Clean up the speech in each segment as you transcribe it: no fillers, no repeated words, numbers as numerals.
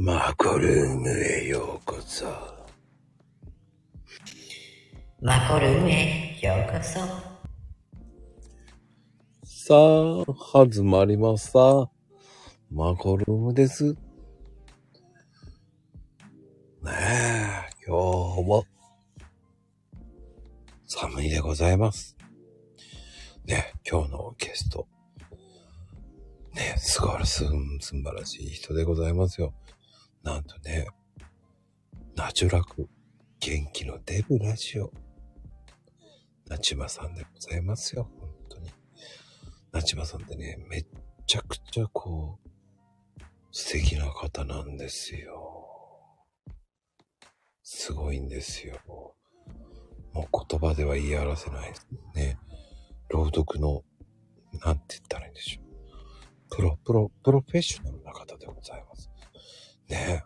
マコルームへようこそ。マコルームへようこそ。さあ始まりました。マコルームです。ねえ、今日も寒いでございますね。今日のゲストね、すんばらしい人でございますよ。なんとね、ナチュラク元気のデブラジオなちまさんでございますよ。本当になちまさんってね、めっちゃくちゃこう素敵な方なんですよ。すごいんですよ。もう言葉では言い表せないですね。朗読のなんて言ったらいいんでしょう。プロフェッショナルな方でございます。ね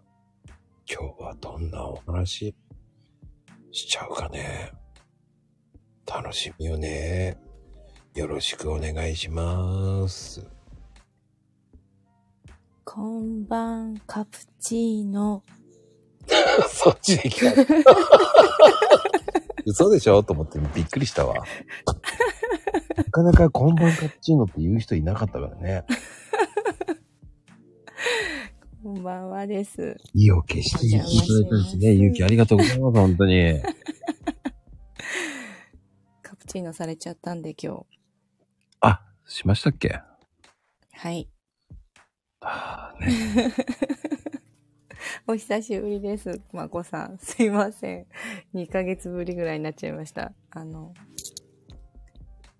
え、今日はどんなお話しちゃうかね。楽しみよね。よろしくお願いします。こんばんカプチーノ。そっちで来た。嘘でしょと思ってびっくりしたわ。なかなかこんばんカプチーノって言う人いなかったからね。こんばんはです。意を決して言っていただいたですね。ゆうきありがとうございます。本当に。カプチーノされちゃったんで今日。あ、しましたっけ？はい。ああね。お久しぶりです。まこさん。すいません。2ヶ月ぶりぐらいになっちゃいました。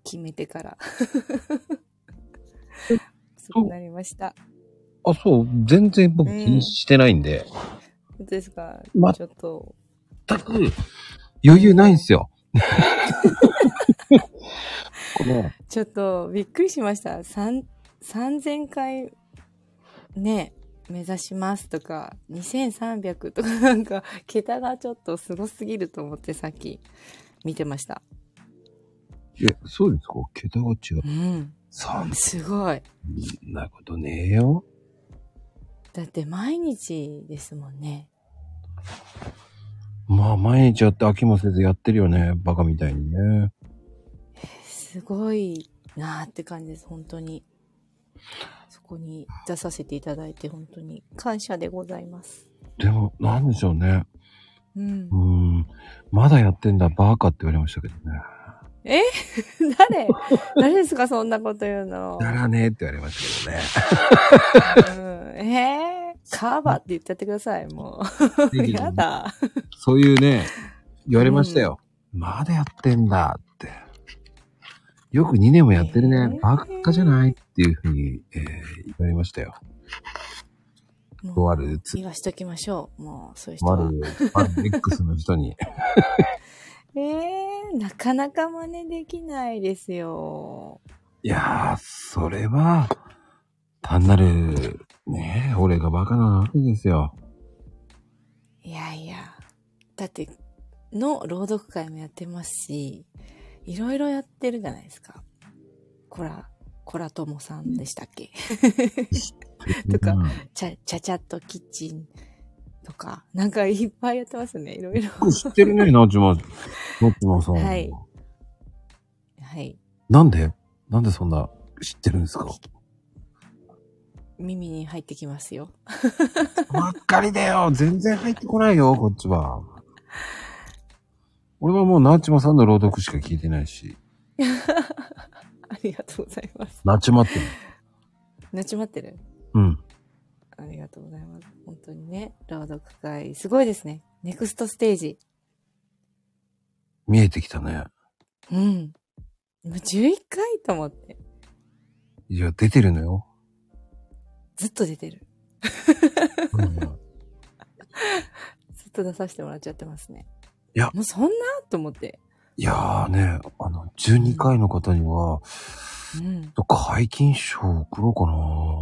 決めてからそうなりました。あ、そう、全然僕気にしてないんで、本当ですか？ま、ちょっと全く余裕ないんですよ。このちょっとびっくりしました。3000回ね目指しますとか2300とか、なんか桁がちょっとすごすぎると思ってさっき見てました。え、そうですか？桁が違う。うん。すごい。そんなことねえよ。だって毎日ですもんね。まあ毎日やって飽きもせずやってるよね。バカみたいにね。すごいなーって感じです。本当に。そこに出させていただいて本当に感謝でございます。でもなんでしょうね。うん。まだやってんだバカって言われましたけどね。え？誰ですか？そんなこと言うの。だらねえって言われましたけどね。うん、カバって言っちゃってください、もう。やだ。そういうね、言われましたよ。うん、まだやってんだって。よく2年もやってるね。ばっかじゃないっていうふうに、言われましたよ。とある、言わしときましょう。もう、そういう人は。X の人に。なかなか真似できないですよ。いやー、それは、単なる、ね、俺がバカなわけですよ。いやいや、だって、の朗読会もやってますし、いろいろやってるじゃないですか。コラともさんでしたっけ？とか、ちゃっとキッチン。とか、なんかいっぱいやってますね、いろいろ。知ってるね、なちまさん。はい。はい。なんでそんな知ってるんですか？耳に入ってきますよ。ばっかりだよ。全然入ってこないよ、こっちは。俺はもうなちまさんの朗読しか聞いてないし。ありがとうございます。なちまってる。うん。ありがとうございます。本当にね、朗読会すごいですね。ネクストステージ見えてきたね。うん。もう11回と思って。いや出てるのよ。ずっと出てる。うん、ずっと出させてもらっちゃってますね。いやもうそんなと思って。いやーね、12回の方には、うん、ちょっと解禁賞を送ろうかな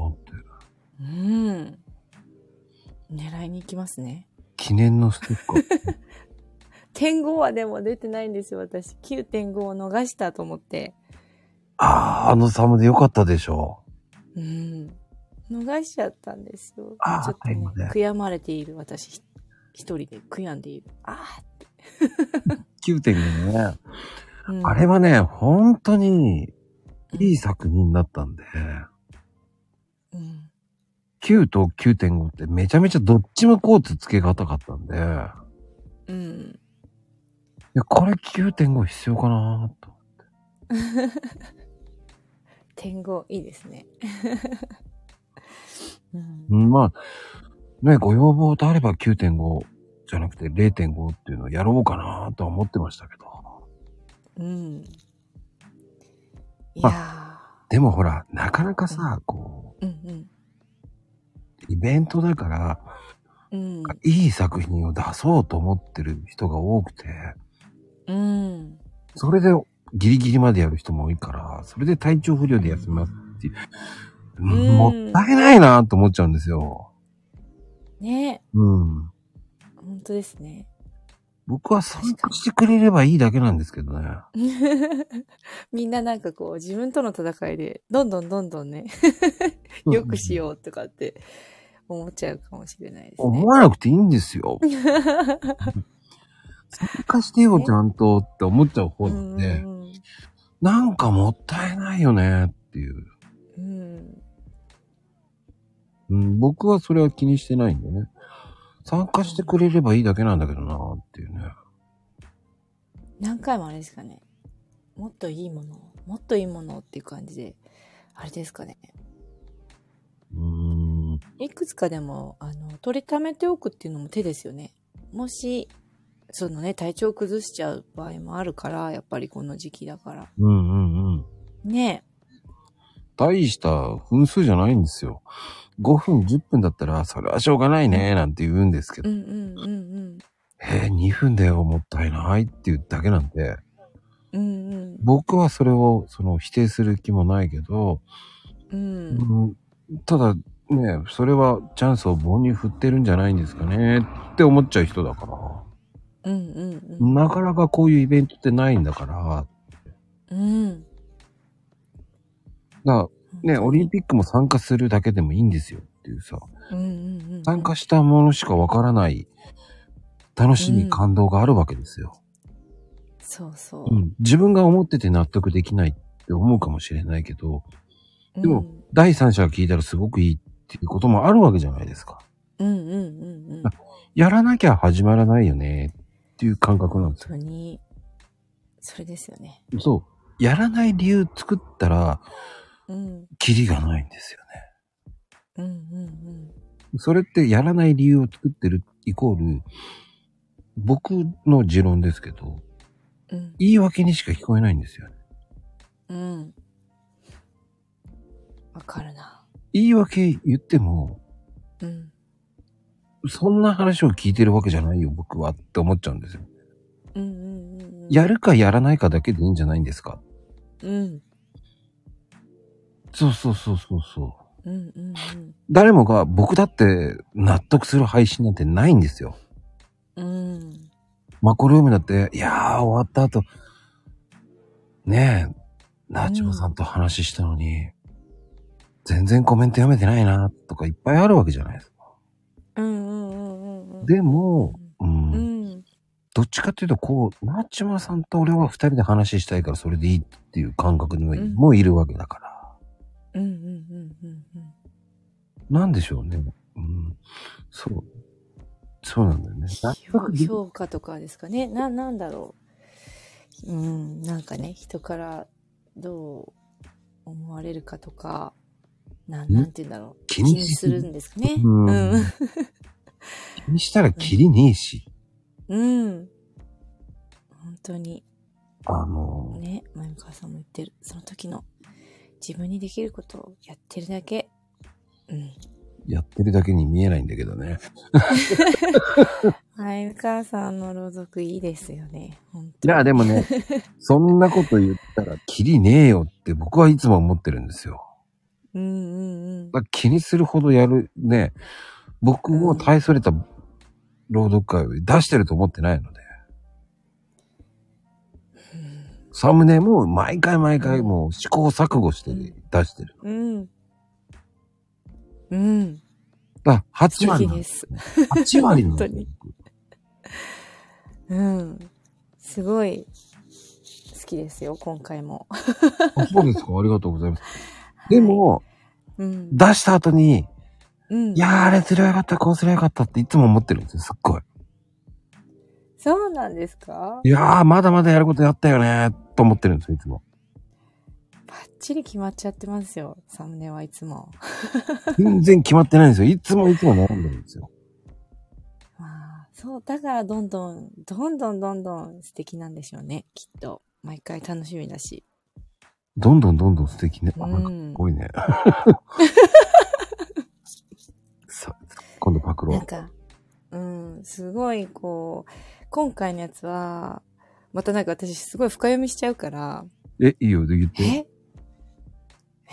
ーって。うん。狙いに行きますね。記念のステッカー。.5 はでも出てないんですよ、私。9.5 を逃したと思って。ああ、あのサムでよかったでしょ。うん。逃しちゃったんですよ。ちょっと、ね、悔やまれている私一人で悔やんでいる。ああって。9.5 ね、うん。あれはね、本当にいい作品だったんで。うん、9と 9.5 ってめちゃめちゃどっちもこうつつけがたかったんで。うん。いや、これ 9.5 必要かなと思って。点5いいですね。うん、まあね、ご要望とあれば 9.5 じゃなくて 0.5 っていうのをやろうかなとは思ってましたけど。うん。いや、まあ、でもほらなかなかさ、うん、こう、うんうん、イベントだから、うん、いい作品を出そうと思ってる人が多くて、うん、それでギリギリまでやる人も多いから、それで体調不良で休みますっていう。うん、もったいないなと思っちゃうんですよ。ねえ。うん。本当ですね。僕は参加してくれればいいだけなんですけどね。みんななんかこう自分との戦いでどんどんねよくしようとかって思っちゃうかもしれないですね。思わなくていいんですよ。参加してよちゃんとって思っちゃう方なんで、うん、なんかもったいないよねっていう。うんうん、僕はそれは気にしてないんでね。参加してくれればいいだけなんだけどなーっていうね。何回もあれですかね。もっといいものっていう感じで、あれですかね。いくつかでも、取りためておくっていうのも手ですよね。もし、そのね、体調を崩しちゃう場合もあるから、やっぱりこの時期だから。うんうんうん。ねえ。大した分数じゃないんですよ。5分10分だったらそれはしょうがないねなんて言うんですけど、2分だよもったいないっていうだけなんで、うんうん、僕はそれをその否定する気もないけど、うんうん、ただねそれはチャンスを棒に振ってるんじゃないんですかねって思っちゃう人だから、うんうんうん、なかなかこういうイベントってないんだから、うんだね、オリンピックも参加するだけでもいいんですよっていうさ、うんうんうん、参加したものしかわからない楽しみ、うん、感動があるわけですよ。そうそう、うん。自分が思ってて納得できないって思うかもしれないけど、でも、うん、第三者が聞いたらすごくいいっていうこともあるわけじゃないですか。うんうんうんうん。やらなきゃ始まらないよねっていう感覚なんですよ。本当にそれですよね。そう、やらない理由作ったら。キリがないんですよね、うんうんうん、それってやらない理由を作ってるイコール僕の持論ですけど、うん、言い訳にしか聞こえないんですよね。うん。わかるな。言い訳言っても、うん、そんな話を聞いてるわけじゃないよ僕はって思っちゃうんですよ、うんうんうんうん、やるかやらないかだけでいいんじゃないんですか。うんそう、うんうんうん、誰もが僕だって納得する配信なんてないんですよ、うん、マコルームだっていやー終わった後ねえナチモさんと話したのに、うん、全然コメント読めてないなとかいっぱいあるわけじゃないですか、うんうんうんうん、でも、うんうん、どっちかっていうとこうナチモさんと俺は2人で話したいからそれでいいっていう感覚にもいるわけだから、うんうんうんうんうん、なんでしょうね、うん、そうなんだよね。評価とかですかね。なんだろう、うん、なんかね人からどう思われるかとかなんていうんだろう気にするんですかね、うん、気にしたらキリねえし、うん、うん、本当にねまゆみかさんも言ってるその時の自分にできることをやってるだけ、うん、やってるだけに見えないんだけどね。はい、お母さんの朗読いいですよね。本当にいやでもね、そんなこと言ったらキリねえよって僕はいつも思ってるんですよ。うんうんうん。だ気にするほどやるね、僕も大それた朗読会を出してると思ってないので。サムネも毎回もう試行錯誤して出してるの、うん、うん。だから8割なんです。8割なんです。本当に。うん。すごい好きですよ、今回も。あ、そうですか。ありがとうございます。はい、でも、うん、出した後に、うん、いやー、あれすりゃよかった、こうすりゃよかったっていつも思ってるんですよ、すっごい。そうなんですか？いやー、まだまだやることやったよね、と思ってるんですよ、いつも。バッチリ決まっちゃってますよ、サムネはいつも。全然決まってないんですよ。いつも悩んでるんですよ。まあ、そう、だからどんどん素敵なんでしょうね、きっと。毎回楽しみだし。どんどん素敵ね。あ、なんかすごいね。さ、今度パクロ。なんか、うん、すごいこう、今回のやつは、またなんか私すごい深読みしちゃうから。え、いいよ、言って。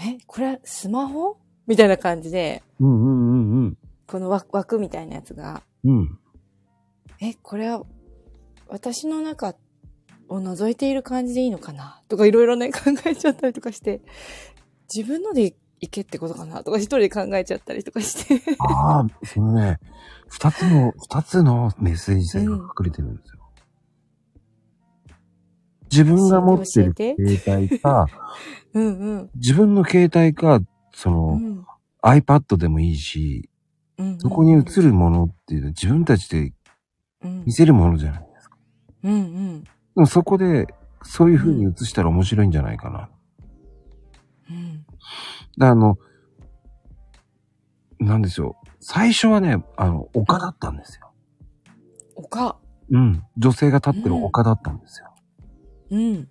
え、これはスマホ？みたいな感じで、うんうんうんうん。この枠みたいなやつが、うん。え、これは私の中を覗いている感じでいいのかなとかいろいろね、考えちゃったりとかして、自分のでいけってことかなとか一人で考えちゃったりとかして。ああ、そのね、二つのメッセージ性が隠れてるんですよ。うん、自分が持ってる携帯か、うんうん、自分の携帯か、その、うん、iPad でもいいし、うんうんうん、そこに映るものっていうのは自分たちで見せるものじゃないですか。うんうん、でもそこで、そういう風に映したら面白いんじゃないかな。うん、なんでしょう。最初はね、丘だったんですよ。丘？うん。女性が立ってる丘だったんですよ。うんうん。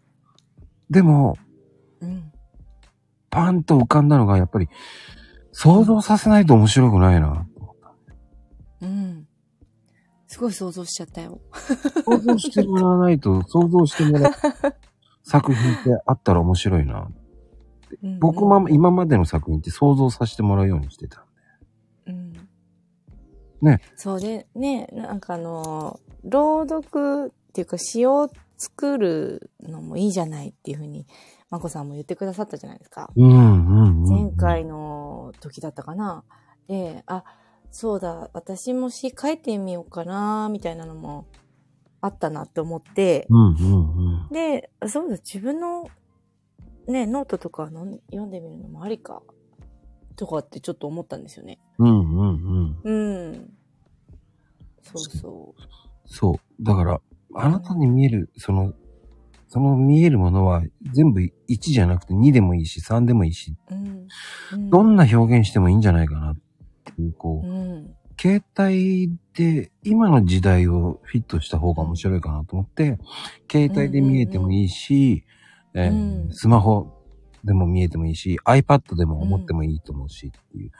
でも、うん、パンと浮かんだのがやっぱり想像させないと面白くないなと思った。うん。すごい想像しちゃったよ。想像してもらわないと想像してもらう作品ってあったら面白いな。うんうん、僕も今までの作品って想像させてもらうようにしてたんで。うん。ね。そうでね、なんか朗読っていうか詩を作るのもいいじゃないっていうふうに、まこさんも言ってくださったじゃないですか。うんうんうん、前回の時だったかな。で、あ、そうだ、私も詩書いてみようかな、みたいなのもあったなって思って。うんうんうん、で、そうだ、自分のね、ノートとかの読んでみるのもありか、とかってちょっと思ったんですよね。うんうんうん。うん。そうそう。そう。だから、あなたに見える、その見えるものは全部1じゃなくて2でもいいし3でもいいし、うんうん、どんな表現してもいいんじゃないかなっていう、こう、うん、携帯で今の時代をフィットした方が面白いかなと思って、携帯で見えてもいいし、うんうんうん、スマホでも見えてもいいし、iPad でも思ってもいいと思うしっていう、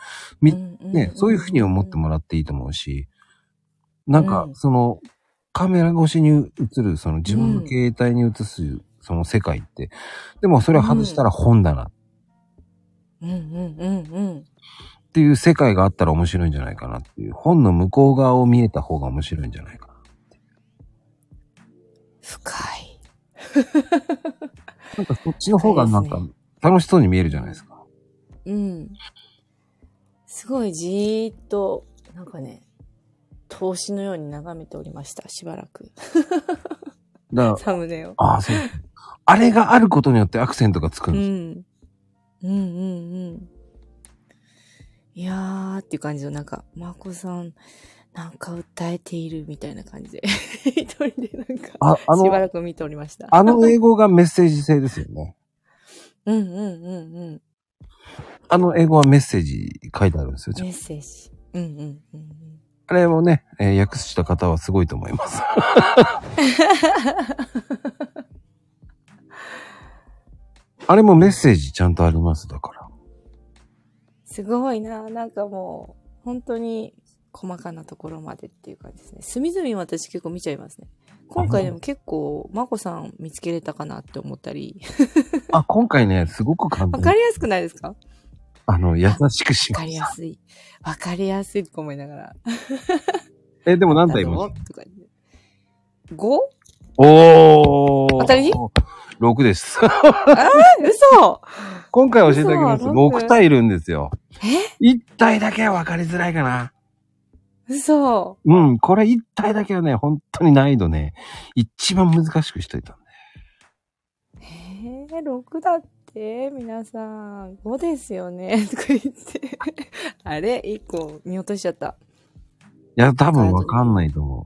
ね、そういうふうに思ってもらっていいと思うし、なんか、カメラ越しに映る、自分の携帯に映す、その世界って、うん。でもそれを外したら本だな。うんうんうんうん。っていう世界があったら面白いんじゃないかなっていう。本の向こう側を見えた方が面白いんじゃないかなっていう。深い。なんかそっちの方がなんか楽しそうに見えるじゃないですか。うん。すごいじーっと、なんかね、投資のように眺めておりました、しばらく。サムネを。ああ、そう。あれがあることによってアクセントがつくんです。うん。うんうんうん。いやーっていう感じの、なんか、まこさん、なんか訴えているみたいな感じで、一人でなんか、しばらく見ておりました。英語がメッセージ性ですよね。うんうんうんうん。英語はメッセージ書いてあるんですよ、メッセージ。うんうんうん。あれもね、訳した方はすごいと思います。あれもメッセージちゃんとあります、だから。すごいな、なんかもう、本当に細かなところまでっていう感じですね。隅々私結構見ちゃいますね。今回でも結構、まこさん見つけれたかなって思ったり。あ、今回ね、すごく簡単。わかりやすくないですか？優しくしました。わかりやすいと思いながら。でも何体います？ 5？ おー当たり？ 6です。嘘今回教えてあげます。6体いるんですよ。1体だけは分かりづらいかな。嘘。うん、これ1体だけはね、本当に難易度ね、一番難しくしといたんで。6だって、皆さん、5ですよね、とか言って。あれ ?1 個見落としちゃった。いや、多分分かんないと思う。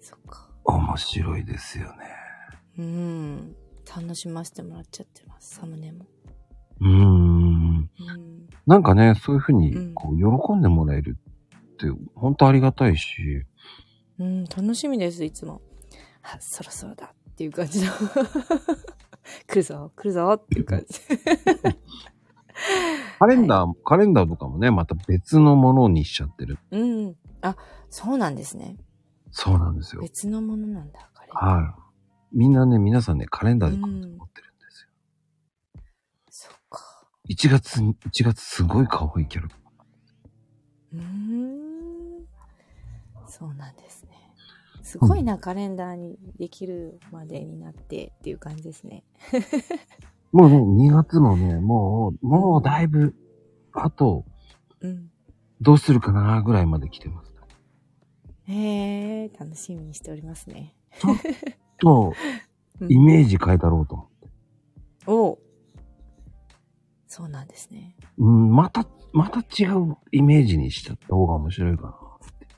そっか。面白いですよね。うん。楽しませてもらっちゃってます、サムネも。なんかね、そういうふうにこう喜んでもらえるって、本当ありがたいし。うん、楽しみです、いつも。あ、そろそろだっていう感じの。来るぞ、来るぞっていう感じ。カレンダーとかもね、また別のものにしちゃってる。うん。あ、そうなんですね。そうなんですよ。別のものなんだ、カレンダー。はい。皆さんね、カレンダーで買うと思ってるんですよ。そっか。1月すごい可愛いキャラ。そうなんですね。すごいな、カレンダーにできるまでになってっていう感じですね。もうね、2月もね、もうだいぶ、あと、どうするかなぐらいまで来てます。楽しみにしておりますね。ちょっと、イメージ変えたろうと思って。そうなんですね。うん、また違うイメージにしちゃった方が面白いかなって。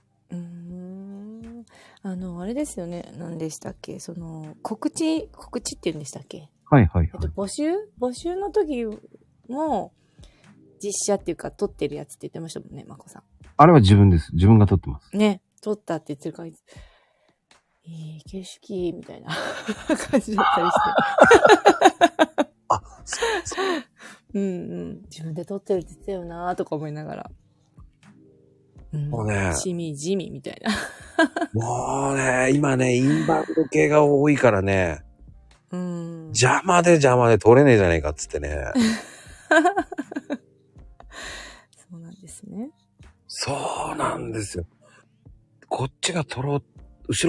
あれですよね、何でしたっけ、その、告知って言うんでしたっけ。はいはいはい。募集の時も、実写っていうか、撮ってるやつって言ってましたもんね、まこさん。あれは自分です。自分が撮ってます。ね。撮ったって言ってるから、景色、みたいな感じだったりして。あ、そう。自分で撮ってるって言ってたよなーとか思いながら。もうね。しみみたいな。もうね、今ね、インバウンド系が多いからね。邪魔で取れねえじゃねえかっつってね。そうなんですね。そうなんですよ。こっちが後ろ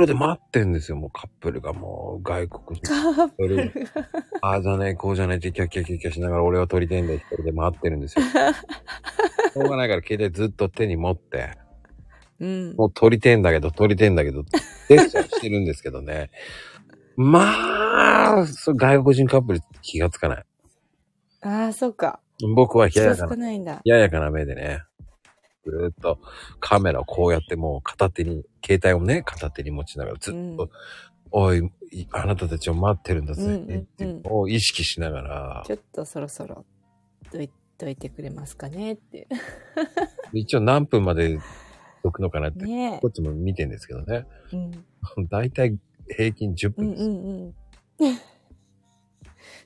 で待ってんですよ。もうカップルがもう外国人。カップルが。ああじゃない、こうじゃないってキャッキャしながら俺は取りたいんだ一人で待ってるんですよ。しょうがないから携帯ずっと手に持って。もう取りてんだけど、デッシャーしてるんですけどね。まあ、外国人カップル気がつかない。ああ、そうか。僕はややかな目でね、ずっとカメラをこうやってもう携帯を片手に持ちながらずっと、おい、あなたたちを待ってるんだぜ、っていうのを意識しながら。ちょっとそろそろどいといてくれますかねって。一応何分までどくのかなって、こっちも見てんですけどね。だいたい平均10分です。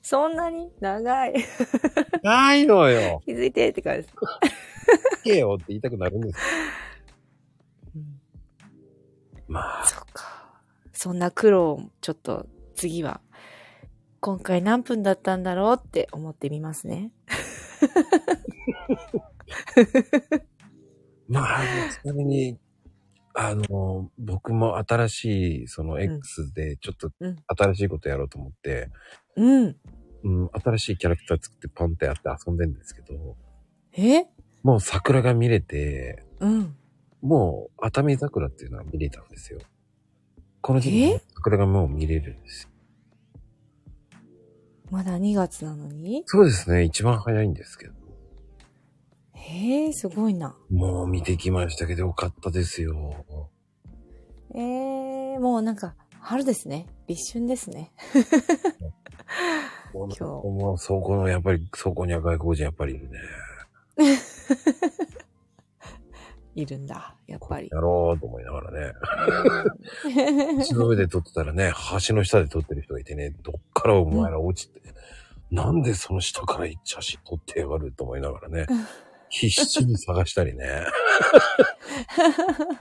そんなに長い。ないのよ。気づいてって感じ。聞けよって言いたくなるんですけど。まあ。そっか。そんな苦労をちょっと次は、今回何分だったんだろうって思ってみますね。まあ、ちなみに、僕も新しい、その X で、ちょっと新しいことやろうと思って、新しいキャラクター作ってポンってやって遊んでるんですけど、もう桜が見れて、もう熱海桜っていうのは見れたんですよ。この時期、桜がもう見れるんです。まだ2月なのに？そうですね、一番早いんですけど。すごいな。もう見てきましたけどよかったですよ。もうなんか春ですね。立春ですね。今日もそこには外国人やっぱりいるね。いるんだやっぱり。やろうと思いながらね。橋の上で撮ってたらね、橋の下で撮ってる人がいてね、どっからお前ら落ちて、なんでその下から写真撮ってやがると思いながらね。必死に探したりね。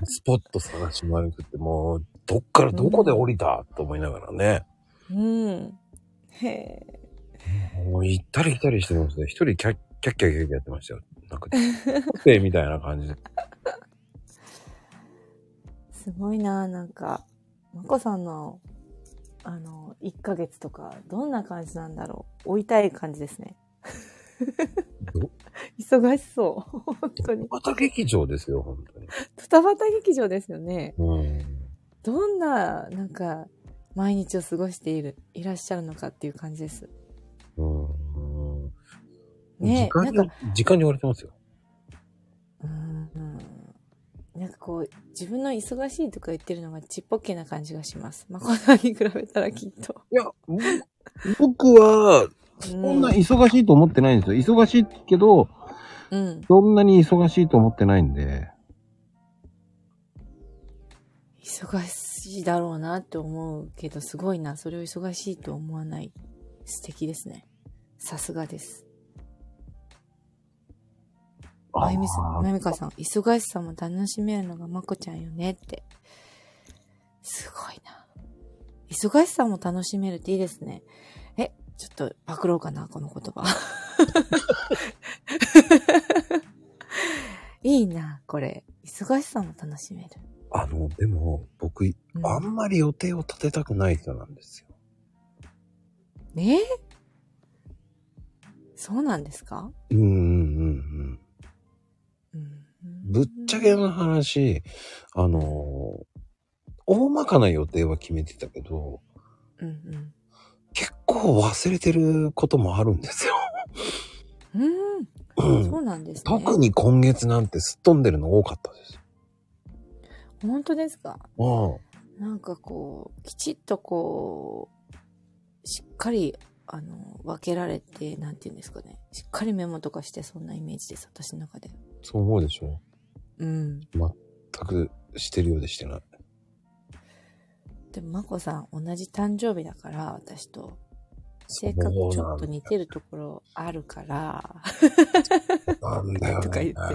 スポット探しまくって、もう、どこで降りたと思いながらね。へぇ。もう、行ったり来たりしてますね。一人キャッキャやってましたよ。なんか、みたいな感じで。すごいなぁ、なんか。まこさんの1ヶ月とかどんな感じなんだろう。追いたい感じですね。忙しそう本当に。二葉劇場ですよ本当に。二葉劇場ですよね。うん。どんななんか毎日を過ごしていらっしゃるのかっていう感じです。うん。ねえなんか時間に追われてますよ。なんかこう自分の忙しいとか言ってるのがちっぽけな感じがします。まこさんに比べたらきっと。いや僕は。そんな忙しいと思ってないんですよ。忙しいけど、うん、そんなに忙しいと思ってないんで。忙しいだろうなって思うけど、すごいな。それを忙しいと思わない。素敵ですね。さすがです。まゆみかさん、忙しさも楽しめるのがまこちゃんよねって。すごいな。忙しさも楽しめるっていいですね。ちょっとパクろうかなこの言葉いいなこれ。忙しさも楽しめる。でも僕、うん、あんまり予定を立てたくない人なんですよ。そうなんですか。ぶっちゃけの話大まかな予定は決めてたけど、結構忘れてることもあるんですよ。そうなんですね。特に今月なんてすっ飛んでるの多かったです。本当ですか？なんかこう、きちっとこう、しっかり、分けられて、なんていうんですかね。しっかりメモとかして、そんなイメージです、私の中で。そう思うでしょ？全くしてるようでしてない。でもまこさん同じ誕生日だから私と性格ちょっと似てるところあるからなんだよねとか言っ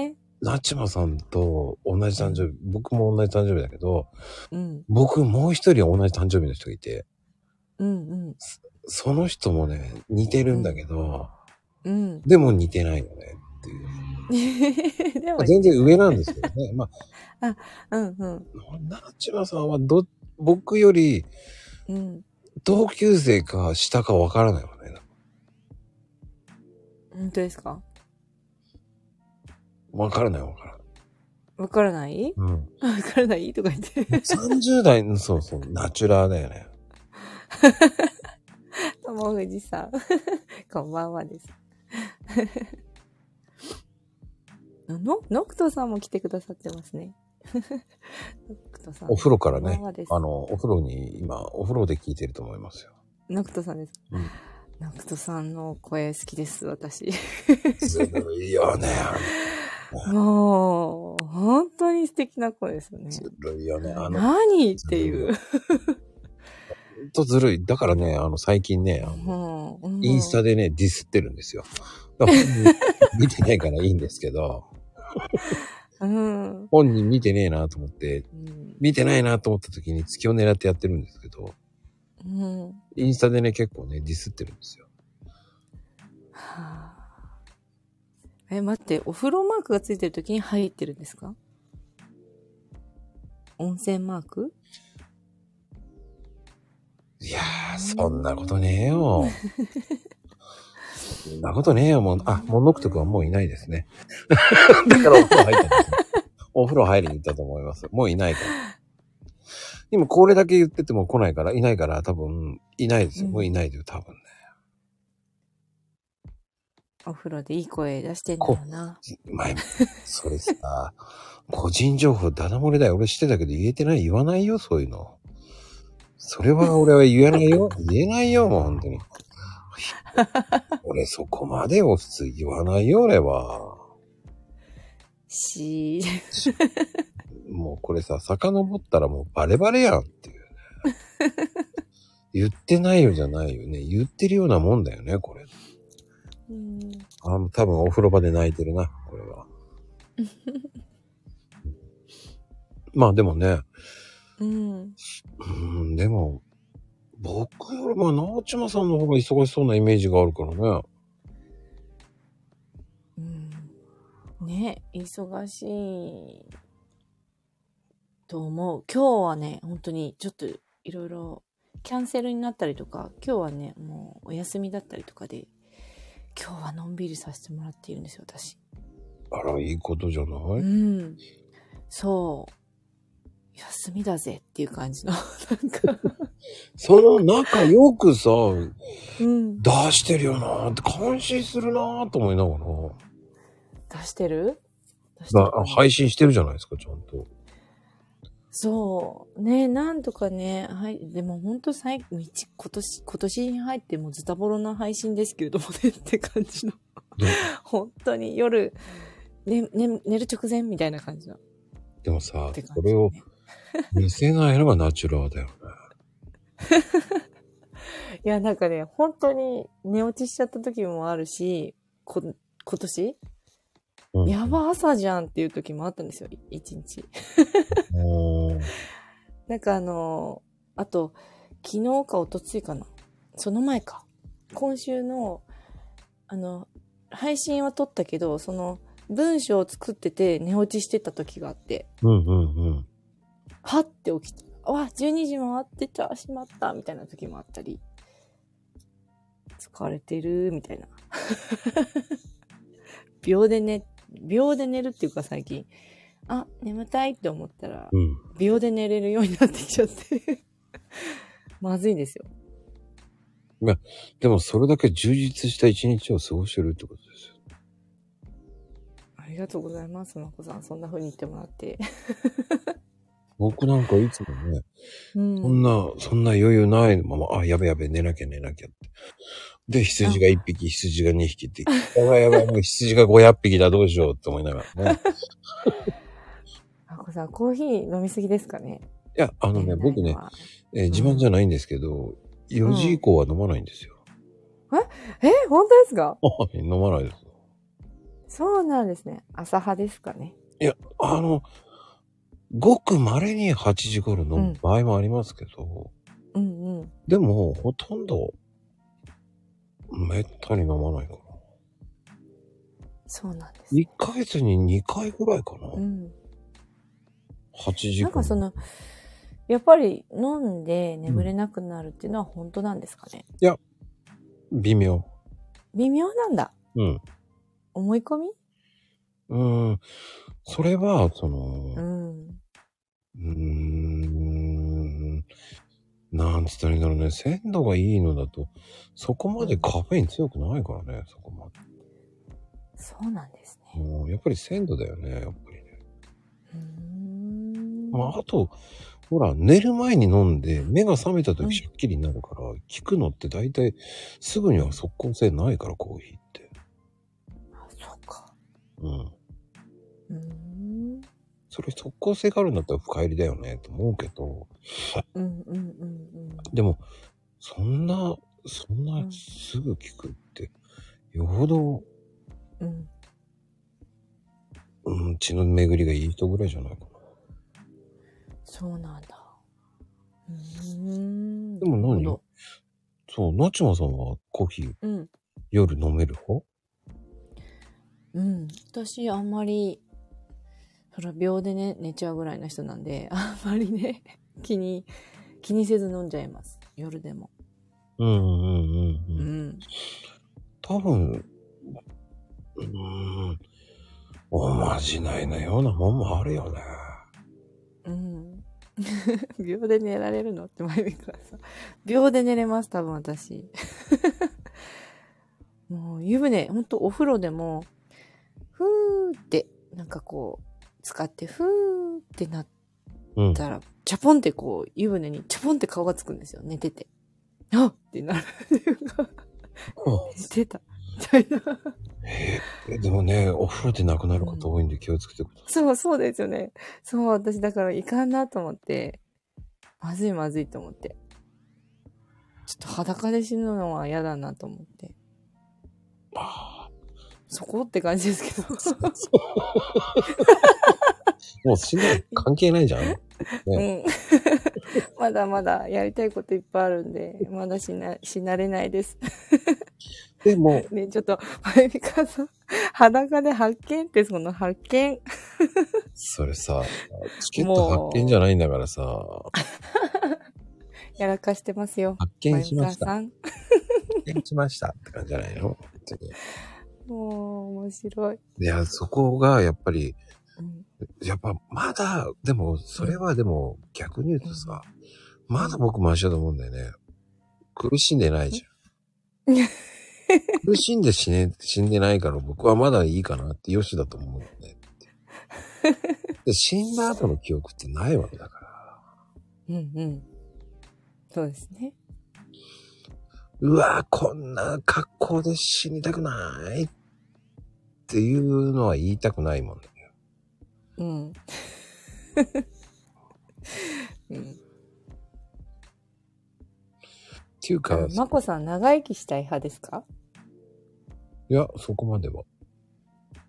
てなちまさんと同じ誕生日、僕も同じ誕生日だけど、僕もう一人同じ誕生日の人がいて、その人もね似てるんだけど、でも似てないよねっていうでも全然上なんですけどね。まあ、なちまさんは僕より同級生か下かわからないわね。本当ですか？わからない。わからないとか言って。30代のナチュラーだよね。ともふじさんこんばんはです。ノクトさんも来てくださってますね。ノクトさん。お風呂からね。お風呂に、今、お風呂で聞いてると思いますよ。ノクトさんです。ノクトさんの声好きです、私。すごいよね。もう、本当に素敵な声ですよね。ずるいよね。何っていう。ほんとずるい。だからね、最近ね、インスタでね、ディスってるんですよ。見てないからいいんですけど本人見てねえなと思って、見てないなと思った時に月を狙ってやってるんですけど、インスタでね結構ねディスってるんですよ。待って、お風呂マークがついてる時に入ってるんですか？温泉マーク？いやー、そんなことねえよそんなことねえよ、もう。もうノクト君はもういないですね。だからお風呂入ったんです。お風呂入りに行ったと思います。もういないから。今これだけ言ってても来ないから、いないから多分、いないですよ。もういないでよ、多分ね。お風呂でいい声出してんだろうな。それさ、個人情報ダダ漏れだよ。俺知ってたけど言えてない、言わないよ、そういうの。それは俺は言えないよ。言えないよ、もう本当に。俺そこまでを普通言わないよ俺は。もうこれさ、遡ったらもうバレバレやんっていうね。言ってないよじゃないよね。言ってるようなもんだよねこれ。多分お風呂場で泣いてるなこれは。まあでもね。でも。僕よりも直島さんの方が忙しそうなイメージがあるからね。忙しいと思う。今日はね、本当にちょっといろいろキャンセルになったりとか、今日はね、もうお休みだったりとかで、今日はのんびりさせてもらっているんですよ、私。あら、いいことじゃない？うん。そう。休みだぜっていう感じの、なんか。その中よくさ、うん、出してるよなって、感心するなと思いながら。出してる配信してるじゃないですか、ちゃんと。そうね、なんとかね、はい、でも本当今年に入ってもズタボロな配信ですけどもねって感じの、本当に夜、寝る直前みたいな感じの。でもさ、ね、これを見せないのがナチュラーだよね。いや、なんかね、本当に寝落ちしちゃった時もあるし、今年。やば、朝じゃんっていう時もあったんですよ、一日。なんかあと、昨日か一昨日かな。その前か。今週の、配信は撮ったけど、その、文章を作ってて寝落ちしてた時があって。うんうんうん。はって起きて、わ、12時回ってた、しまった、みたいな時もあったり。疲れてる、みたいな。秒で寝るっていうか、最近眠たいって思ったら、うん、秒で寝れるようになってきちゃってまずいですよ。いや、でもそれだけ充実した一日を過ごしてるってことですよ。ありがとうございます、まこさん、そんな風に言ってもらって僕なんかいつもね、うん、そんな余裕ないまま、やべ寝なきゃって。で、羊が1匹、羊が2匹って、やばい、もう羊が500匹だ、どうしようって思いながらね。まこさん、コーヒー飲みすぎですかね？いや、僕ね、自慢じゃないんですけど、4時以降は飲まないんですよ。うん、本当ですか？飲まないです。そうなんですね。朝派ですかね。いや、ごく稀に8時頃飲む場合もありますけど、うんうん、でもほとんどめったに飲まないかな。そうなんです、ね。1ヶ月に2回ぐらいかな。うん、8時間。なんかやっぱり飲んで眠れなくなるっていうのは本当なんですかね。うん、いや、微妙なんだ。うん。思い込み？それは、なんつったらいいんだろうね。鮮度がいいのだと、そこまでカフェイン強くないからね、そこまで。そうなんですね。やっぱり鮮度だよね、やっぱりね。あと、ほら、寝る前に飲んで、目が覚めた時、しゃっきりになるから、効くのって大体、すぐには即効性ないから、コーヒーって。あ、そうか。それ即効性があるんだったら深入りだよねと思うけど、でもそんなすぐ聞くってよほど、血の巡りがいい人ぐらいじゃないかな。そうなんだ。でも何？そう、なちまさんはコーヒー、夜飲める方？私あんまり。秒でね、寝ちゃうぐらいの人なんで、あんまりね、気にせず飲んじゃいます。夜でも。多分、おまじないのようなもんもあるよね。秒で寝られるのって前見からさ。秒で寝れます、多分私。もう湯船、ほんとお風呂でも、ふーって、なんかこう、使ってふーってなったら、チャポンってこう湯船にチャポンって顔がつくんですよ、寝てて。あっってなる寝てたみたいな。でもね、お風呂でなくなること多いんで気をつけてください。そうですよね。そう、私だからいかんなと思って、まずいと思って、ちょっと裸で死ぬのは嫌だなと思って、そこって感じですけど。もう死んだら関係ないじゃん。ね、まだまだやりたいこといっぱいあるんで、まだしなれないです。でもね、ちょっとまゆみかさん、裸で発見って、その発見。それさ、チケット発見じゃないんだからさ。やらかしてますよ。発見しました。発見しましたって感じじゃないの？もう面白い。いや、そこがやっぱり、うん、やっぱまだ、でもそれはでも逆に言うとさ、うん、まだ僕マシだと思うんだよね。苦しんでないじゃん。苦しんで死んでないから僕はまだいいかなってよしだと思うんだよね。で、死んだ後の記憶ってないわけだから。うんうん。そうですね。うわぁ、こんな格好で死にたくないっていうのは言いたくないもんね。うん。うん、っていうか、まこさん長生きしたい派ですか？いや、そこまでは。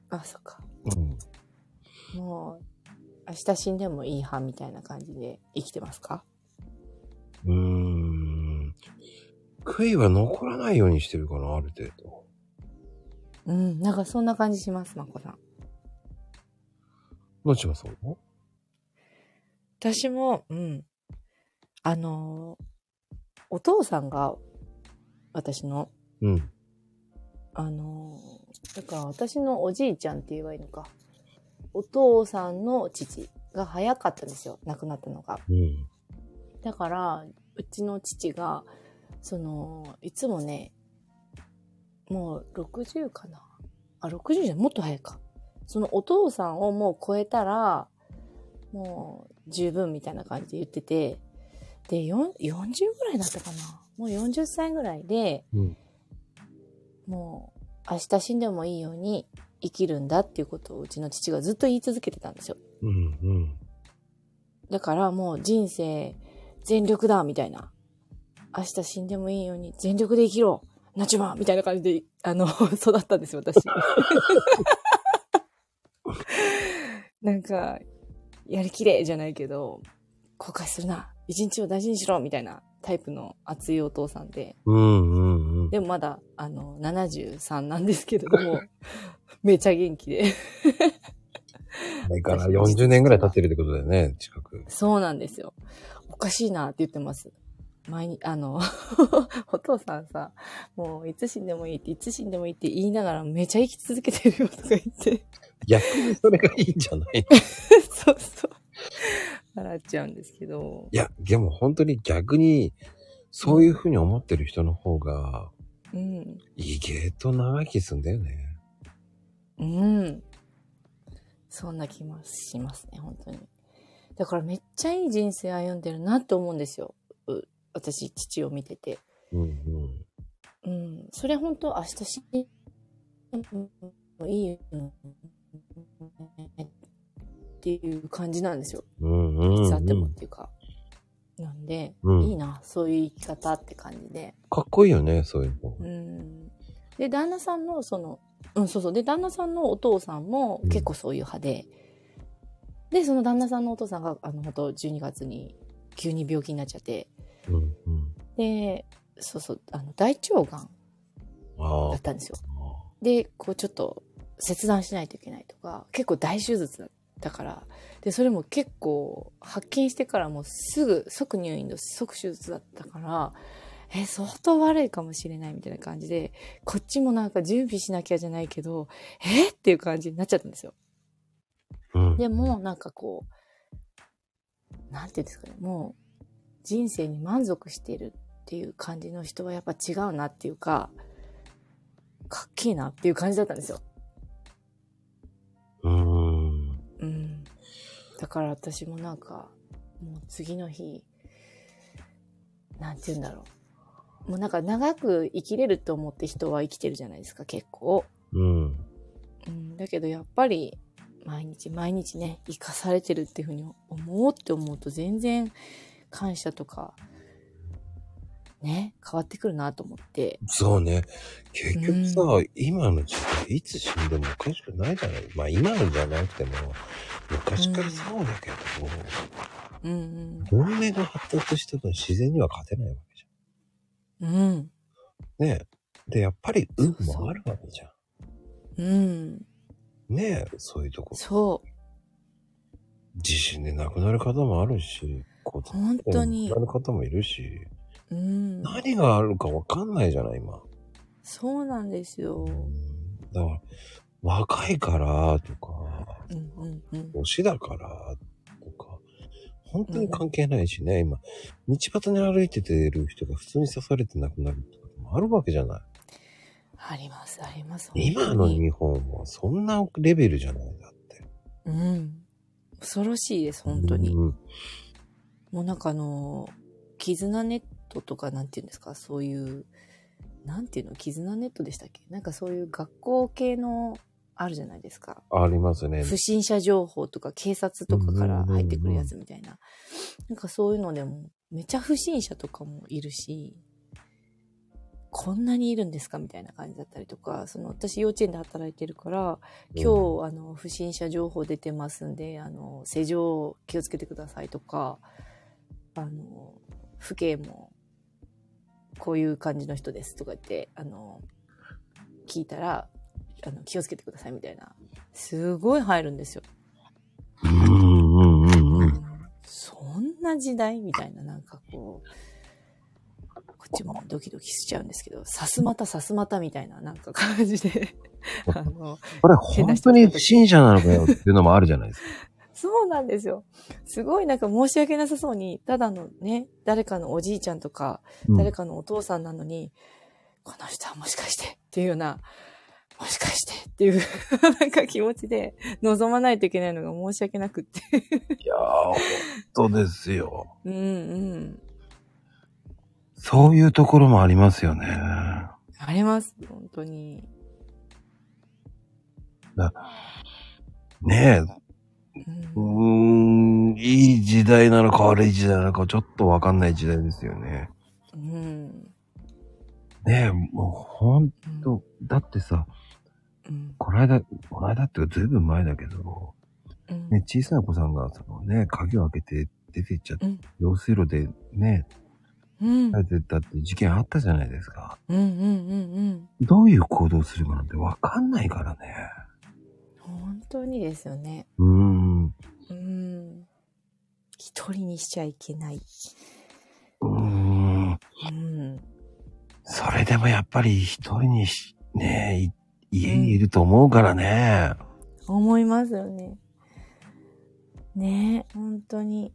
あ、そっか。うん。もう、明日死んでもいい派みたいな感じで生きてますか？悔いは残らないようにしてるかな、ある程度。うん、なんかそんな感じします、まこさん。どちらさんも？私も、うん。お父さんが、私の、うん。だから私のおじいちゃんって言えばいいのか。お父さんの父が早かったんですよ、亡くなったのが。うん。だから、うちの父が、そのいつもね、もう60かな、あ、60じゃもっと早いか、そのお父さんをもう超えたらもう十分みたいな感じで言ってて、で40ぐらいだったかな、もう40歳ぐらいで、うん、もう明日死んでもいいように生きるんだっていうことをうちの父がずっと言い続けてたんですよ、うんうん、だからもう人生全力だみたいな、明日死んでもいいように全力で生きろナチュマみたいな感じで育ったんですよ、私。なんかやりきれじゃないけど、後悔するな、一日を大事にしろみたいなタイプの熱いお父さんで、うんうんうん、でもまだ73なんですけれどもめちゃ元気でだから40年ぐらい経ってるってことだよね、近く。そうなんですよ、おかしいなって言ってます、前にお父さんさ、もういつ死んでもいいっていつ死んでもいいって言いながらめちゃ生き続けてるよとか言って、逆にそれがいいんじゃないの？そうそう、笑っちゃうんですけど、いやでも本当に逆にそういうふうに思ってる人の方が、うん、意外と長生きするんだよね。うん、そんな気もしますね、本当に。だからめっちゃいい人生歩んでるなと思うんですよ、私、父を見てて、うんうんうん、それ本当明日死にいいよっていう感じなんですよ、うんうんうん、いつあってもっていうか、なんで、うん、いいな、そういう生き方って感じで、かっこいいよね、そういうの、うん、で旦那さんのその、うん、そうそう、で旦那さんのお父さんも結構そういう派で、うん、でその旦那さんのお父さんが本当12月に急に病気になっちゃって。うんうん、でそうそう、大腸がんだったんですよ。でこうちょっと切断しないといけないとか、結構大手術だったから、でそれも結構発見してからもうすぐ即入院の即手術だったから、相当悪いかもしれないみたいな感じで、こっちもなんか準備しなきゃじゃないけどっていう感じになっちゃったんですよ、うん、でもなんかこうなんていうんですかね、もう人生に満足してるっていう感じの人はやっぱ違うなっていうか、かっけえなっていう感じだったんですよ。うん。だから私もなんか、もう次の日、なんて言うんだろう。もうなんか長く生きれると思って人は生きてるじゃないですか、結構。うん。うん、だけどやっぱり、毎日毎日ね、生かされてるっていうふうに思うって思うと全然、感謝とかね、変わってくるなと思って。そうね、結局さ、うん、今の時代いつ死んでもおかしくないじゃない。まあ今のじゃなくても昔からそうだけど、うんうん、本音が発達してると自然には勝てないわけじゃん。うん。ねえ。で、やっぱり運もあるわけじゃん。うん。ねえ、そういうとこ。そう。自信で亡くなる方もあるし、本当に。亡くなる方もいるし。うん。何があるかわかんないじゃない、今。そうなんですよ。うん、だから、若いからとか、うんうんうん、推しだからとか、本当に関係ないしね、うん、今、道端に歩いててる人が普通に刺されて亡くなるってこともあるわけじゃない。あります、あります。今の日本はそんなレベルじゃないんだって。うん。恐ろしいです、本当に。うん、もうなんか絆ネットとかなんていうんですか、そういう、なんていうの、絆ネットでしたっけ？なんかそういう学校系のあるじゃないですか。ありますね。不審者情報とか警察とかから入ってくるやつみたいな。なんかそういうのでも、めちゃ不審者とかもいるし、こんなにいるんですかみたいな感じだったりとか、その私幼稚園で働いてるから、今日、不審者情報出てますんで、施錠気をつけてくださいとか、府警も、こういう感じの人ですとか言って、聞いたら、気をつけてくださいみたいな。すごい入るんですよ。そんな時代みたいな、なんかこう、こっちもドキドキしちゃうんですけど、さすまたみたいな、なんか感じで。これ本当に不審者なのかよっていうのもあるじゃないですか。そうなんですよ。すごいなんか申し訳なさそうに、ただのね、誰かのおじいちゃんとか、誰かのお父さんなのに、この人はもしかしてっていうような、もしかしてっていうなんか気持ちで臨まないといけないのが申し訳なくって。いやー、本当ですよ。うんうん。そういうところもありますよね。あります、本当に。ねえ。いい時代なのか悪い時代なのかちょっとわかんない時代ですよね。うん。ねえ、もうほんと、だってさ、うん、この間っていうかずいぶん前だけど、うん、ね、小さい子さんがそのね、鍵を開けて出て行っちゃって、うん、用水路でね、うん、出て行ったって事件あったじゃないですか。うんうんうんうん。どういう行動するかなんてわかんないからね。本当にですよね。一人にしちゃいけない。それでもやっぱり一人にね、家にいると思うからね。思いますよね。ねえ、本当に。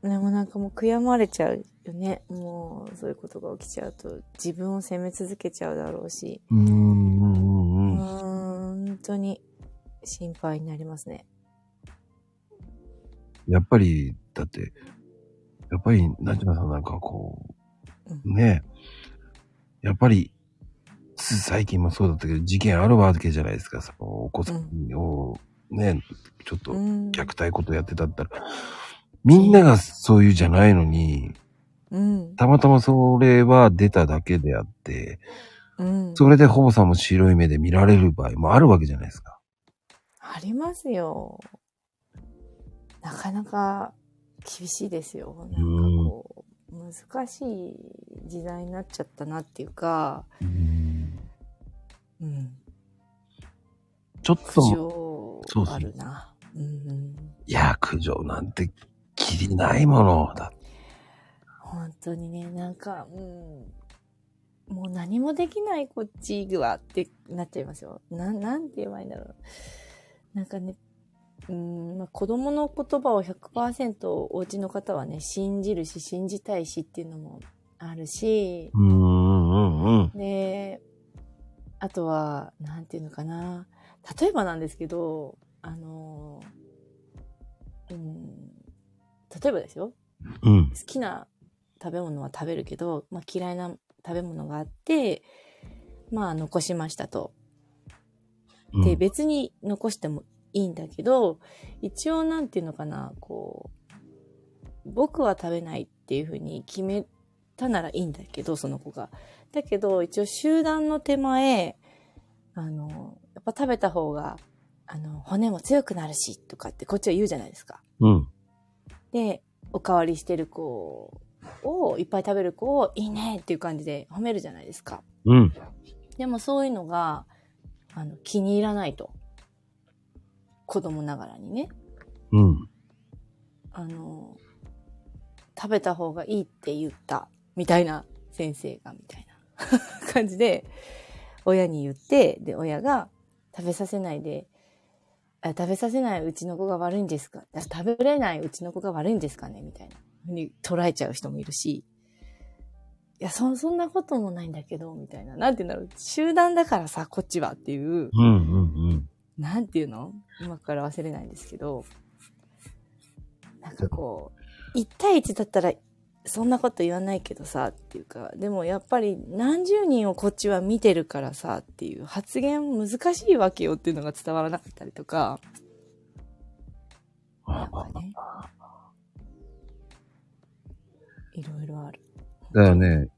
でもなんかもう悔やまれちゃうよね。もうそういうことが起きちゃうと自分を責め続けちゃうだろうし。本当に。心配になりますね。やっぱりだってやっぱりなじまさんなんかこう、うん、ねえ、やっぱり最近もそうだったけど事件あるわけじゃないですか。そのお子さんを、うん、ねちょっと虐待ことやってたったら、うん、みんながそういうじゃないのに、うん、たまたまそれは出ただけであって、うん、それで保母さんも白い目で見られる場合もあるわけじゃないですか。ありますよ。なかなか厳しいですよ。なんかこう、難しい時代になっちゃったなっていうか、ちょっと苦情あるな。そうそう、いや苦情なんてきりないものだ。本当にね、なんか、もう何もできないこっちはってなっちゃいますよ。なんて言えばいいんだろう。なんかね、子供の言葉を 100% お家の方はね、信じるし、信じたいしっていうのもあるし、で、あとは、なんていうのかな、例えばなんですけど、例えばですよ、好きな食べ物は食べるけど、まあ、嫌いな食べ物があって、まあ、残しましたと。で、別に残してもいいんだけど、一応なんていうのかな、こう、僕は食べないっていうふうに決めたならいいんだけど、その子が。だけど、一応集団の手前、やっぱ食べた方が、骨も強くなるし、とかってこっちは言うじゃないですか。で、おかわりしてる子をいっぱい食べる子をいいねっていう感じで褒めるじゃないですか。うん。でもそういうのが気に入らないと、子供ながらにね。うん。食べた方がいいって言ったみたいな、先生がみたいな感じで親に言って、で親が食べさせないうちの子が悪いんですか、食べれないうちの子が悪いんですかねみたいな風に捉えちゃう人もいるし、いやそんなこともないんだけどみたいな、なんていうんだろう、集団だからさこっちはっていう、うんうんうん、なんていうの、うまく表せれないんですけど、なんかこう1対1だったらそんなこと言わないけどさっていうか、でもやっぱり何十人をこっちは見てるからさっていう発言難しいわけよっていうのが伝わらなかったりとか、なんかね、いろいろある。だよね。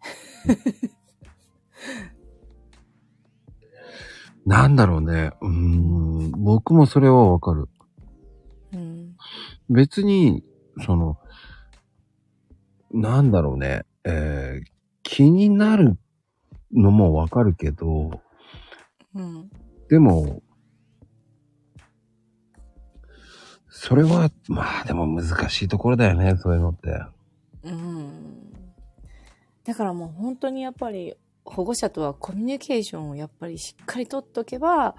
なんだろうね。僕もそれはわかる。うん、別になんだろうね、気になるのもわかるけど、うん、でもそれはまあでも難しいところだよね、そういうのって、うん、だからもう本当にやっぱり保護者とはコミュニケーションをやっぱりしっかりとっとけば、今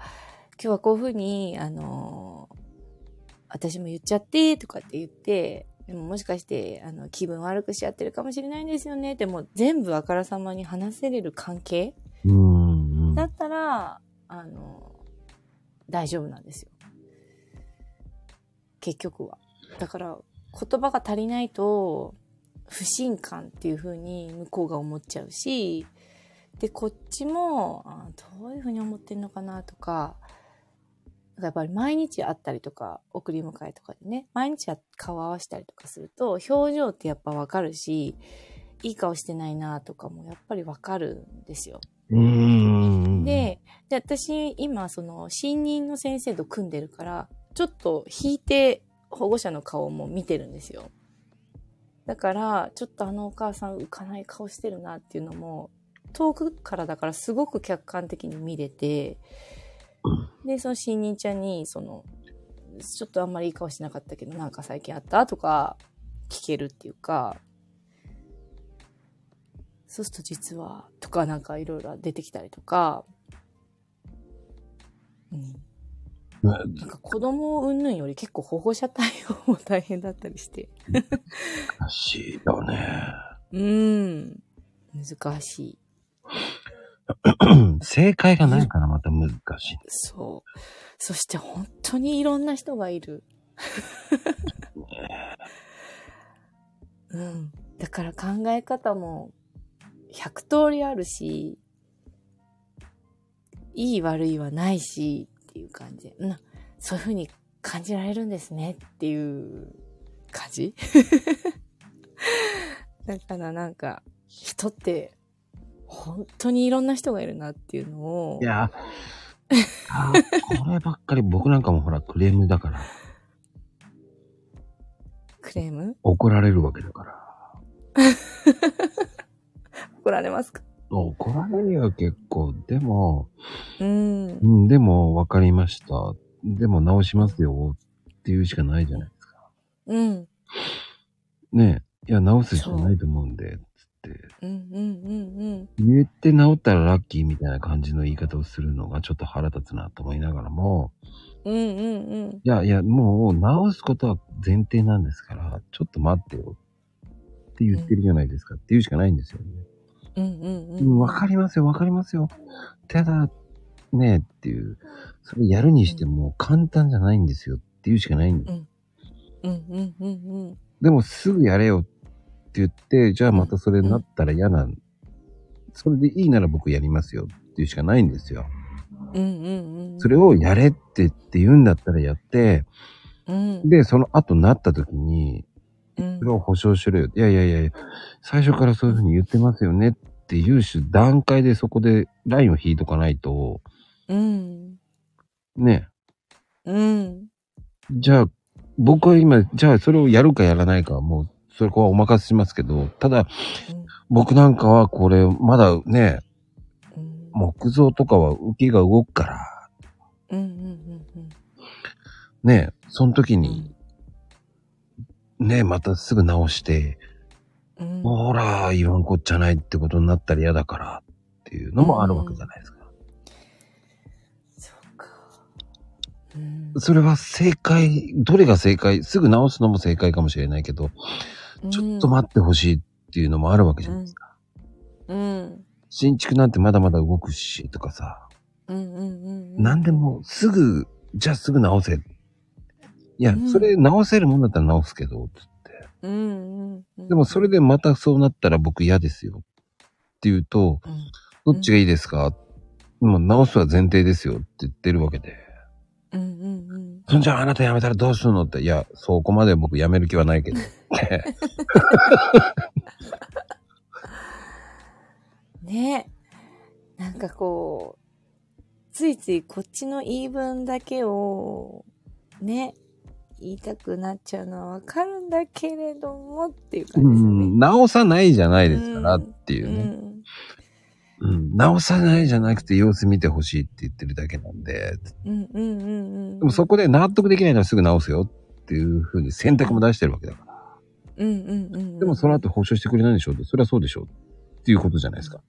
日はこういうふうに私も言っちゃってとかって言って、でももしかして気分悪くしちゃってるかもしれないんですよねって、もう全部あからさまに話せれる関係だったら大丈夫なんですよ、結局は。だから言葉が足りないと不信感っていう風に向こうが思っちゃうし、でこっちもどういう風に思ってんのかなとか、やっぱり毎日会ったりとか送り迎えとかでね、毎日顔合わせたりとかすると表情ってやっぱ分かるし、いい顔してないなとかもやっぱり分かるんですよ。で私今新任の先生と組んでるから、ちょっと引いて保護者の顔も見てるんですよ。だからちょっとお母さん浮かない顔してるなっていうのも遠くからだからすごく客観的に見れて、でその新人ちゃんにちょっとあんまりいい顔しなかったけどなんか最近あったとか聞けるっていうか、そうすると実はとかなんかいろいろ出てきたりとか、うん、なんか子供をうんぬんより結構保護者対応も大変だったりして難しいよね。うん、難しい。正解がないからまた難しい。そう。そして本当にいろんな人がいる。うん。だから考え方も100通りあるし、いい悪いはないしっていう感じで、うん、そういう風に感じられるんですねっていう感じ。だからなんか人って本当にいろんな人がいるなっていうのを。いや、こればっかり僕なんかもほらクレームだから。クレーム？怒られるわけだから。怒られますか？怒られるよ結構。でも、うん、でもわかりました。でも直しますよっていうしかないじゃないですか。うん。ねえ、いや直すしかないと思うんで。うんうんうんうん、言って治ったらラッキーみたいな感じの言い方をするのがちょっと腹立つなと思いながらも、うんうんうん、いやいやもう治すことは前提なんですからちょっと待ってよって言ってるじゃないですか、うん、っていうしかないんですよね。うんうんうん、わかりますよわかりますよ、ただねっていう、それやるにしても簡単じゃないんですよっていうしかないんです、うんうんうんうん、でもすぐやれよって言って、じゃあまたそれになったら嫌な、うん、それでいいなら僕やりますよっていうしかないんですよ、うんうんうん、それをやれって言うんだったらやって、うん、でその後なった時にそれを保証しろよ、うん、いやいやいや最初からそういうふうに言ってますよねっていう段階でそこでラインを引いとかないと、うん、ね、うん、じゃあ僕は今じゃあそれをやるかやらないかはもうそこはお任せしますけど、ただ、僕なんかはこれ、まだね、木造とかは浮きが動くから、うんうんうんうん、ね、その時に、ね、またすぐ直して、うん、ほら、言わんこっちゃないってことになったら嫌だからっていうのもあるわけじゃないですか。そうか、ん。それは正解、どれが正解、すぐ直すのも正解かもしれないけど、ちょっと待ってほしいっていうのもあるわけじゃないですか。うん。うん、新築なんてまだまだ動くしとかさ。うんうんうん。なんでもすぐ、じゃあすぐ直せ。いや、それ直せるもんだったら直すけど、うんうんうん、でもそれでまたそうなったら僕嫌ですよって言うと、うん、どっちがいいですか、うん、もう直すは前提ですよって言ってるわけで、うんうんうん、そんじゃああなた辞めたらどうするのって、いやそこまで僕辞める気はないけどってねえ、なんかこうついついこっちの言い分だけをね言いたくなっちゃうのはわかるんだけれどもっていう感じですね。うん、直さないじゃないですからっていうね。うんうん、直さないじゃなくて様子見てほしいって言ってるだけなんで。うんうんうんうん。でもそこで納得できないならすぐ直すよっていうふうに選択も出してるわけだから。うんうんうん、うん。でもその後保証してくれないでしょうと、それはそうでしょうっていうことじゃないですか。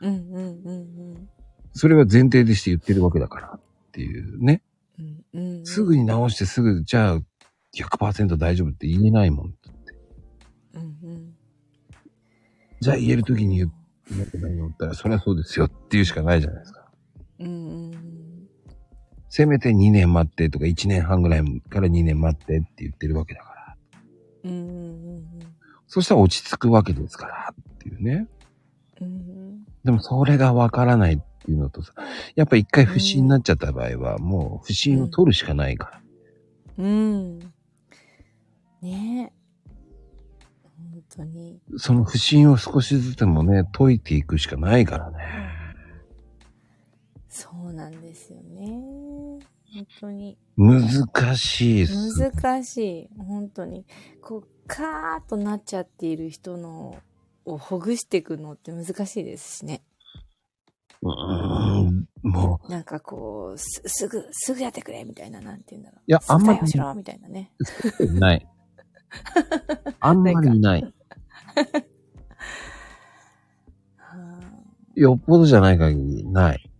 うんうんうんうん。それは前提でして言ってるわけだからっていうね。うんうんうん、すぐに直してすぐじゃあ。100% 大丈夫って言えないもんって。うんうん、じゃあ言えるときに言ってないのったら、そりゃそうですよっていうしかないじゃないですか。うんうん、せめて2年待ってとか1年半ぐらいから2年待ってって言ってるわけだから。うんうんうん、そしたら落ち着くわけですからっていうね。うんうん、でもそれがわからないっていうのとさ、やっぱ一回不審になっちゃった場合は、もう不審を取るしかないから。うん。うんねえ、本当にその不信を少しずつもね解いていくしかないからね。そうなんですよね。本当に難しいっす。難しい、本当にこうカーッとなっちゃっている人のをほぐしていくのって難しいですしね。もうなんかこうすぐやってくれみたいな、なんていうんだろう。いやあんまりしろみたいなね。ない。あんまりない。よっぽどじゃない限りない。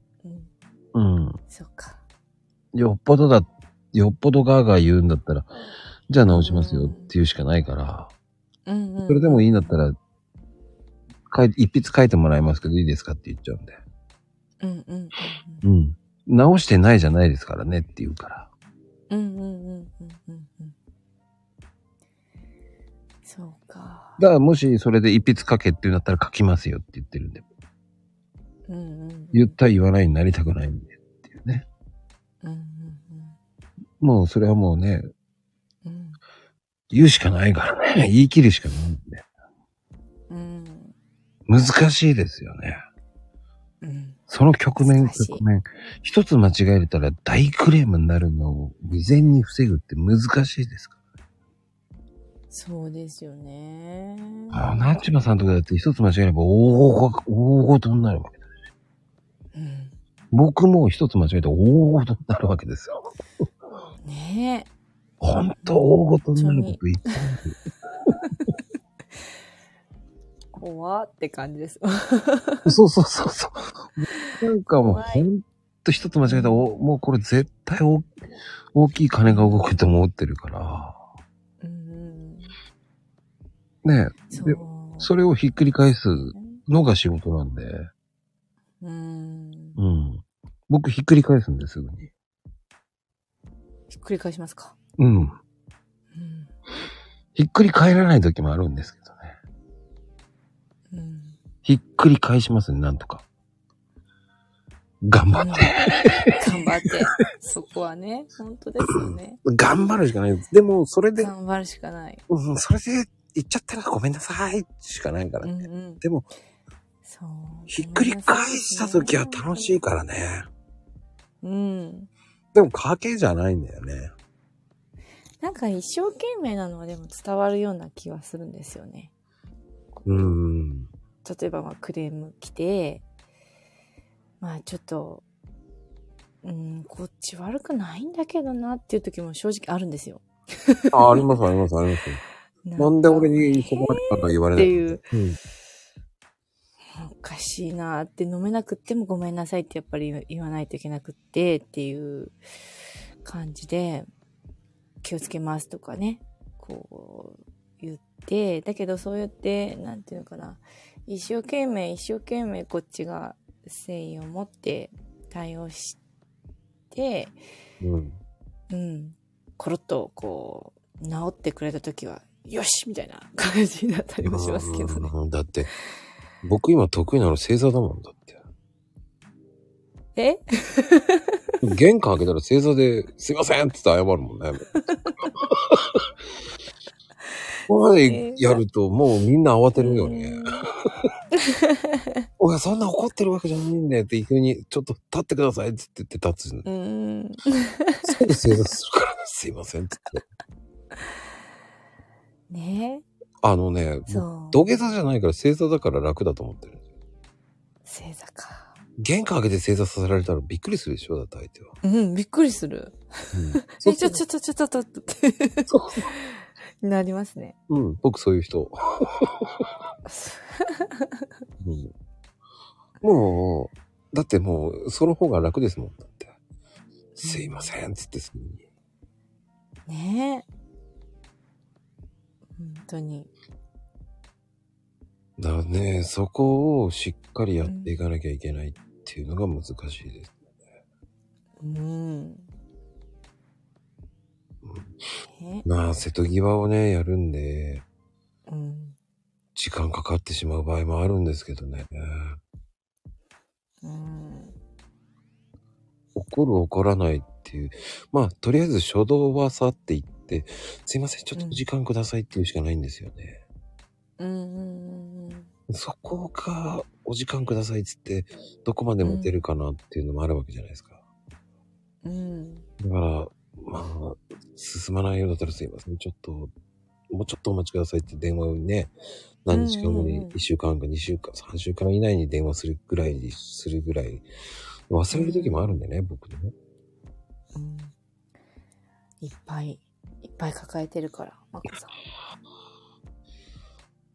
うん。うん、そっか。よっぽどガー言うんだったら、じゃあ直しますよっていうしかないから。うんうん、それでもいいんだったら一筆書いてもらいますけどいいですかって言っちゃうんで。うんうんうん、うん。直してないじゃないですからねって言うから。うんうんうんうんうんうん。そうか。だからもしそれで一筆書けっていうんだったら書きますよって言ってるんで。うんうんうん、言った言わないになりたくないんでっていうね。うんうんうん。もうそれはもうね、うん、言うしかないからね。言い切るしかないんで。うん。難しいですよね。うん、その局面、一つ間違えれたら大クレームになるのを未然に防ぐって難しいですからね。そうですよね。あ、なっちまさんとかだって一つ間違えれば大事になるわけだし、うん。僕も一つ間違えたら大事になるわけですよ。ねえ。ほんと大事になること言ってる。怖って感じです。そうそうそうそう。なんかもうほんと一つ間違えたらもうこれ絶対大きい金が動くと思ってるから。ねえ、でそれをひっくり返すのが仕事なんで。うん。僕ひっくり返すんですぐに。ひっくり返しますか。うん。うん、ひっくり返らない時もあるんですけど。ひっくり返しますね、なんとか。頑張って。頑張って。そこはね、本当ですよね。頑張るしかないです。でも、それで。頑張るしかない。うん、それで、言っちゃったらごめんなさい、しかないからね。うんうん、でもそう、ひっくり返した時は楽しいからね。うん。でも、賭けじゃないんだよね。なんか一生懸命なのはでも伝わるような気はするんですよね。うん。例えばまあクレーム来て、まあちょっと、こっち悪くないんだけどなっていう時も正直あるんですよ。ありますありますあります。なんで俺にそこまでなんか言われないのっていう。おかしいなって飲めなくってもごめんなさいってやっぱり言わないといけなくってっていう感じで気をつけますとかねこう言ってだけどそうやってなんていうのかな一生懸命こっちが誠意を持って対応してコロッとこう治ってくれた時はよしみたいな感じになったりもしますけどね。だって僕今得意なの正座だもんだって。え玄関開けたら正座ですいませんって言って謝るもんね。ここまでやるともうみんな慌てるよね。おいそんな怒ってるわけじゃないんだよって急にちょっと立ってくださいって言って立つの。すぐ正座するからすいませんって言って。ねえ。あのね、土下座じゃないから正座だから楽だと思ってる。正座か。玄関開けて正座させられたらびっくりするでしょだって相手は。うん、びっくりする。うん、ちょっとってなりますね。うん、僕そういう人。うん、もうだってもうその方が楽ですもんだって。すいませんっつってすぐに。ねえ。本当にだね。そこをしっかりやっていかなきゃいけないっていうのが難しいですね。まあ瀬戸際をねやるんで、時間かかってしまう場合もあるんですけどね。怒る怒らないっていう、まあとりあえず初動はさって言ってで、すいませんちょっと時間くださいっていうしかないんですよね。そこがお時間くださいっつってどこまで持てるかなっていうのもあるわけじゃないですか。だからまあ進まないようだったらすいませんちょっともうちょっとお待ちくださいって電話をね何日間後に1週間か2週間3週間以内に電話するぐらいにするぐらい忘れる時もあるんでね、僕ね。いっぱい抱えてるから、マコさん。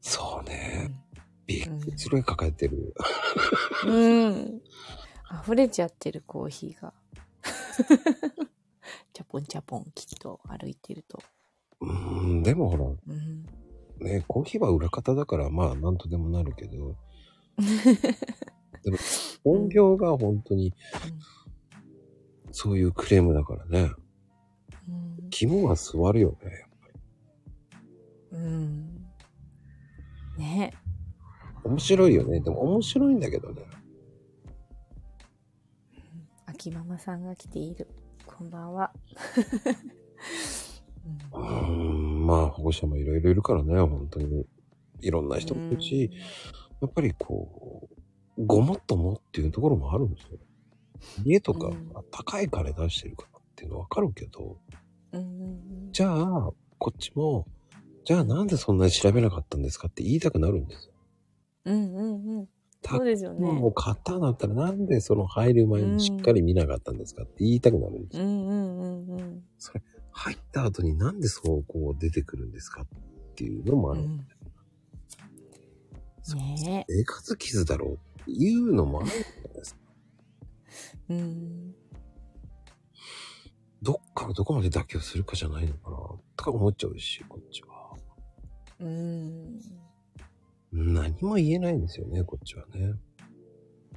そうね。びっくり抱えてる。溢れちゃってるコーヒーが。チャポンチャポンきっと歩いてると。でもほら、ね、コーヒーは裏方だからまあなんとでもなるけど。でも本業が本当にそういうクレームだからね。肝は座るよね、やっぱり。ね。面白いよね。でも面白いんだけどね。秋ママさんが来ている。こんばんは。まあ保護者もいろいろいるからね、本当にいろんな人もいるし、やっぱりこうごもっともっていうところもあるんですよ。家とか高い金出してるからっていうのわかるけど。じゃあこっちもじゃあなんでそんなに調べなかったんですかって言いたくなるんですよ。そうですよね。もう買ったんだったらなんでその入る前にしっかり見なかったんですかって言いたくなるんですよ。それ入った後になんでそうこう出てくるんですかっていうのもあるんです。生活傷だろうっていうのもあるんですどっからどこまで妥協するかじゃないのかなとか思っちゃうし、こっちは。何も言えないんですよね、こっちはね。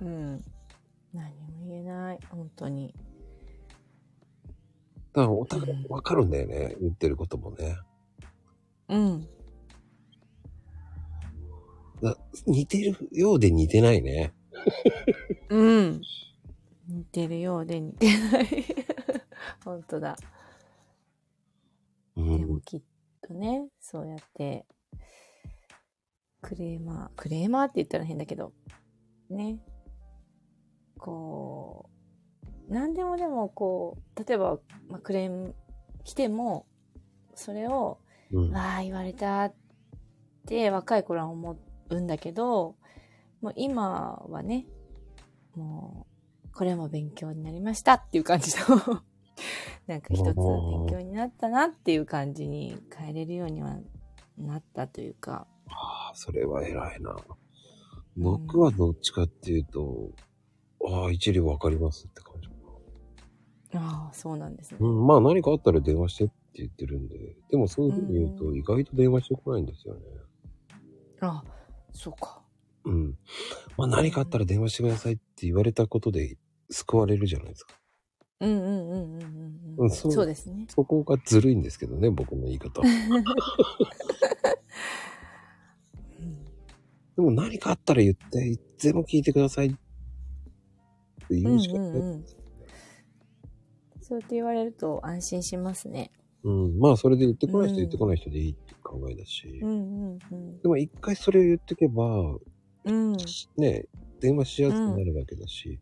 何も言えない、本当に。だからお互い分かるんだよね、言ってることもね。似てるようで似てないね。似てるようで似てない。本当だ。でもきっとね、そうやってクレーマーって言ったら変だけどね、こう何でもこう例えば、まあ、クレーム来てもそれを、わあ言われたって若い頃は思うんだけど、もう今はね、もうこれも勉強になりましたっていう感じのなんか一つ勉強になったなっていう感じに変えれるようにはなったというか。ああ、それは偉いな。僕はどっちかっていうと、ああ一理わかりますって感じかな。ああ、そうなんですね。まあ何かあったら電話してって言ってるんで、でもそういうふうに言うと意外と電話してこないんですよね。ああ、そうか。うん。まあ何かあったら電話してくださいって言われたことで救われるじゃないですか。そうですね。そこがずるいんですけどね、僕の言い方。でも何かあったら言って、いつでも聞いてくださいって言うしかない、そうって言われると安心しますね。まあそれで言ってこない人、言ってこない人でいいって考えだし。でも一回それを言ってけば、ね、電話しやすくなるわけだし、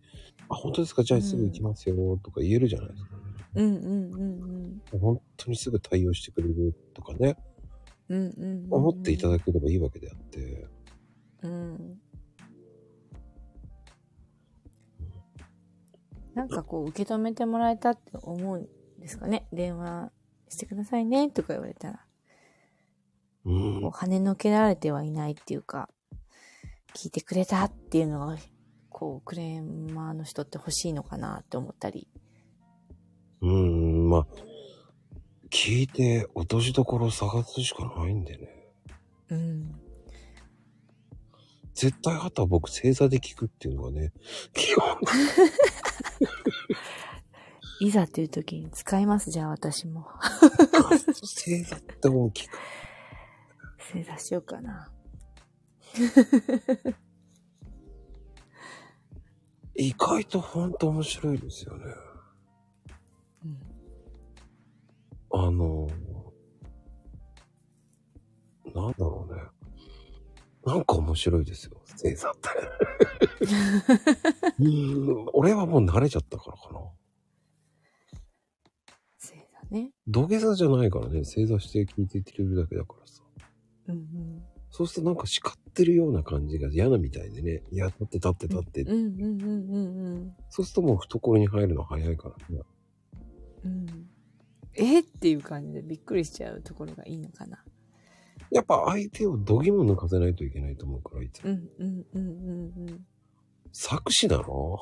あ、本当ですか、じゃあすぐ行きますよとか言えるじゃないですか、ね。本当にすぐ対応してくれるとかね。思っていただければいいわけであって。なんかこう受け止めてもらえたって思うんですかね。電話してくださいねとか言われたら、こう跳ねのけられてはいないっていうか、聞いてくれたっていうのがこうクレーマーの人って欲しいのかなって思ったり。まあ聞いて落としどころを探すしかないんでね。絶対あとは僕正座で聞くっていうのがね、基本。いざという時に使います、じゃあ私も。正座って大きく。正座しようかな。意外とほんと面白いですよね。なんだろうね。なんか面白いですよ、正座って。俺はもう慣れちゃったからかな。正座ね。土下座じゃないからね、正座して聞いててるだけだからさ。そうするとなんか叱ってるような感じが嫌なみたいでね。いや、立って立って立って。そうするともう懐に入るの早いからね。えっていう感じでびっくりしちゃうところがいいのかな。やっぱ相手を度肝抜かせないといけないと思うから、いつも。作詞だろ。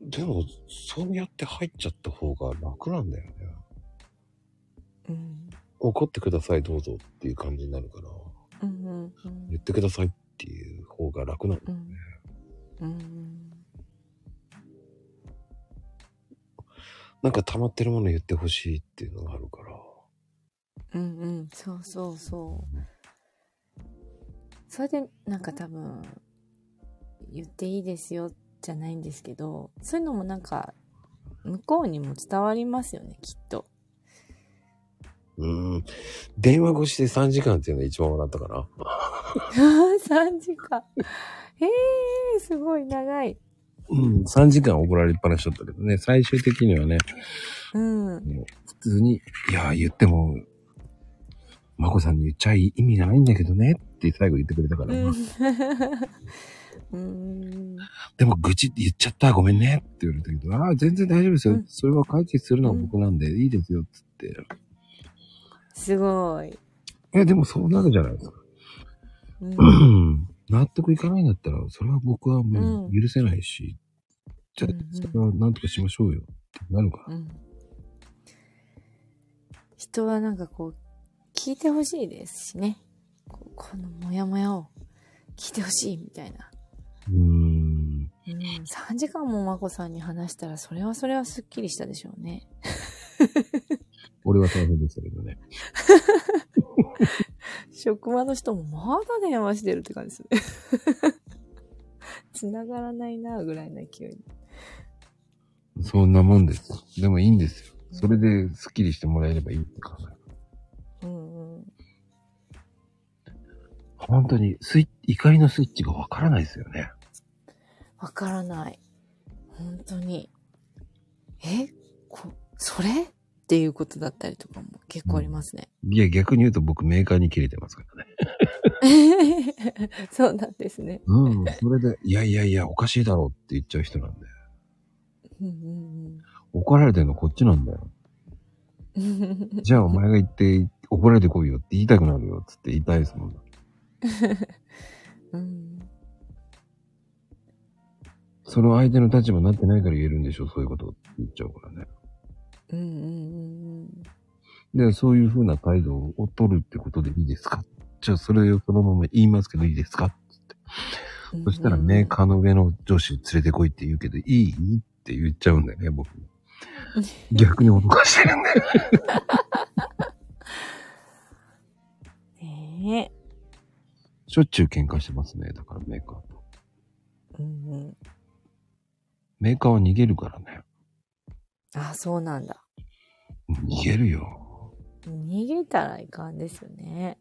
でも、そうやって入っちゃった方が楽なんだよね。怒ってください、どうぞっていう感じになるから。言ってくださいっていう方が楽なんだよね。なんか溜まってるもの言ってほしいっていうのがあるから。そうそうそう。それでなんか多分、言っていいですよじゃないんですけど、そういうのもなんか、向こうにも伝わりますよね、きっと。電話越しで3時間っていうのが一番笑ったかな。3時間。へえ、すごい長い。3時間怒られっぱなしだったけどね、最終的にはね、普通に、いや、言っても、まこさんに言っちゃい意味ないんだけどねって最後言ってくれたから。でも、愚痴って言っちゃった、ごめんねって言われたけど、ああ、全然大丈夫ですよ。それは解決するのは僕なんで、いいですよって言って。すごい。いや、でもそうなるじゃないですか。納得いかないんだったら、それは僕はもう許せないし、じゃあ、それはなんとかしましょうよってなるから。人はなんかこう、聞いてほしいですしね。このモヤモヤを聞いてほしいみたいな。3時間もまこさんに話したら、それはすっきりしたでしょうね。俺は大変でしたけどね。職場の人もまだ電話してるって感じですね。繋がらないなぐらいの勢い。そんなもんです。でもいいんですよ。それでスッキリしてもらえればいいって考え。本当に怒りのスイッチがわからないですよね。わからない。本当に。それっていうことだったりとかも結構ありますね。いや、逆に言うと僕メーカーに切れてますからね。そうなんですね。うん、それで、いやいやいや、おかしいだろうって言っちゃう人なんで。うんうんうん、怒られてるのこっちなんだよ。じゃあお前が言って、怒られてこいよって言いたくなるよって言いたいですもん。うん、その相手の立場になってないから言えるんでしょ、そういうことって言っちゃうからね。うんうんうん。で、そういう風な態度を取るってことでいいですか？じゃあそれをそのまま言いますけどいいですかって、うんうん。そしたらメーカーの上の上司連れてこいって言うけど、いい？って言っちゃうんだよね、僕。逆に脅かしてるんだよ。ねえ。しょっちゅう喧嘩してますね。だからメーカーと。うんうん。メーカーは逃げるからね。あ、そうなんだ。逃げるよ。逃げたらいかんですよね。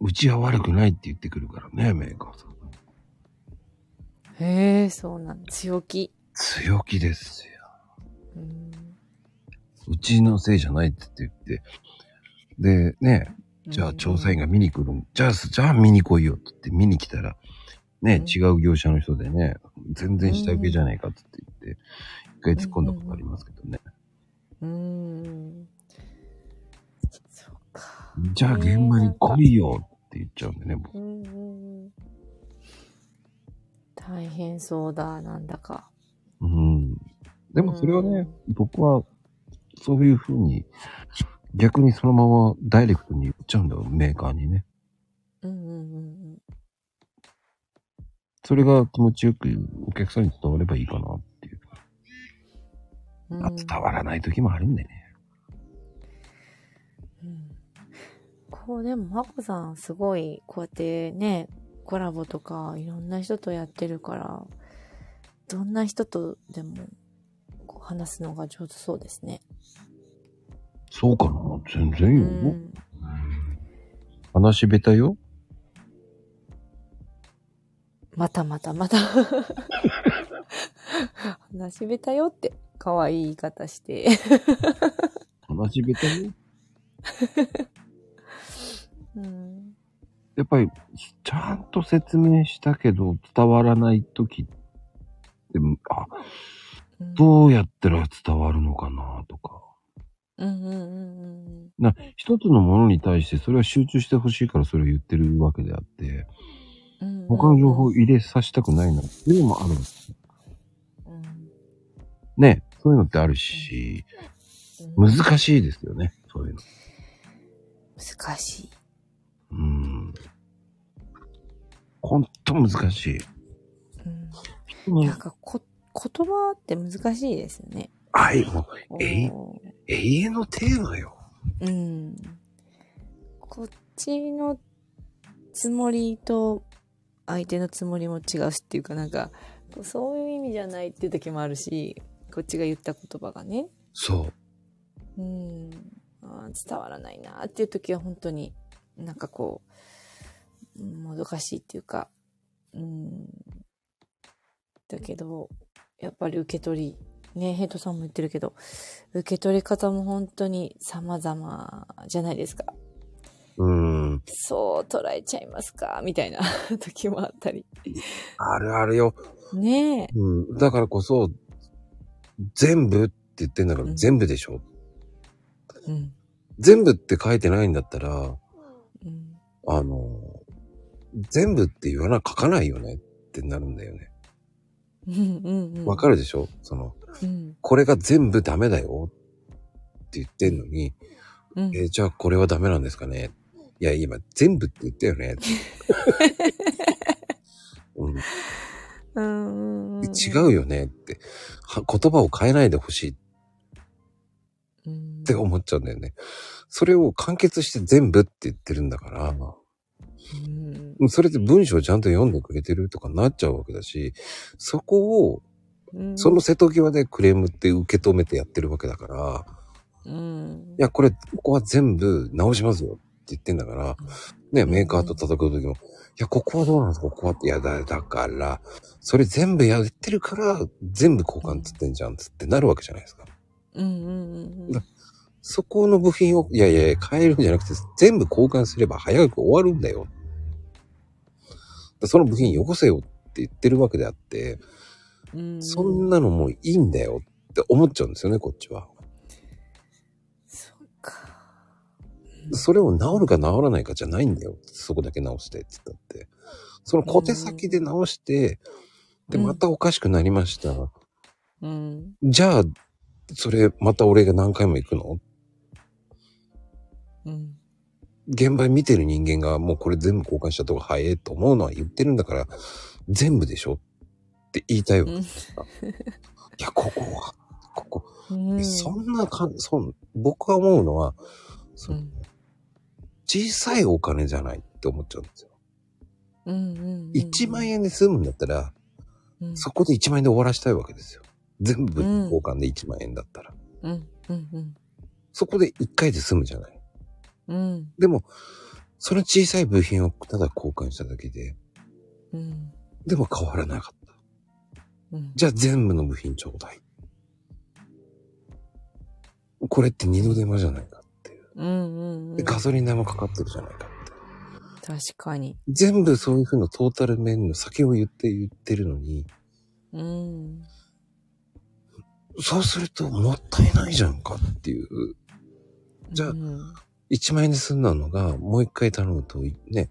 うちは悪くないって言ってくるからね、メーカーさん。へえ、そうなんだ。強気。強気ですよ。うちのせいじゃないって言って、でね、じゃあ調査員が見に来るん、じゃあ見に来いよって言って見に来たら、ね、違う業者の人でね、全然下請けじゃないかって言って、一回突っ込んだことありますけどね。そっか。じゃあ現場に来いよって言っちゃうんでね、僕。大変そうだ、なんだか。うん。でもそれはね、僕は、そういう風に、逆にそのままダイレクトに言っちゃうんだよ、メーカーにね。うんうんうん。それが気持ちよくお客さんに伝わればいいかなっていう。伝わらない時もあるんだよね。でも、まこさん、すごい、こうやってね、コラボとか、いろんな人とやってるから、どんな人とでも、話すのが上手そうですね。そうかな、全然よ。話し下手よ。また話し下手よって可愛い言い方して。話し下手よ。やっぱりちゃんと説明したけど伝わらないときってどうやったら伝わるのかなとか。一つのものに対してそれは集中してほしいからそれを言ってるわけであって、他の情報を入れさせたくないなっていうのもあるんですよ。ね、そういうのってあるし、難しいですよね、そういうの。難しい。本当難しい。なんか言葉って難しいですよね。はい、もう永遠のテーマよ。こっちのつもりと相手のつもりも違うしっていうか、なんかそういう意味じゃないっていう時もあるし、こっちが言った言葉がね。そう。伝わらないなっていう時は本当になんかもどかしいっていうか、だけどやっぱり受け取りね、ヘイトさんも言ってるけど、受け取り方も本当に様々じゃないですか。そう捉えちゃいますかみたいな時もあったり。あるあるよ。ねえ。だからこそ全部って言ってんだから、全部でしょ。全部って書いてないんだったら、全部って言わな書かないよねってなるんだよね。わかるでしょ、これが全部ダメだよって言ってんのに、じゃあこれはダメなんですかね、いや今全部って言ったよね、違うよねって言葉を変えないでほしいって思っちゃうんだよね。それを完結して全部って言ってるんだから、それって文章をちゃんと読んでくれてるとかなっちゃうわけだし、そこを、その瀬戸際でクレームって受け止めてやってるわけだから、いや、ここは全部直しますよって言ってんだから、ね、メーカーと叩くときも、いや、ここはどうなんですか、ここはって、いや、だから、それ全部やってるから、全部交換って言ってんじゃんってなるわけじゃないですか。そこの部品を、いやいや、変えるんじゃなくて、全部交換すれば早く終わるんだよ。その部品よこせよって言ってるわけであって、そんなのもういいんだよって思っちゃうんですよね、こっちは。そっか。それを治るか治らないかじゃないんだよ。そこだけ直してって言ったって。その小手先で直して、で、またおかしくなりました。じゃあ、それまた俺が何回も行くの？現場見てる人間がもうこれ全部交換したとこ早いと思うのは言ってるんだから、全部でしょって言いたいわけですか。いや、ここ、そんなかん、僕は思うのは、小さいお金じゃないって思っちゃうんですよ。1万円で済むんだったら、そこで1万円で終わらしたいわけですよ。全部交換で1万円だったら。そこで1回で済むじゃない。でもその小さい部品をただ交換しただけで、でも変わらなかった、じゃあ全部の部品ちょうだい、これって二度手間じゃないかっていう、でガソリン代もかかってるじゃないかって。確かに全部そういう風なトータル面の先を言ってるのに、そうするともったいないじゃんかっていう。じゃあ、1万円で済んだのが、もう一回頼むと、ね、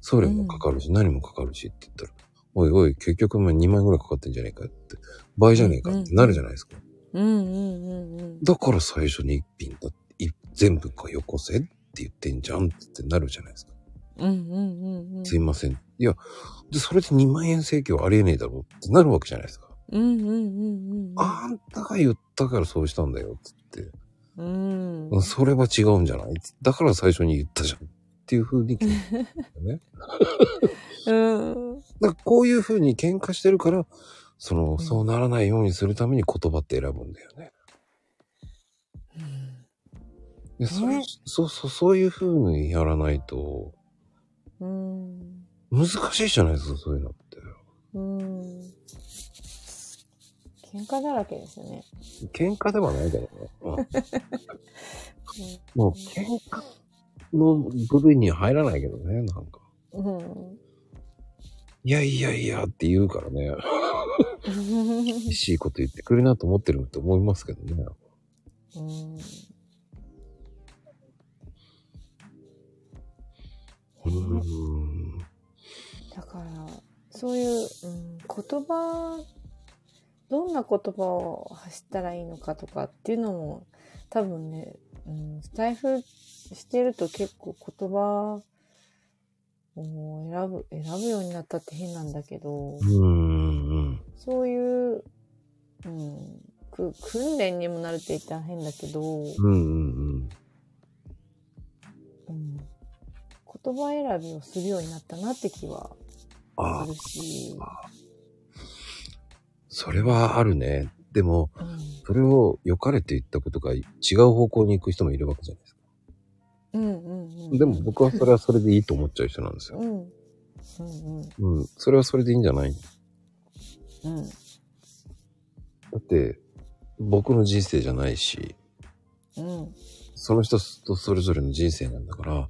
送料もかかるし、何もかかるしって言ったら、おいおい、結局2万円ぐらいかかってんじゃねえかって、倍じゃねえかってなるじゃないですか。だから最初に一品だって、全部かよこせって言ってんじゃんってなるじゃないですか。すいません。いや、で、それで2万円請求ありえねえだろってなるわけじゃないですか。あんたが言ったからそうしたんだよって言って。それは違うんじゃない？だから最初に言ったじゃんっていう風に聞いてね。だからこういう風に喧嘩してるから、そうならないようにするために言葉って選ぶんだよね。そういう風にやらないと、難しいじゃないですか、そういうのって。喧嘩だらけですよね。喧嘩ではないだろうね。もう喧嘩の部類に入らないけどね、なんか。いやいやいやって言うからね。厳しいこと言ってくれなと思ってると思いますけどね。だから、そういう、言葉、どんな言葉を発したらいいのかとかっていうのも多分ね、スタイフしてると結構言葉を選ぶようになったって変なんだけど、そういう、訓練にもなるって言ったら変だけど、言葉選びをするようになったなって気はするし、それはあるね。でも、それを良かれって言ったことが違う方向に行く人もいるわけじゃないですか。でも僕はそれはそれでいいと思っちゃう人なんですよ。それはそれでいいんじゃない？だって、僕の人生じゃないし、その人とそれぞれの人生なんだから、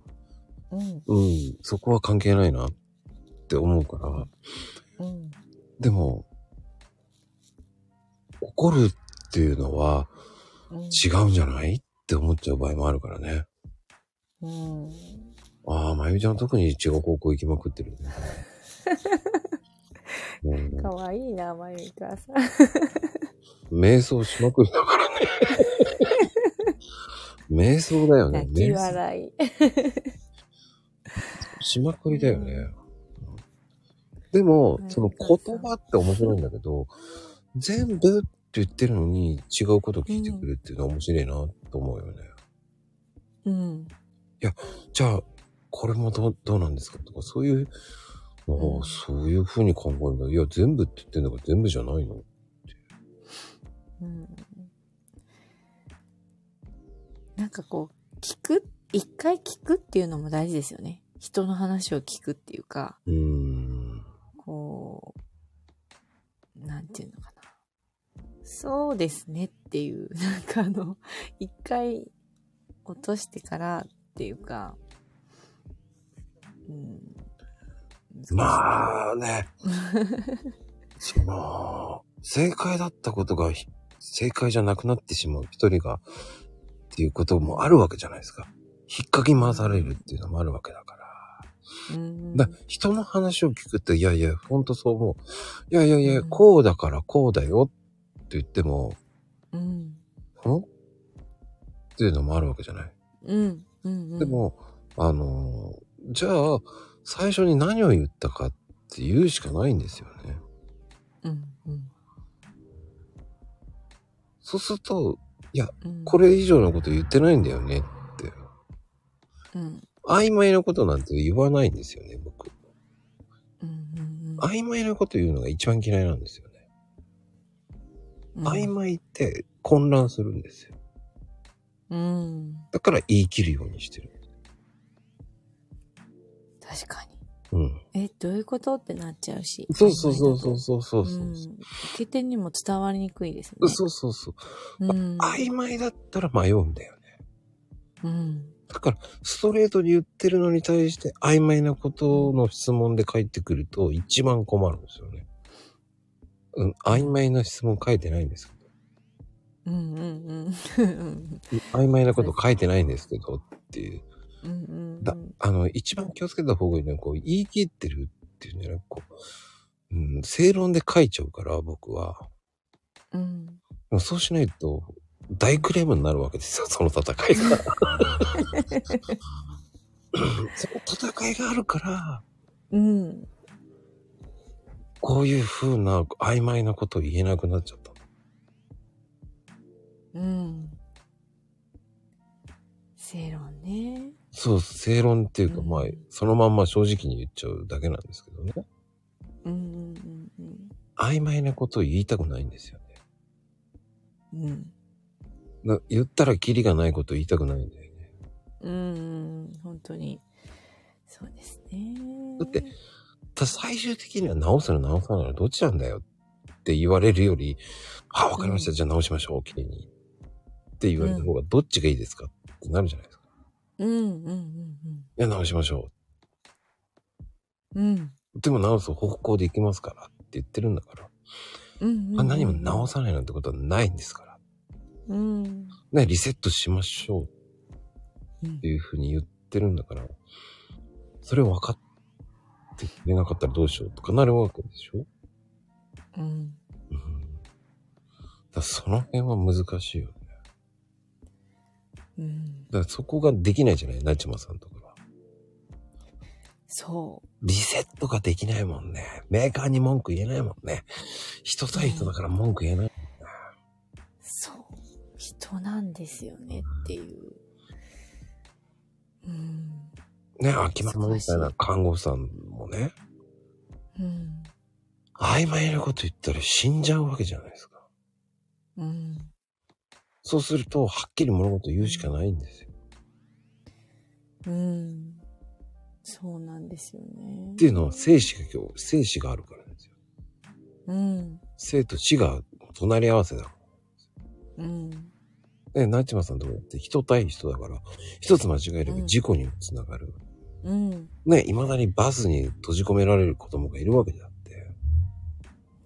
そこは関係ないなって思うから、でも、怒るっていうのは違うんじゃない、って思っちゃう場合もあるからね。ああ、まゆみちゃん特に違う方向行きまくってる、ね。かわいいな、まゆみちゃんさん。瞑想しまくるだからね。瞑想だよね。泣き笑い。しまくりだよね。でも、その言葉って面白いんだけど、全部って言ってるのに違うこと聞いてくるっていうのは面白いなと思うよね。いや、じゃあ、これもどうなんですかとか、そういう、そういう風に考えるんだ。いや、全部って言ってんだから全部じゃないのって。なんかこう、聞くっ一回聞くっていうのも大事ですよね。人の話を聞くっていうか、こう、なんていうのかな。そうですねっていう、なんか一回落としてからっていうか、まあね。その、正解だったことが正解じゃなくなってしまう一人が、っていうこともあるわけじゃないですか。引っかき回されるっていうのもあるわけだから。だから人の話を聞くって、いやいや、ほんとそう思う。いやいやいや、こうだからこうだよって言っても、っていうのもあるわけじゃない。でも、じゃあ、最初に何を言ったかって言うしかないんですよね。そうすると、いや、これ以上のこと言ってないんだよねって。曖昧なことなんて言わないんですよね、僕。曖昧なこと言うのが一番嫌いなんですよね。曖昧って混乱するんですよ。だから言い切るようにしてる。確かに。どういうことってなっちゃうし。そう。受け手にも伝わりにくいですね。曖昧だったら迷うんだよね。だから、ストレートに言ってるのに対して曖昧なことの質問で返ってくると一番困るんですよね。曖昧な質問書いてないんですけど。曖昧なこと書いてないんですけどっていう。一番気をつけた方がいいのは、こう、言い切ってるっていうね、こう、正論で書いちゃうから、僕は。そうしないと、大クレームになるわけですよ、その戦いが。その戦いがあるから、こういう風な曖昧なことを言えなくなっちゃった。正論ね。そう、正論っていうか、まあ、そのまんま正直に言っちゃうだけなんですけどね。曖昧なことを言いたくないんですよね。言ったらキリがないことを言いたくないんだよね。本当に。そうですね。だって、最終的には直すの直さないのどっちなんだよって言われるより、あ、わかりました、じゃあ直しましょう、きれいに。って言われた方がどっちがいいですかってなるじゃないですか。いや、直しましょう。でも直す方向でいきますからって言ってるんだから。何も直さないなんてことはないんですから。ね、リセットしましょう。っていうふうに言ってるんだから。それを分かってくれなかったらどうしようとかなるわけでしょ。だその辺は難しいよね。だからそこができないじゃない、なちまさんとかは。そう。リセットができないもんね。メーカーに文句言えないもんね。人対人だから文句言えないもんね。そう。人なんですよねっていう。ね、秋間みたいな看護師さんもね。曖昧なこと言ったら死んじゃうわけじゃないですか。そうすると、はっきり物事言うしかないんですよ。そうなんですよね。っていうのは、生死があるからですよ。生と死が隣り合わせだから。ね、なちまさんとかって人対人だから、一つ間違えれば事故にもつながる。ね、未だにバスに閉じ込められる子供がいるわけだって。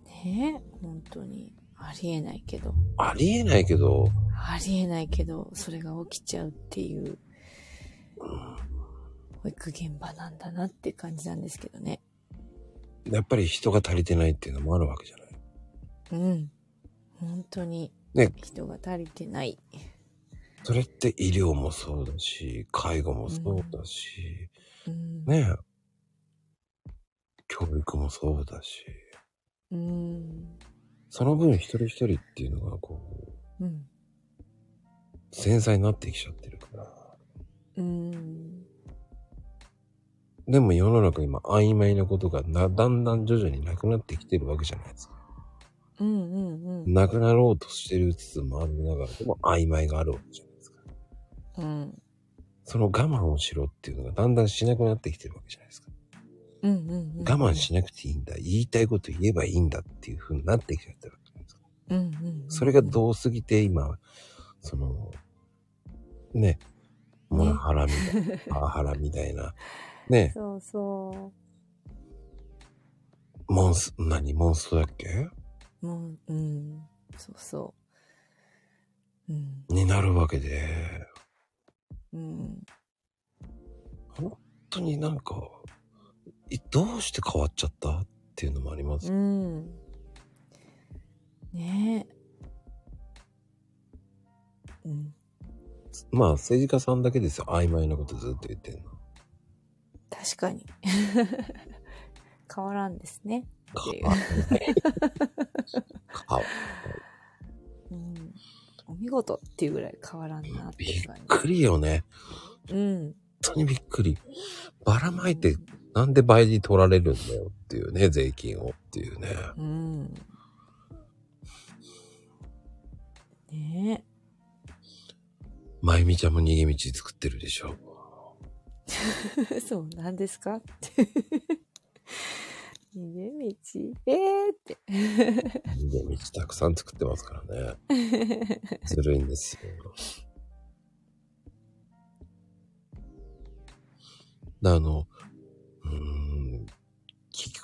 ねえ、本当に。ありえないけど、それが起きちゃうっていう、保育現場なんだなって感じなんですけどね。やっぱり人が足りてないっていうのもあるわけじゃない。本当に。ね。人が足りてない。それって医療もそうだし、介護もそうだし、ね。教育もそうだし。その分一人一人っていうのがこう、繊細になってきちゃってるから。でも世の中今曖昧なことがだんだん徐々になくなってきてるわけじゃないですか。なくなろうとしてるつつもありながらでも曖昧があるわけじゃないですか。その我慢をしろっていうのがだんだんしなくなってきてるわけじゃないですか。うんうんうんうん、我慢しなくていいんだ、言いたいこと言えばいいんだっていう風になってきちゃってるわけじゃないですか。うんうんうん、それがどうすぎて今そのねモラハラみたいなパワハラみたいなねそうそうモンストだっけもううんそうそう、うん、になるわけで、うん、本当になんかどうして変わっちゃったっていうのもあります。うん。ねえ。うん。まあ政治家さんだけですよ。曖昧なことずっと言ってるの。確かに。変わらんですね。変わらない。うん。お見事っていうぐらい変わらんなっていう感じ。びっくりよね。うん。本当にびっくり。ばらまいて、うん、なんで倍に取られるんだよっていうね、税金をっていうね。うん。ねえ。まゆみちゃんも逃げ道作ってるでしょ。そうなんですかって。逃げ道って。逃げ道たくさん作ってますからね。ずるいんですよ。聞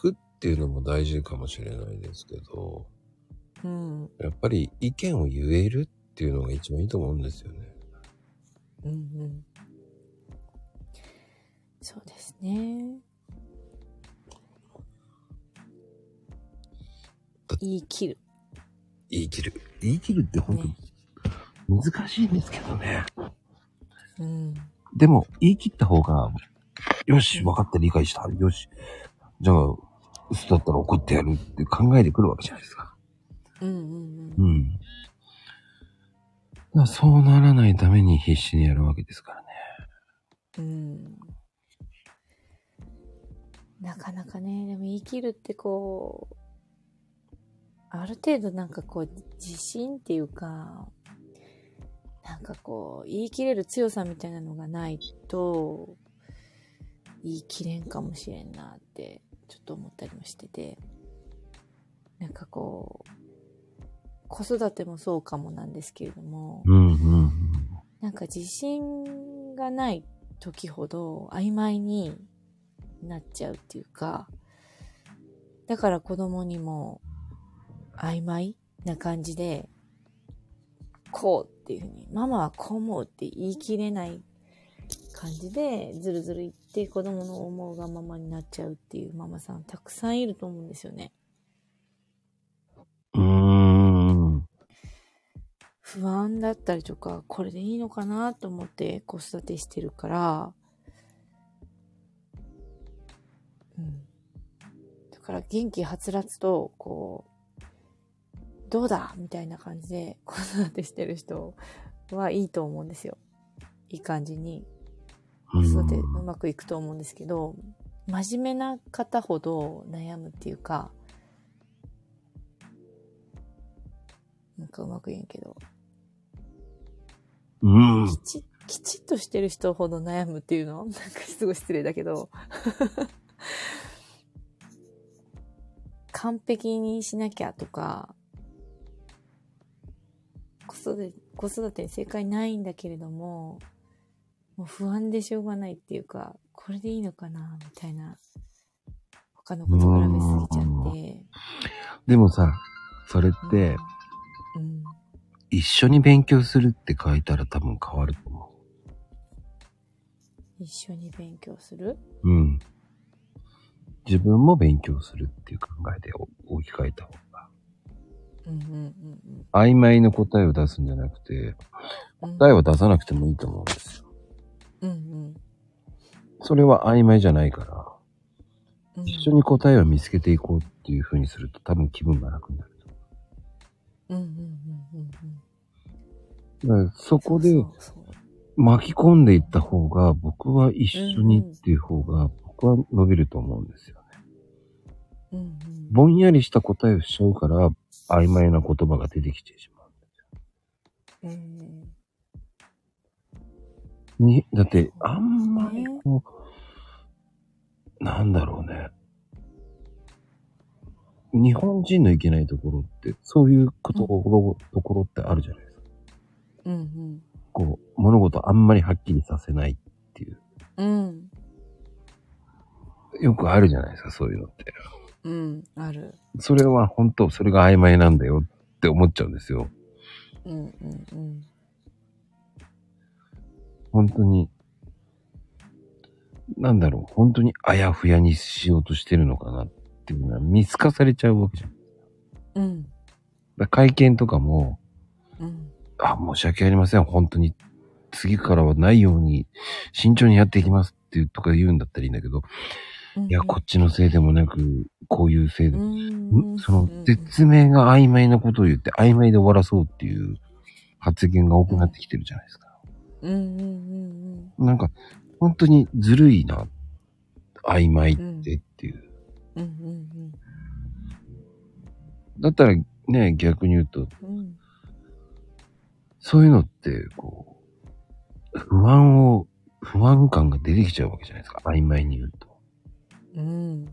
くっていうのも大事かもしれないですけど、うん、やっぱり意見を言えるっていうのが一番いいと思うんですよね。うんうん。そうですね。言い切るって本当に難しいんですけどね。うん。でも言い切った方がよし、分かった、理解した。よし。じゃあ、嘘だったら怒ってやるって考えてくるわけじゃないですか。うんうんうん。うん。だからそうならないために必死にやるわけですからね。うん。なかなかね、でも言い切るってこう、ある程度なんかこう、自信っていうか、なんかこう、言い切れる強さみたいなのがないと、言い切れんかもしれんなってちょっと思ったりもしてて、なんかこう子育てもそうかもなんですけれども、うんうん、なんか自信がない時ほど曖昧になっちゃうっていうか、だから子供にも曖昧な感じでこうっていうふうにママはこう思うって言い切れない感じでずるずるいって子供の思うがままになっちゃうっていうママさんたくさんいると思うんですよね。不安だったりとか、これでいいのかなと思って子育てしてるから、うん、だから元気はつらつとこうどうだみたいな感じで子育てしてる人はいいと思うんですよ。いい感じに育てうまくいくと思うんですけど、真面目な方ほど悩むっていうか、なんかうまく言えんけど、うん、きちっとしてる人ほど悩むっていうのなんかすごい失礼だけど完璧にしなきゃとか、子育てに正解ないんだけれども、もう不安でしょうがないっていうか、これでいいのかなみたいな、他のこと比べすぎちゃって。でもさ、それって、うんうん、一緒に勉強するって書いたら多分変わると思う。一緒に勉強する？うん。自分も勉強するっていう考えで置き換えた方が。うんうんうんうん、曖昧な答えを出すんじゃなくて、答えを出さなくてもいいと思うんですよ。うんうん、それは曖昧じゃないから、うん、一緒に答えを見つけていこうっていう風にすると多分気分が楽になると思う。うんうんうんうん。だからそこで巻き込んでいった方が、僕は一緒にっていう方が僕は伸びると思うんですよね。うんうん、ぼんやりした答えをしちゃうから曖昧な言葉が出てきてしまうんですよ。に、だって、あんまりこう、なんだろうね。日本人のいけないところって、そういうこと、ところってあるじゃないですか。うんうん。こう、物事あんまりはっきりさせないっていう。うん。よくあるじゃないですか、そういうのって。うん、ある。それは本当、それが曖昧なんだよって思っちゃうんですよ。うんうんうん。本当に、なんだろう、本当にあやふやにしようとしてるのかなっていうのは見透かされちゃうわけじゃん。うん。だ会見とかも、うん、あ、申し訳ありません、本当に次からはないように慎重にやっていきますっていうとか言うんだったらいいんだけど、うん、いや、こっちのせいでもなく、こういうせいでも、その説明が曖昧なことを言って曖昧で終わらそうっていう発言が多くなってきてるじゃないですか。うんうんうんうん、なんか本当にずるいな、曖昧ってっていう、うんうんうんうん、だったらね、逆に言うと、うん、そういうのってこう不安感が出てきちゃうわけじゃないですか、曖昧に言うと、うん、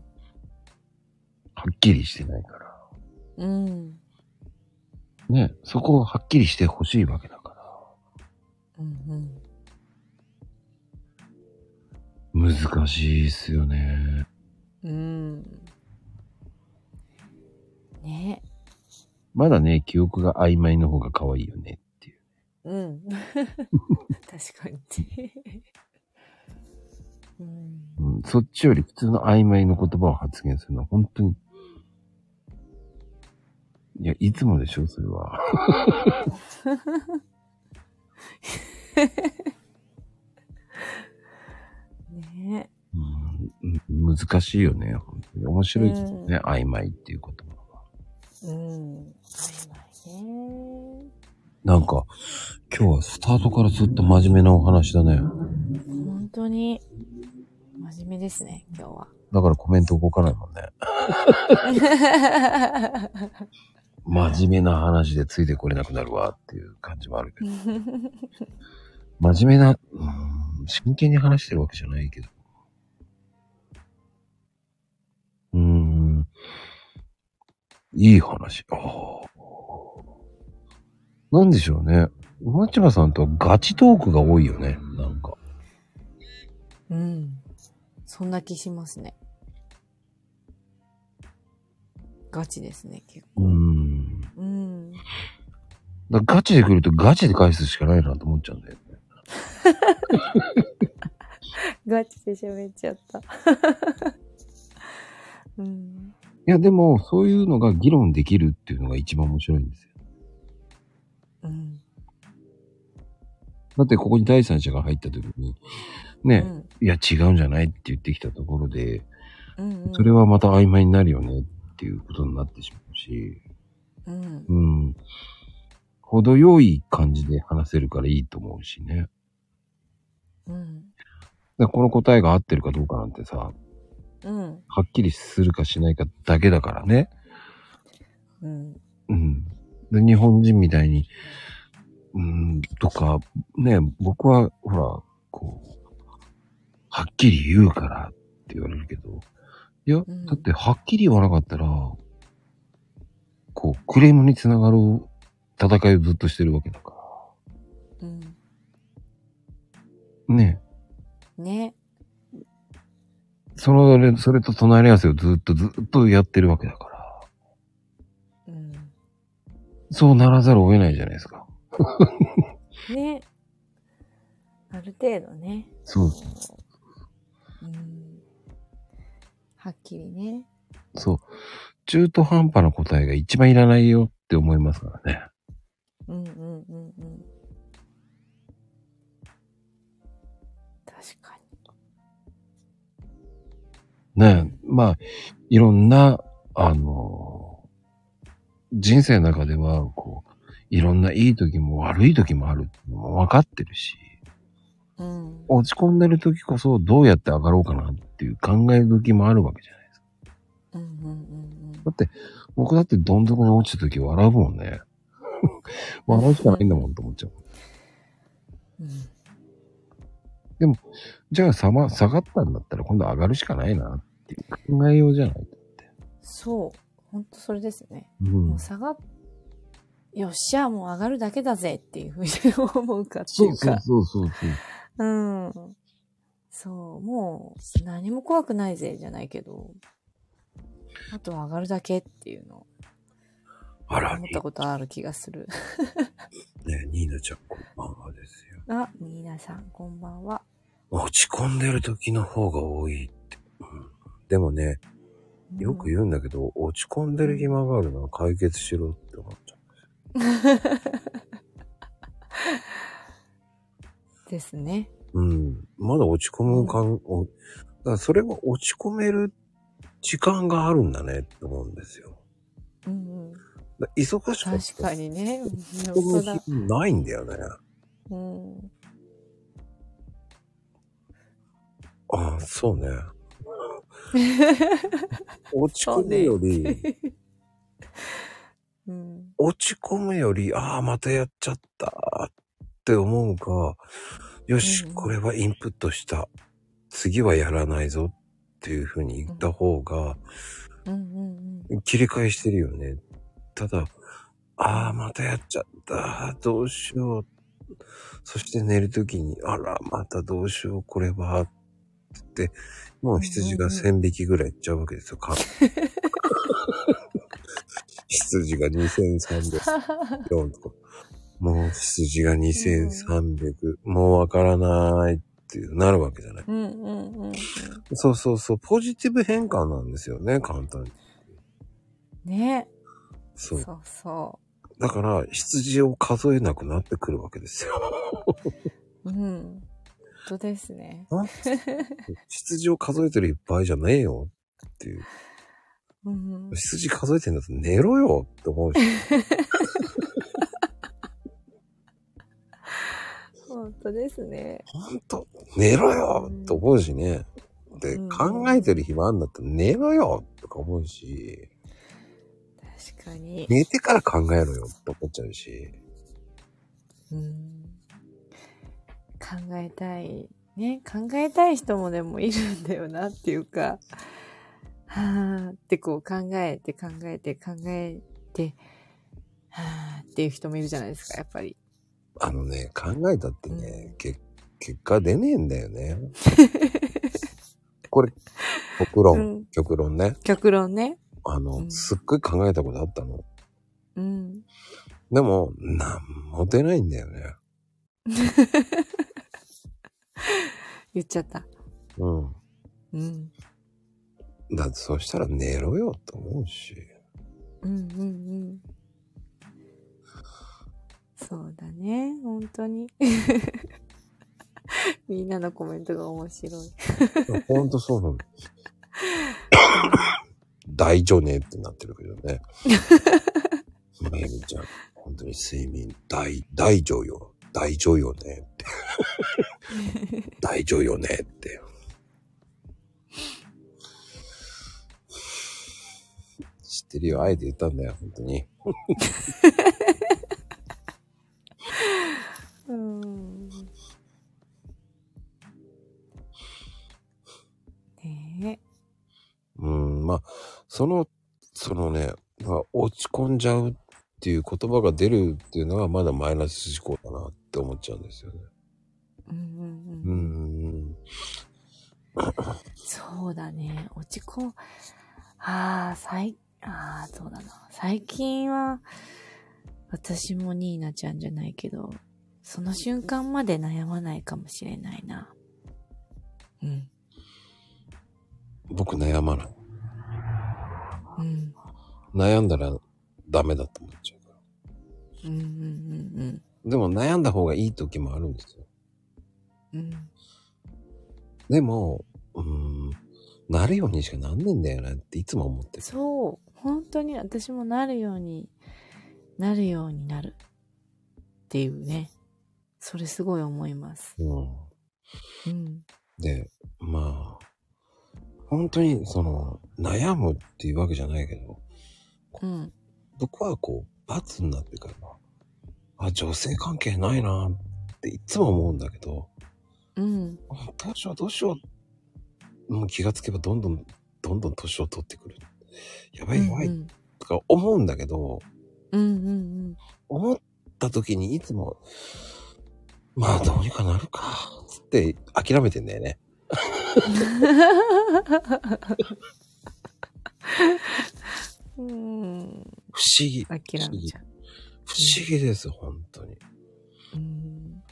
はっきりしてないから、うん、ね、そこをはっきりしてほしいわけだから。うんうん、難しいっすよね。うん。ね。まだね、記憶が曖昧の方が可愛いよねっていう。うん。確かに、うんうん。そっちより普通の曖昧の言葉を発言するのは本当に。いや、いつもでしょ、それは。ねえ、うん、難しいよね、本当に面白いですね、うん、曖昧っていう言葉は。うん、曖昧ね。なんか今日はスタートからずっと真面目なお話だね。本当に真面目ですね、今日は。だからコメント動かないもんね。真面目な話でついてこれなくなるわっていう感じもあるけど。真面目な、真剣に話してるわけじゃないけど。いい話。なんでしょうね。マチバさんとガチトークが多いよね、なんか。うん。そんな気しますね。ガチですね、結構。うん。だガチで来るとガチで返すしかないなと思っちゃうんだよね。ガチで喋っちゃった、うん。いや、でも、そういうのが議論できるっていうのが一番面白いんですよ。うん。だって、ここに第三者が入った時に、ね、うん、いや、違うんじゃないって言ってきたところで、うんうん、それはまた曖昧になるよねっていうことになってしまうし、うん。うん、程よい感じで話せるからいいと思うしね。うん、だこの答えが合ってるかどうかなんてさ、うん、はっきりするかしないかだけだからね。うん。うん。で日本人みたいに、とか、ね、僕は、ほら、こう、はっきり言うからって言われるけど、いや、だってはっきり言わなかったら、こう、クレームにつながる戦いをずっとしてるわけだから。うん。ねえ。ねえ。それと隣り合わせをずっとやってるわけだから。うん。そうならざるを得ないじゃないですか。ねえ。ある程度ね。そうそう。うん。はっきりね。そう。中途半端な答えが一番いらないよって思いますからね。うんうんうんうん。確かに。ねえ、まあ、いろんな、人生の中では、こう、いろんないい時も悪い時もあるってのも分かってるし、うん、落ち込んでる時こそどうやって上がろうかなっていう考え時もあるわけじゃないですか。うんうんうん、だって、僕だってどん底に落ちた時笑うもんね。笑うしかないんだもんと思っちゃう。うんでも、じゃあ下がったんだったら今度上がるしかないなっていう考えようじゃないって。そう。ほんとそれですね。うん、もうよっしゃ、もう上がるだけだぜっていうふうに思うかっていうか。そう。うん。そう、もう何も怖くないぜじゃないけど、あとは上がるだけっていうのを思ったことある気がする。ねえ、ニーナちゃんこんばんはですよ。あ、ニーナさんこんばんは。落ち込んでる時の方が多いって。うん、でもね、よく言うんだけど、落ち込んでる暇があるなら解決しろって思っちゃう。ですね。うん。まだ落ち込む感、うん、だからそれが落ち込める時間があるんだねって思うんですよ。うんうん。忙しかった。確かにね。ないんだよね。うん。ああ、そうね。落ち込むより。うん、落ち込むより、ああ、またやっちゃったって思うか、よし、これはインプットした。次はやらないぞっていうふうに言った方が、切り替えしてるよね。ただ、ああ、またやっちゃった。どうしよう。そして寝るときに、あら、またどうしよう、これは。って、もう羊が1000匹ぐらいいっちゃうわけですよ。羊が2304とか、もう羊が2300、もうわからないっていうなるわけじゃない、そうそうそう、ポジティブ変換なんですよね、簡単に。ねえ。そう。だから、羊を数えなくなってくるわけですよ。うん。本当ですね。羊を数えてる場合じゃねえよっていう。うん、羊数えてんだと寝ろよって思うし。本当ですね。本当寝ろよって思うしね。で、考えてる暇あんだったら寝ろよとか思うし。確かに。寝てから考えろよって思っちゃうし。考えたいね、考えたい人もでもいるんだよなっていうか。はぁってこう考えて、はぁっていう人もいるじゃないですか、やっぱり。あのね、考えたってね、結果出ねえんだよね。これ、極論ね。すっごい考えたことあったの。うん。でも、なんも出ないんだよね。言っちゃった。うん。だってそしたら寝ろよと思うし。そうだね、本当に。みんなのコメントが面白い。本当そうなんです。大丈ねってなってるけどね。まゆみちゃん、本当に睡眠大丈よ。大丈よねって。大丈よねって。知ってるよ、あえて言ったんだよ、本当に。まあ、そのね、落ち込んじゃうっていう言葉が出るっていうのはまだマイナス思考だなって思っちゃうんですよね。そうだね、最近は、私もニーナちゃんじゃないけど、その瞬間まで悩まないかもしれないな。うん。僕悩まない。うん。悩んだらダメだと思っちゃうから。でも悩んだ方がいい時もあるんですよ。でも、なるようにしかなんねんだよなっていつも思ってる。そう。本当に私もなるようになる。っていうね。それすごい思います。で、まあ、本当に悩むっていうわけじゃないけど、僕は罰になってから、女性関係ないなっていつも思うんだけど、うん、どうしようどうしよう、もう気がつけばどんどん年を取ってくる、やばいやばい、うんうん、とか思うんだけど、うんうんうん、思った時にいつもまあどうにかなるかつって諦めてんだよね。うん、不思議、諦めちゃう、不思議です、うん、本当に。うん、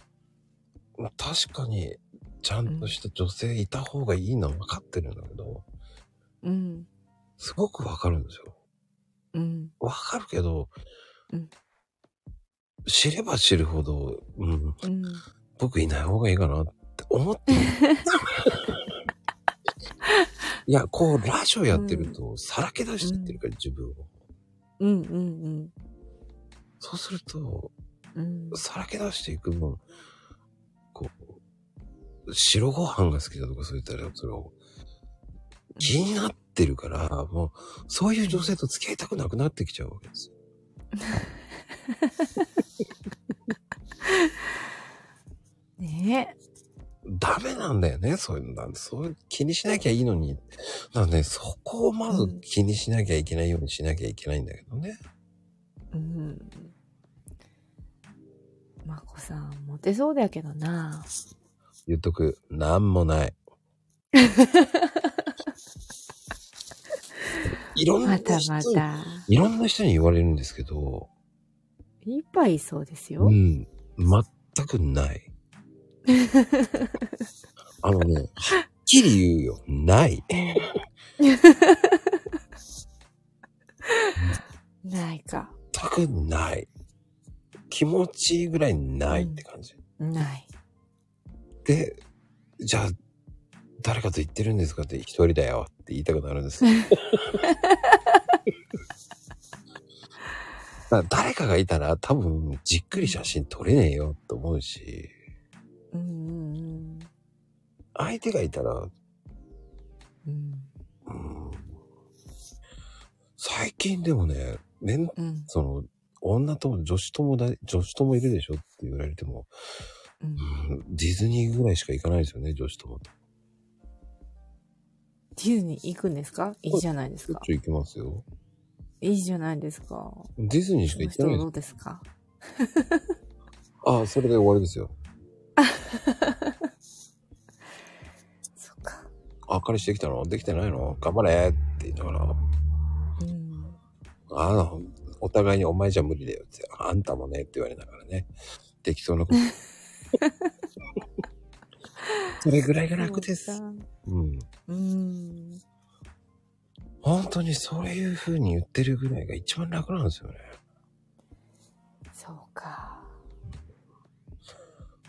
確かにちゃんとした女性いた方がいいのは分かってるんだけど、うん、すごく分かるんですよ。うん、分かるけど、うん、知れば知るほど、うんうん、僕いない方がいいかなって思ってる。いや、こうラジオやってるとさらけ出してってるから、うん、自分を。うんうんうん。そうすると、うん、さらけ出していく分、こう白ご飯が好きだとかそういったらそれを気になってるから、うん、もうそういう女性と付き合いたくなくなってきちゃうわけですよ。ねえ。ダメなんだよね、そういうのなんて、そういう気にしなきゃいいのに、なんで、ね、そこをまず気にしなきゃいけないようにしなきゃいけないんだけどね。うん。まこさんモテそうだけどな。言っとく、なんもない。いろんな人に言われるんですけど。いっぱいそうですよ。うん、全くない。あのね、はっきり言うよ、ない。ないか。全くない。気持ちいいぐらいないって感じ、うん、ないで、じゃあ誰かと言ってるんですかって一人だよって言いたくなるんですよ。だから誰かがいたら多分じっくり写真撮れねえよと思うし、うんうんうん、相手がいたら、うんうん、最近でもね、うん、その女とも女子ともいるでしょって言われても、うんうん、ディズニーぐらいしか行かないですよね、女子ともと。ディズニー行くんですか？いいじゃないですか。ちょっと行きますよ。いいじゃないですか。ディズニーしか行ってないです。どうですか？ああ、それで終わりですよ。そっか。あ、彼氏できたの？できてないの？頑張れって言いながら。うん。ああ。お互いにお前じゃ無理だよって、あんたもねって言われながらね、できそうなこと。それぐらいが楽です。うん。本当にそういう風に言ってるぐらいが一番楽なんですよね。そうか。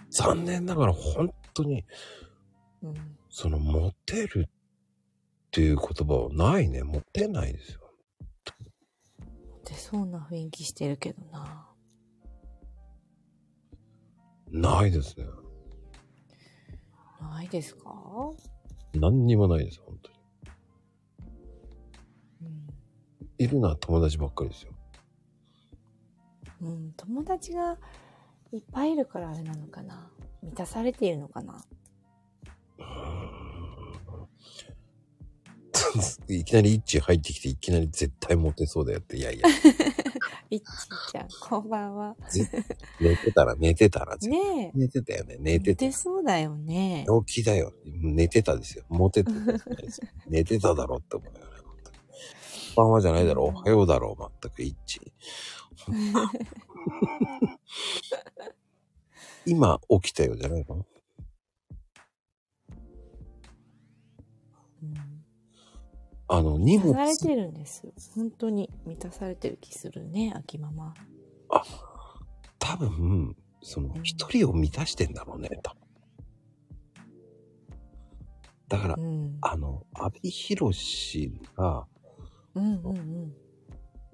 残念ながら本当に、うん、そのモテるっていう言葉はないね、モテないですよ。そうな雰囲気してるけどな。ないですね。ないですか？何にもないです、本当に。うん、いるのは友達ばっかりですよ。うん、友達がいっぱいいるからあれなのかな。満たされているのかな。いきなりイッチ入ってきて、いきなり絶対モテそうだよって、いやいや。イッチちゃん、こんばんは。寝てたら、ねえ。寝てたよね、寝てた。寝てそうだよね。病気だよ。寝てたですよ。モテてたですよ。寝てただろって思うよね。こんばんはじゃないだろ、おはようだろ、全くイッチ。今起きたよじゃないの？あの荷物満たされてるんですよ。本当に満たされてる気するね、秋ママ。あ、多分その一人を満たしてんだろうね、多分。だから、うん、あの阿部寛が、うんうんうん、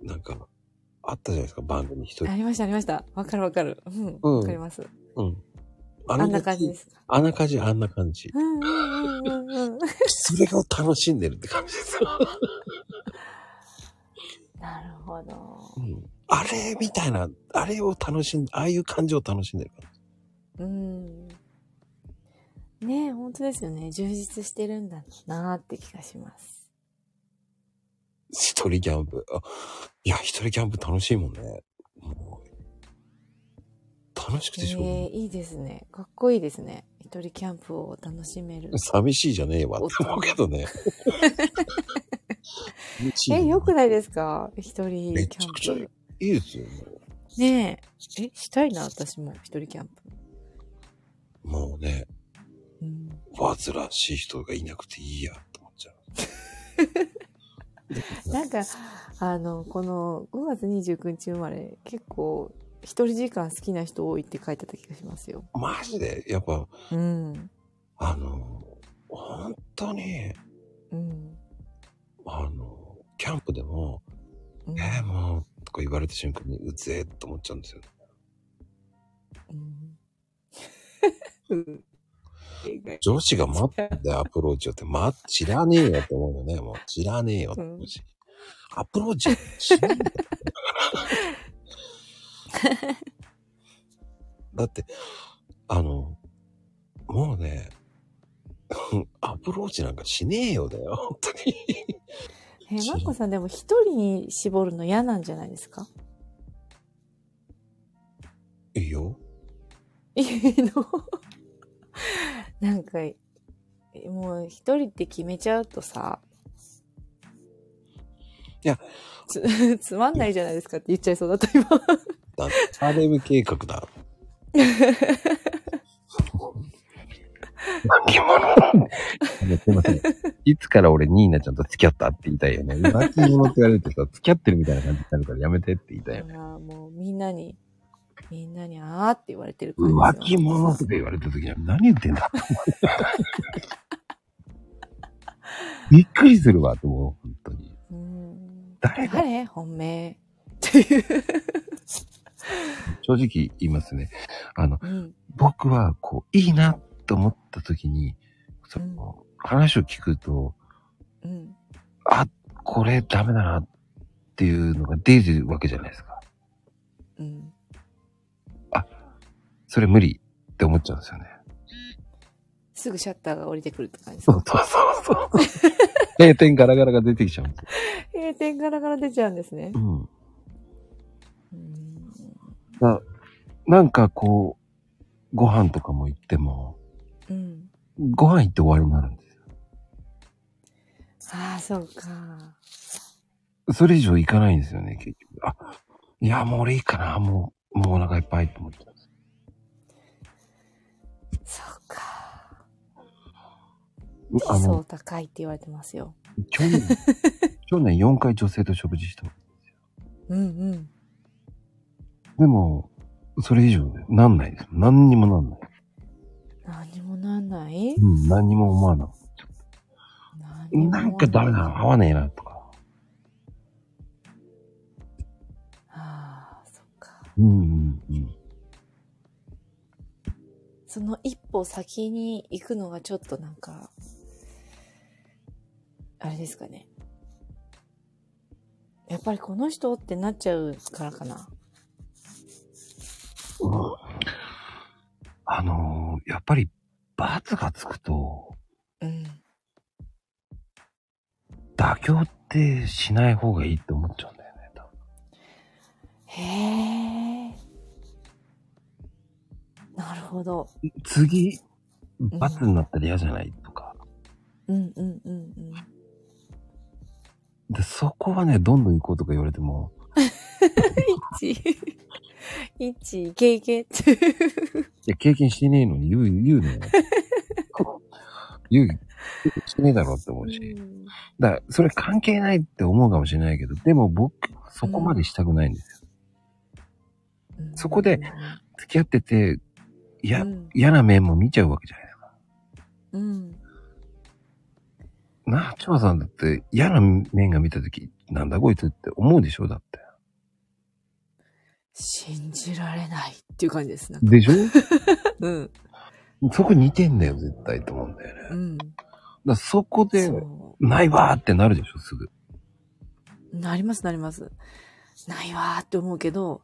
なんかあったじゃないですか、番組一人。ありましたありました。わかるわかる。うん、うん、わかります。うん。あんな感じです。あんな感じ。うん、それを楽しんでるって感じです。なるほど、うん。あれみたいな、あれを楽しんで、ああいう感じを楽しんでる感じ。うん。ねえ、本当ですよね。充実してるんだなーって気がします。一人キャンプ。あ、いや、一人キャンプ楽しいもんね。もう楽しくてしょうがない。いいですね。かっこいいですね。一人キャンプを楽しめる。寂しいじゃねえわって思うけどね。え、よくないですか？一人キャンプ。めちゃくちゃいいですよね。ねえ。え、したいな、私も一人キャンプ。もうね、煩わしい人がいなくていいやと思っちゃう。なんか、この5月29日生まれ、結構、一人時間好きな人多いって書いてた気がしますよ。マジでやっぱ、うん、本当に、うん、キャンプでも、うん、もう、とか言われた瞬間に、うぜえと思っちゃうんですよね。うん女子が待ってんだよ、アプローチをって。知らねえよって思うよね。もう、知らねえよって思うし、アプローチしないんだよ。だって、もうね、アプローチなんかしねえよだよ、本当に。マッコさんでも一人に絞るの嫌なんじゃないですか？いいよ。いいの？なんかもう一人って決めちゃうとさ、いや つまんないじゃないですかって言っちゃいそうだった今。タレム計画だ。泣き物。すいません。いつから俺ニーナちゃんと付き合ったって言いたいよね。泣き物って言われてさ、付き合ってるみたいな感じになるからやめてって言いたいよね。もうみんなにあーって言われてる感じですよね。浮気者とか言われた時には何言ってんだびっくりするわと思う、本当に。誰本命っていう。正直言いますね。僕はこういいなと思った時に、その話を聞くと、あ、これダメだなっていうのが出るわけじゃないですか。それ無理って思っちゃうんですよね。すぐシャッターが降りてくるって感じですか？そう。閉店ガラガラが出てきちゃうんですよ。閉店ガラガラ出ちゃうんですね。なんかこう、ご飯とかも行っても、ご飯行って終わりになるんですよ。ああ、そうか。それ以上行かないんですよね、結局。いや、もう俺いいかな。もうお腹いっぱいって思っちゃう。そうか。理想高いって言われてますよ。去年4回女性と食事したんですよ。でも、それ以上なんないです。何にもなんない。何にも思わない。なんかダメだな、合わねえな、とか。ああ、そっか。その一歩先に行くのがちょっとなんか、あれですかね。やっぱりこの人ってなっちゃうからかな。やっぱり罰がつくと、妥協ってしない方がいいって思っちゃうんだよね、多分。へー。なるほど。次、罰になったら嫌じゃないとか。で、そこはね、どんどん行こうとか言われても。経験って。いや、経験してねえのに言うのよ。してねえだろって思うし。だから、それ関係ないって思うかもしれないけど、でも僕、そこまでしたくないんですよ。そこで、付き合ってて、嫌な面も見ちゃうわけじゃないですか。ちまさんだって嫌な面が見たとき、なんだこいつって思うでしょ？だって。信じられないっていう感じですね。でしょ？そこ似てんだよ、絶対と思うんだよね。だそこで、ないわーってなるでしょ、すぐ。なります。ないわーって思うけど、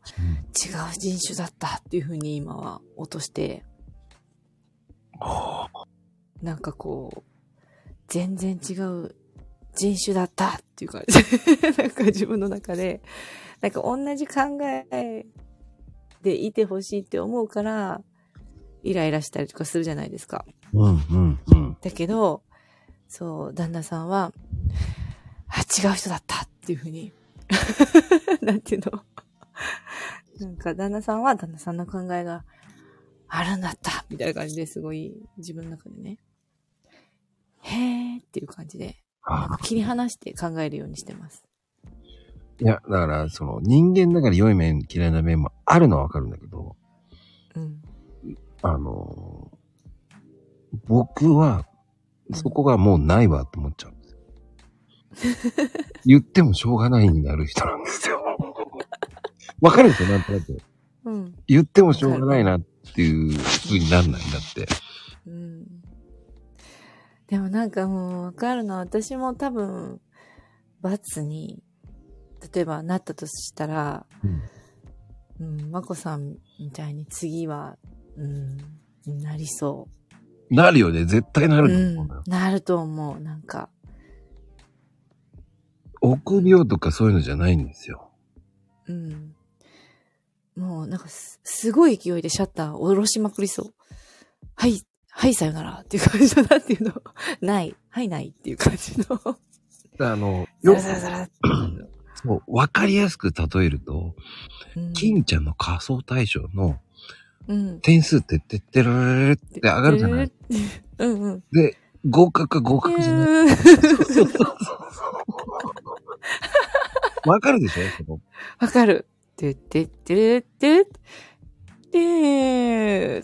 違う人種だったっていうふうに今は落として、なんかこう全然違う人種だったっていう感じなんか自分の中でなんか同じ考えでいてほしいって思うからイライラしたりとかするじゃないですか。うんうんうん。だけどそう旦那さんは違う人だったっていう風になんていうのなんか旦那さんは旦那さんの考えがあるんだったみたいな感じですごい自分の中でねへーっていう感じで切り離して考えるようにしてます。いやだからその人間だから良い面嫌いな面もあるのはわかるんだけど、うん、僕はそこがもうないわと思っちゃうんですよ。言ってもしょうがないになる人なんですよ。わかるんですよなんとなく、うん。言ってもしょうがないなっていう風になんないんだって。うん。でもなんかもうわかるのは私も多分罰に例えばなったとしたら、うん、うん、まこさんみたいに次は、うん、なりそう。なるよね、絶対なると思う、うん。なると思う、なんか。臆病とかそういうのじゃないんですよ。うん。もうなんかすごい勢いでシャッターを下ろしまくりそう。はい。はい、さよならっていう感じの、なんていうのない。はい、ないっていう感じの。よく、そう、わかりやすく例えると、金ちゃんの仮想対象の点数って、てるるるって上がるじゃないうん、うん、で、合格か合格じゃないそうそうそう。わかるでしょわかる。てててるって。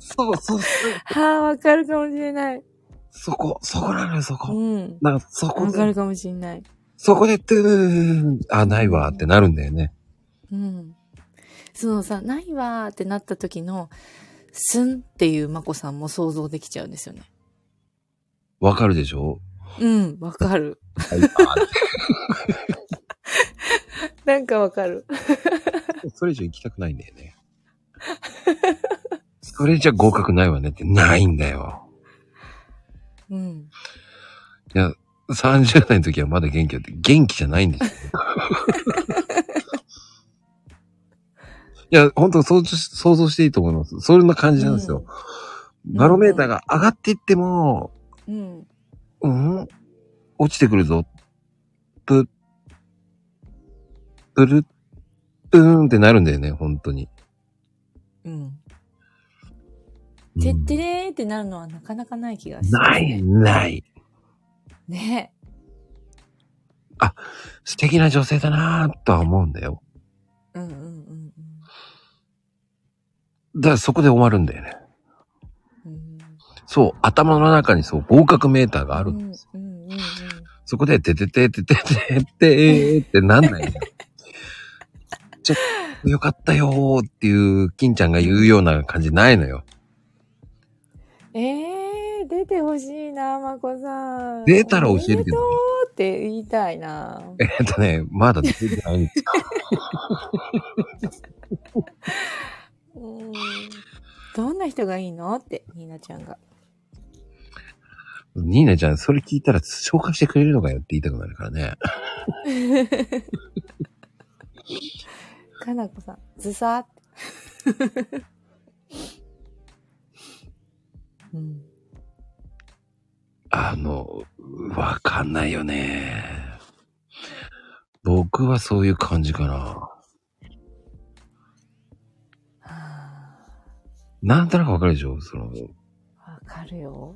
そうそう。はあ、わかるかもしれない。そこなのよ、そこ。うん。なんか、そこ。わかるかもしれない。そこで、あ、ないわってなるんだよね。うん。そのさ、ないわってなった時の、すんっていうまこさんも想像できちゃうんですよね。わかるでしょ？うん、わかる。はい、なんかわかる。それ以上行きたくないんだよね。それじゃ合格ないわねってないんだよ。うん。いや、30代の時はまだ元気だって、元気じゃないんですよ。いや、本当想像していいと思います。そんな感じなんですよ。うん、バロメーターが上がっていっても、うん。うん、落ちてくるぞ。ブルッ、うんってなるんだよね、本当に。うん。てってれーってなるのはなかなかない気がする、ね。ない。ねえ。あ、素敵な女性だなぁとは思うんだよ。うんうんうん。だからそこで終わるんだよね。うん、そう、頭の中にそう、合格メーターがあるんです。うんうんうんうん、そこで、てってなんないんだよ。ちょっとよかったよーっていう金ちゃんが言うような感じないのよ。出てほしいな、まこさん。出たら教えるけど。おめでとうって言いたいな。まだ出てないんですか。どんな人がいいのって、ニーナちゃんが。ニーナちゃん、それ聞いたら紹介してくれるのかよって言いたくなるからね。かなこさん、ずさーうん、わかんないよね。僕はそういう感じかな。なんとなくわかるでしょその。わかるよ。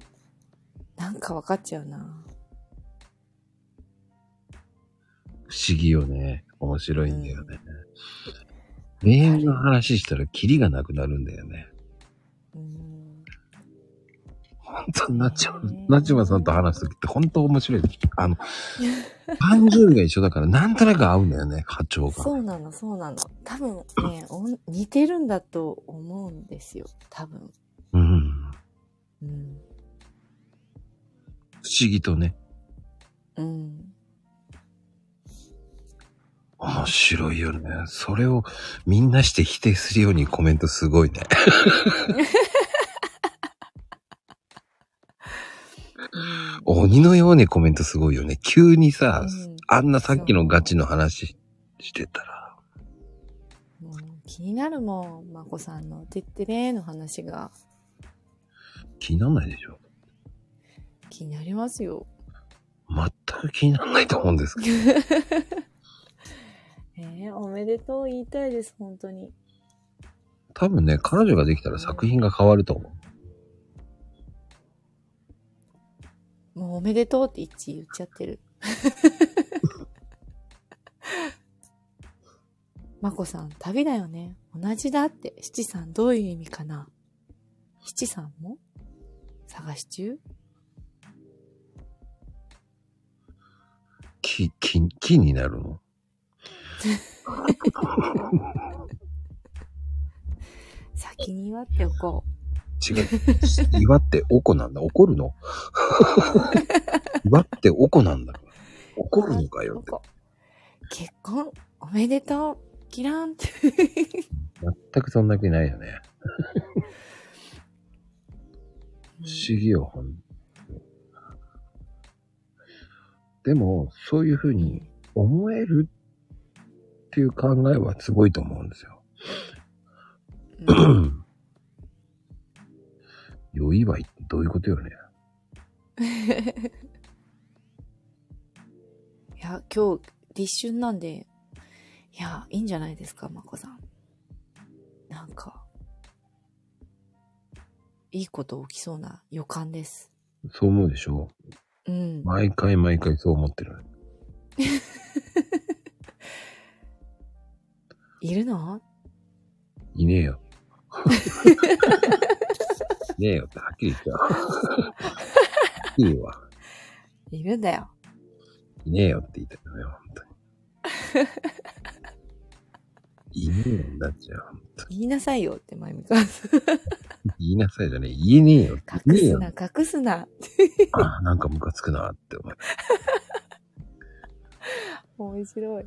なんかわかっちゃうな。不思議よね。面白いんだよね。恋愛の話したらキリがなくなるんだよね。本当にナチュマさんと話すときって本当面白い。30が一緒だからなんとなく合うんだよね、波長が。そうなの。多分ね、似てるんだと思うんですよ、多分。うん。不思議とね。うん。面白いよね。それをみんなして否定するようにコメントすごいね。鬼のようにコメントすごいよね。急にさ、あんなさっきのガチの話してたら。もう気になるもん、まこさんのてってれーの話が。気にならないでしょ。気になりますよ。全く気にならないと思うんですけど。おめでとう言いたいです、本当に。多分ね、彼女ができたら作品が変わると思う。もうおめでとうって一致言っちゃってる。まこさん、旅だよね。同じだって。七さんどういう意味かな。七さんも探し中。木になるの。先に祝っておこう。違う。祝っておこなんだ。怒るの。祝っておこなんだ。怒るのかよって。結婚おめでとう。キランって。全くそんな気ないよね。不思議よ、本当に。でも、そういうふうに思えるっていう考えはすごいと思うんですよ。うん酔いはどういうことよね。いや、今日立春なんで、いや、いいんじゃないですか、まこさん。なんかいいこと起きそうな予感です。そう思うでしょ。うん。毎回そう思ってる。いるの？いねえよ。ねえよってはっきり言っちゃう。はっきり言うわ。いるんだよ。いねえよって言ったよね、ほんとに。いねえよになっちゃう、ほんと。言いなさいよって、まゆみかん。言いなさいじゃねえ、言えねえよって。隠すな。ああ、なんかムカつくなって思う。面白い。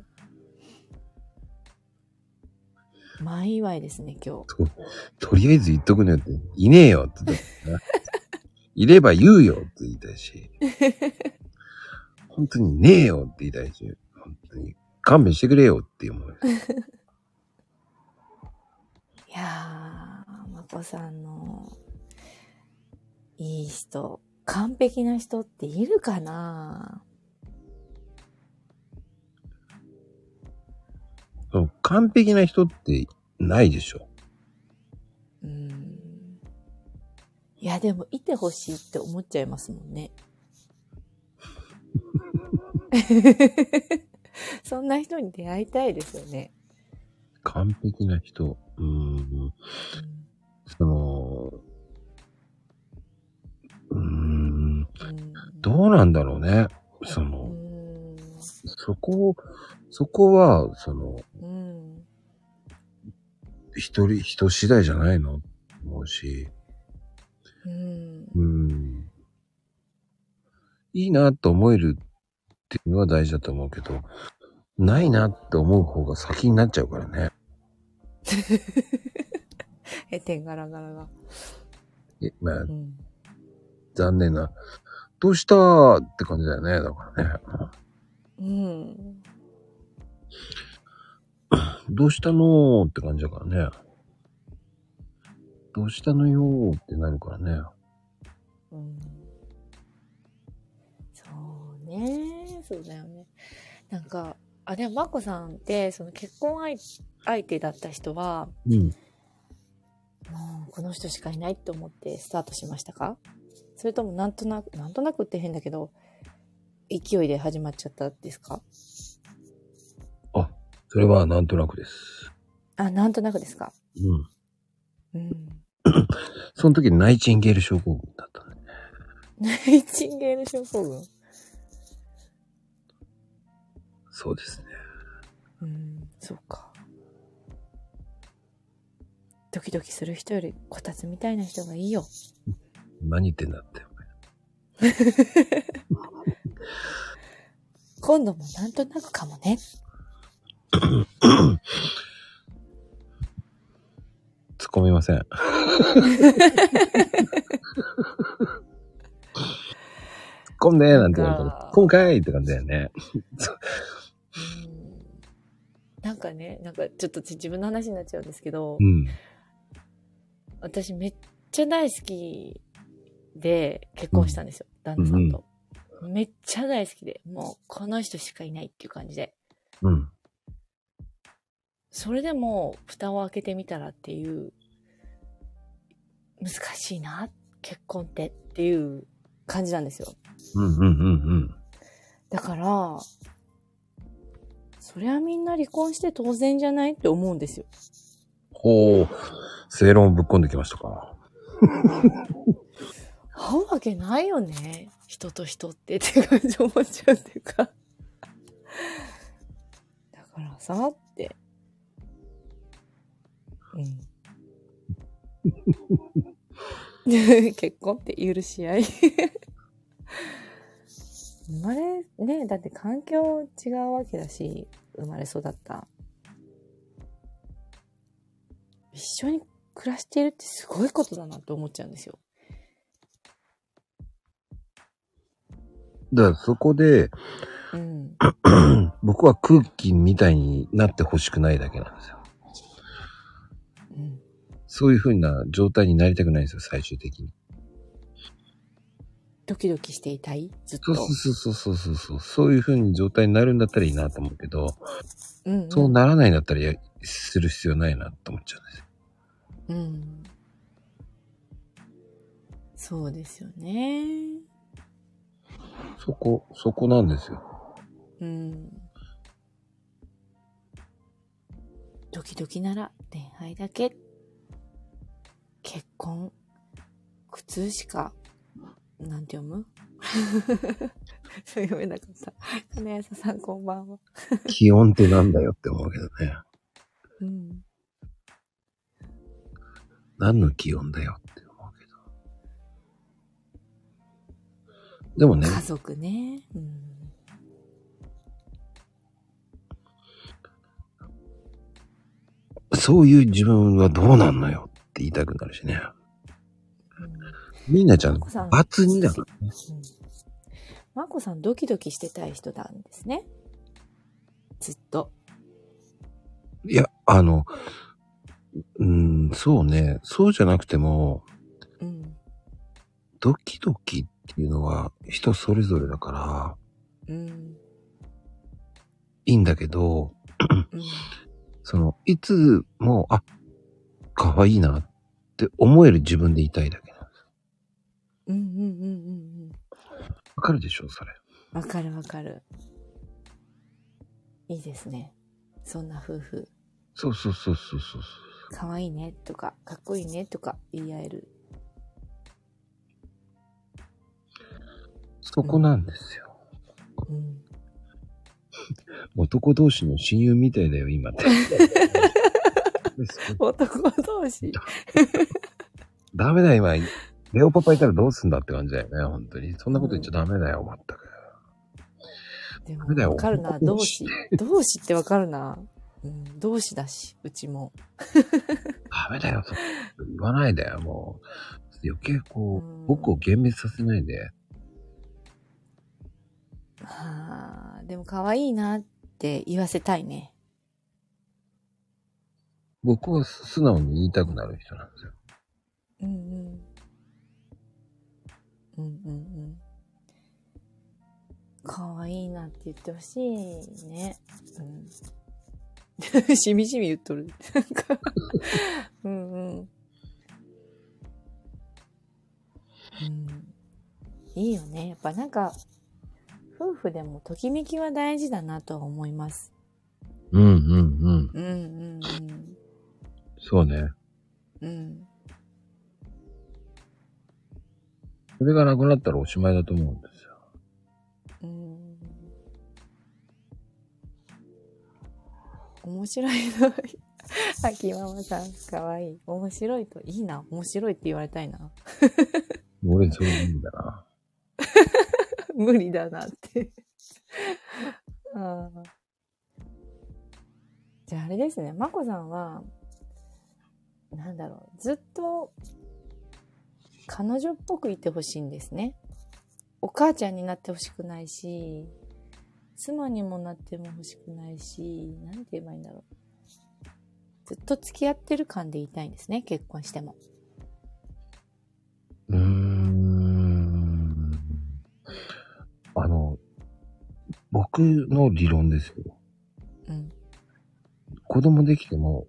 前祝いですね、今日。とりあえず言っとくねって、いねえよって言った、ね、いれば言うよって言いたいし、本当にねえよって言いたいし、本当に勘弁してくれよって思う。いやー、まこさんのいい人、完璧な人っているかな。完璧な人ってないでしょ。いや、でもいてほしいって思っちゃいますもんね。そんな人に出会いたいですよね。完璧な人、どうなんだろうね。そこは、人次第じゃないの思うし、いいなと思えるっていうのは大事だと思うけど、ないなって思う方が先になっちゃうからね。てんがらがらが。まあ、残念な。どうしたーって感じだよね、だからね。どうしたのーって感じだからね。どうしたのよーってなるからね。そうね、そうだよね。なんか、あ、でもまこさんってその結婚相手だった人は、もうこの人しかいないって思ってスタートしましたか？それともなんとなくって変だけど。勢いで始まっちゃったですか？あ、それはなんとなくです。あ、なんとなくですか？その時ナイチンゲール症候群だったね。ナイチンゲール症候群？そうですね。そうか。ドキドキする人よりこたつみたいな人がいいよ。何言ってんだって。今度もなんとなくかもね。突っ込みません。込んでなんて言われたら、今回って感じだよね。なんかね、なんかちょっと自分の話になっちゃうんですけど、うん、私めっちゃ大好きで結婚したんですよ、うん、旦那さんと、うん、めっちゃ大好きで、もうこの人しかいないっていう感じで、うん、それでも蓋を開けてみたらっていう、難しいな結婚ってっていう感じなんですよ、うんうんうんうん、だからそりゃみんな離婚して当然じゃないって思うんですよ。ほう、正論をぶっこんできましたか。合うわけないよね、人と人ってって感じ思っちゃうっていうか。だからさって、うん、結婚って許し合い。生まれね、だって環境違うわけだし、生まれ育った一緒に暮らしているってすごいことだなって思っちゃうんですよ。だからそこで、うん、僕は空気みたいになってほしくないだけなんですよ、うん、そういう風な状態になりたくないんですよ。最終的にドキドキしていたい、ずっとそういう風に状態になるんだったらいいなと思うけど、うんうん、そうならないんだったらする必要ないなと思っちゃうんですよ。うん、そうですよね。そこなんですよ。うん。ドキドキなら恋愛だけ、結婚苦痛しか。なんて読む？そう読めなかった。金谷さんこんばんは。気温ってなんだよって思うけどね。うん。何の気温だよって思うけど。でもね。家族ね。うん、そういう自分はどうなんのよって言いたくなるしね。みなちゃん、バツ2だからね。マコさん、ドキドキしてたい人なんですね。ずっと。いや、そうね。そうじゃなくても、うん、ドキドキっていうのは人それぞれだから、うん、いいんだけど、うん、いつも、あ、かわいいなって思える自分でいたいだけ。うんうんうんうんうん。わかるでしょそれ。わかるわかる。いいですね。そんな夫婦。そう。かわいいねとかかっこいいねとか言い合える。そこなんですよ。うん、男同士の親友みたいだよ今って。男同士。ダメだ今。レオパパいたらどうすんだって感じだよね、本当に。そんなこと言っちゃダメだよ、全く。でも、わかるな、同志ってわかるな。うん、同志だし、うちも。ダメだよ、言わないだよ、もう。余計僕を幻滅させないで。はあ、でも可愛いなって言わせたいね。僕は素直に言いたくなる人なんですよ。うんうん。うんうんうん、かわいいなって言ってほしいね、うん、しみじみ言っとるうん、うん、いいよねやっぱなんか夫婦でもときめきは大事だなとは思います。うんうんうんうんうんうんそうねうんそれがなくなったらおしまいだと思うんですよ。面白いの。秋ママさん、かわいい。面白いといいな。面白いって言われたいな。俺、それ無理だな。無理だなってあ。じゃああれですね。まこさんは、なんだろう。ずっと、彼女っぽくいてほしいんですね。お母ちゃんになってほしくないし、妻にもなってもほしくないし、なんて言えばいいんだろう。ずっと付き合ってる感でいたいんですね、結婚しても。僕の理論ですよ。うん。子供できても、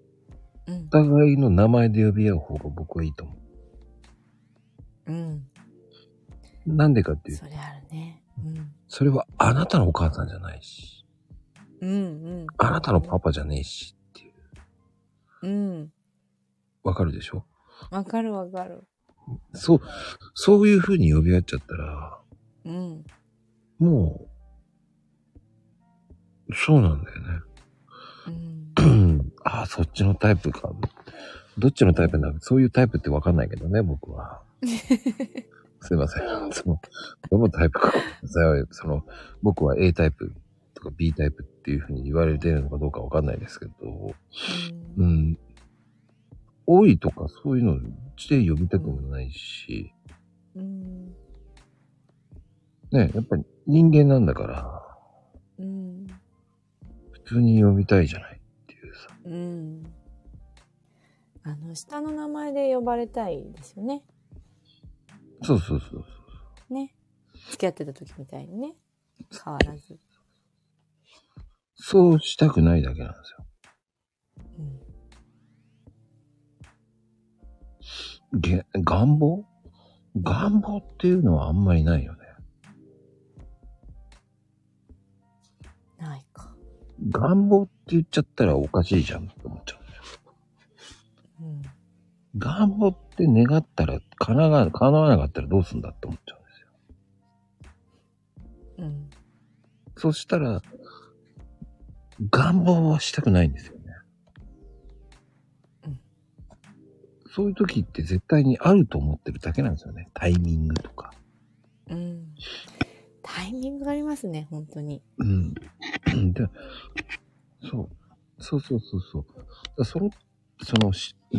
お互いの名前で呼び合う方が僕はいいと思う。うん。なんでかっていうと。それあるね。うん。それはあなたのお母さんじゃないし。うんうん。あなたのパパじゃねえし。うん。わかるでしょ？わかるわかる。そういう風に呼び合っちゃったら、うん。もう、そうなんだよね。うん、ああ、そっちのタイプか。どっちのタイプなの？そういうタイプってわかんないけどね、僕は。すいません。どのタイプか。僕は A タイプ。B タイプっていう風に言われてるのかどうかわかんないですけど、うん、うん、多いとかそういうので呼びたくもないし、うん、ね、やっぱり人間なんだから、うん、普通に呼びたいじゃないっていうさ、うん、下の名前で呼ばれたいですよね。そうそうそうそうね、付き合ってた時みたいにね、変わらず。そうしたくないだけなんですよ。うん、願望っていうのはあんまりないよね。ないか。願望って言っちゃったらおかしいじゃんって思っちゃうんですよ。うん、願望って願ったら叶わなかったらどうすんだって思っちゃうんですよ。うん。そしたら願望はしたくないんですよね、うん、そういう時って絶対にあると思ってるだけなんですよね。タイミングとか、うん、タイミングがありますね、本当に、うん、でそう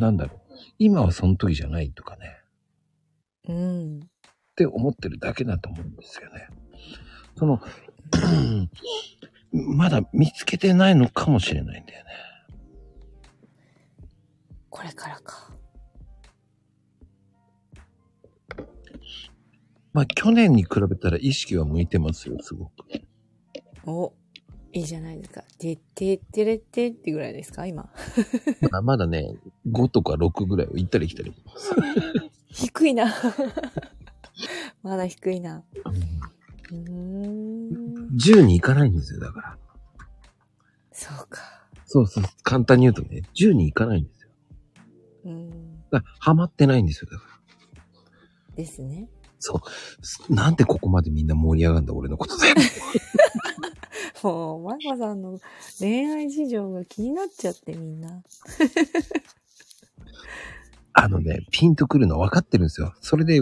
なんだろう、今はその時じゃないとかね、うん、って思ってるだけだと思うんですよね。まだ見つけてないのかもしれないんだよね。これからか。まあ去年に比べたら意識は向いてますよ、すごく。お、いいじゃないですか。てってってれってってぐらいですか、今。まだね、5とか6ぐらいを行ったり来たり。低いな。まだ低いな。10に行かないんですよ、だから。そうか。そうそう。簡単に言うとね、10に行かないんですよ。だからハマってないんですよ、だから。ですね。そう。なんでここまでみんな盛り上がるんだ、俺のことだよ。もう、マイマさんの恋愛事情が気になっちゃって、みんな。ピンとくるの分かってるんですよ。それで、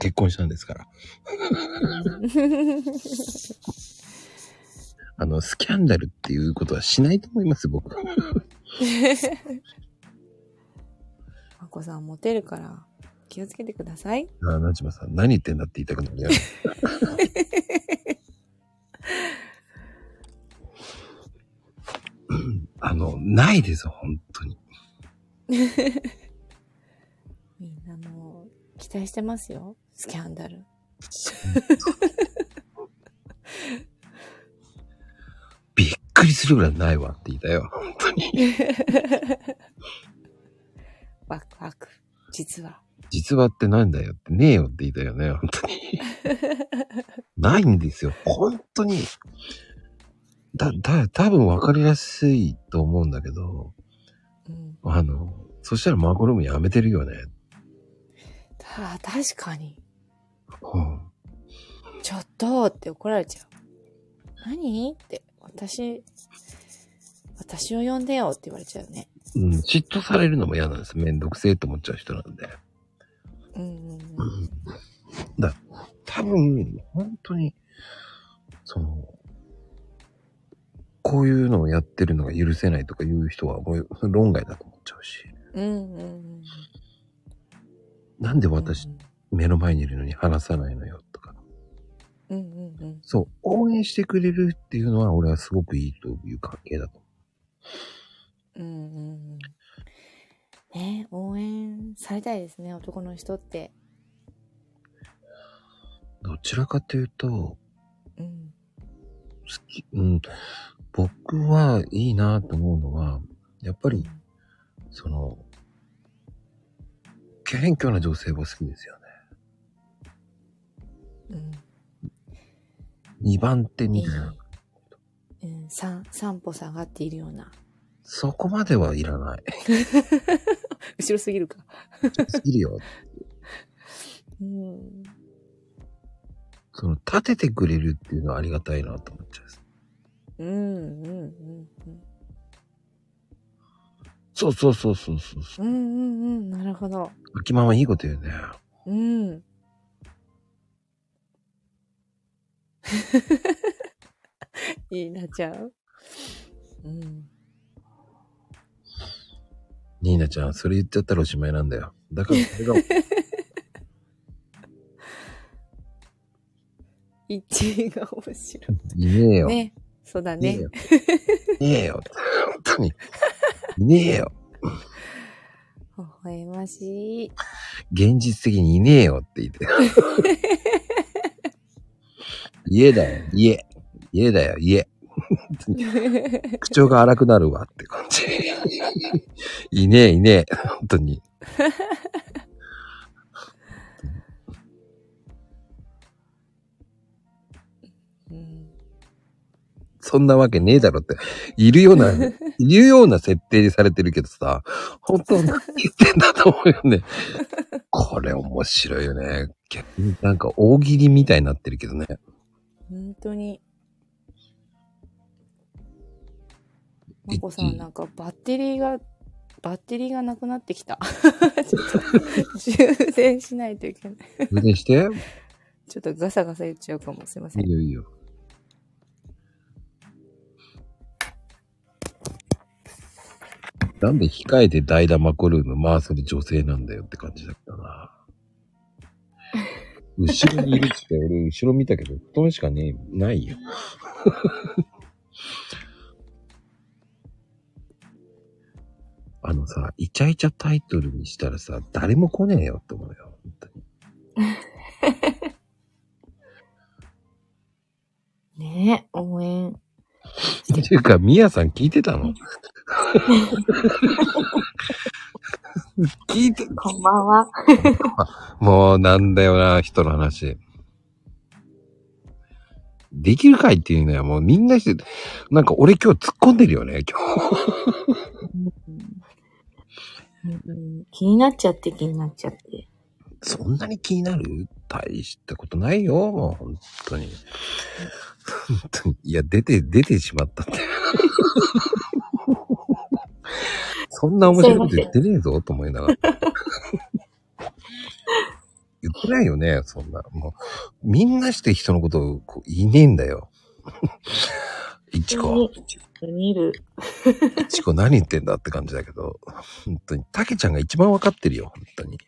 結婚したんですから。スキャンダルっていうことはしないと思います、僕は。まこさん、モテるから気をつけてください。あ、なじまさん、何言ってんだって言いたくなるやないです、本当に。みんなもう、期待してますよ、スキャンダル。びっくりするぐらいないわって言ったよ、本当に。ワクワク、実はってなんだよってねえよって言ったよね、本当に。ないんですよ、本当に。多分分かりやすいと思うんだけど、うん、そしたらマコルームやめてるよね。確かに。はあ、ちょっとって怒られちゃう。何って私を呼んでよって言われちゃうね。うん、嫉妬されるのも嫌なんです。めんどくせえって思っちゃう人なんで。うん。だ、多分本当にこういうのをやってるのが許せないとかいう人はもう論外だと思っちゃうし。なんで私、目の前にいるのに話さないのよとか。うんうんうん、そう、応援してくれるっていうのは俺はすごくいいという関係だと。うんうんうん。ね、応援されたいですね、男の人って。どちらかというと、うん、好き、うん、僕はいいなと思うのは、やっぱり、その、謙虚な女性は好きですよね。うん。2番手みたいな。うん、3歩下がっているような。そこまではいらない。後ろすぎるか。すぎるよ。うん。その、立ててくれるっていうのはありがたいなと思っちゃう。うん、うん、うん。そうそうそうそうそう。うんうんうん。なるほど。あきままいいこと言うね。うん。いいなちゃん。うん。ニーナちゃん、それ言っちゃったらおしまいなんだよ。だからそれが。1位が面白い。いねえよ。ね。そうだね。いねえよ。本当に。いねえよ。微笑ましい。現実的にいねえよって言って。家だよ、家。家だよ、家。口調が荒くなるわって感じ。いねえ、いねえ。本当に。そんなわけねえだろって、いるような設定にされてるけどさ、本当に何言ってんだと思うよね。これ面白いよね。逆になんか大喜利みたいになってるけどね。本当に。まこさんなんかバッテリーがなくなってきた。ちょっと充電しないといけない。充電して。ちょっとガサガサ言っちゃうかも、すいません。いいよいいよ。なんで控えてダイダマコルーム回すの女性なんだよって感じだったな。後ろにいるって俺後ろ見たけど、布団しかねえ、ないよ。あのさ、イチャイチャタイトルにしたらさ、誰も来ねえよって思うよ、本当に。ねえ、応援。っていうか、ミヤさん聞いてたの？聞いて、こんばんは。もうなんだよな、人の話。できるかいっていうのはもうみんなして、なんか俺今日突っ込んでるよね、今日。気になっちゃって。そんなに気になる？大したことないよ、もう本当に。本当に。いや、出てしまったって。そんな面白いこと言ってねえぞと思いながら。言ってないよね、そんな。もう、みんなして人のことをこう言いねえんだよ。いちこ何言ってんだって感じだけど、本当に、たけちゃんが一番わかってるよ、本当に。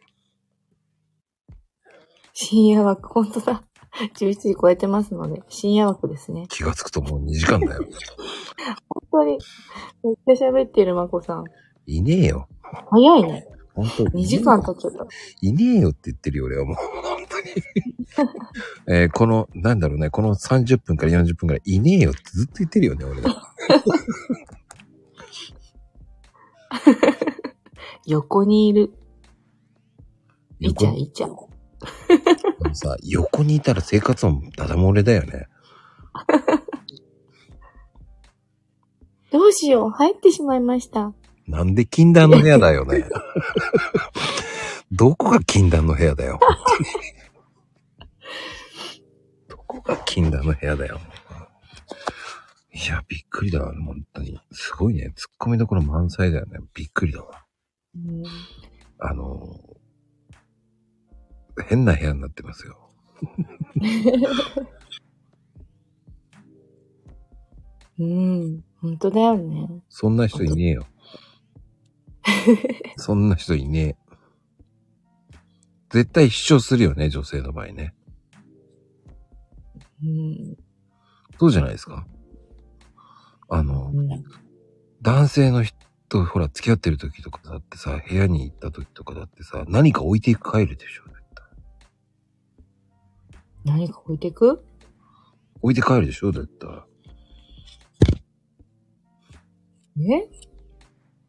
深夜枠、本当だ。11時超えてますので、深夜枠ですね。気がつくともう2時間だよ。本当に、めっちゃ喋ってる、まこさん。いねえよ。早いね。本当に。2時間経っちゃった。いねえよって言ってるよ、俺はもう。本当に。この、なんだろうね、この30分から40分くらい、いねえよってずっと言ってるよね、俺は。横にいる。いちゃ。さ、横にいたら生活音ダダ漏れだよね。どうしよう、入ってしまいました。なんで禁断の部屋だよね。どこが禁断の部屋だよ。どこが禁断の部屋だよ。いや、びっくりだわ、本当に。すごいね、ツッコミどころ満載だよね。びっくりだわ。うん、変な部屋になってますよ。うん、本当だよね。そんな人いねえよ。そんな人いねえ。絶対主張するよね、女性の場合ね。そうじゃないですか。男性の人とほら付き合ってる時とかだってさ、部屋に行った時とかだってさ、何か置いていく帰るでしょ。何か置いてく？置いて帰るでしょ、だったら。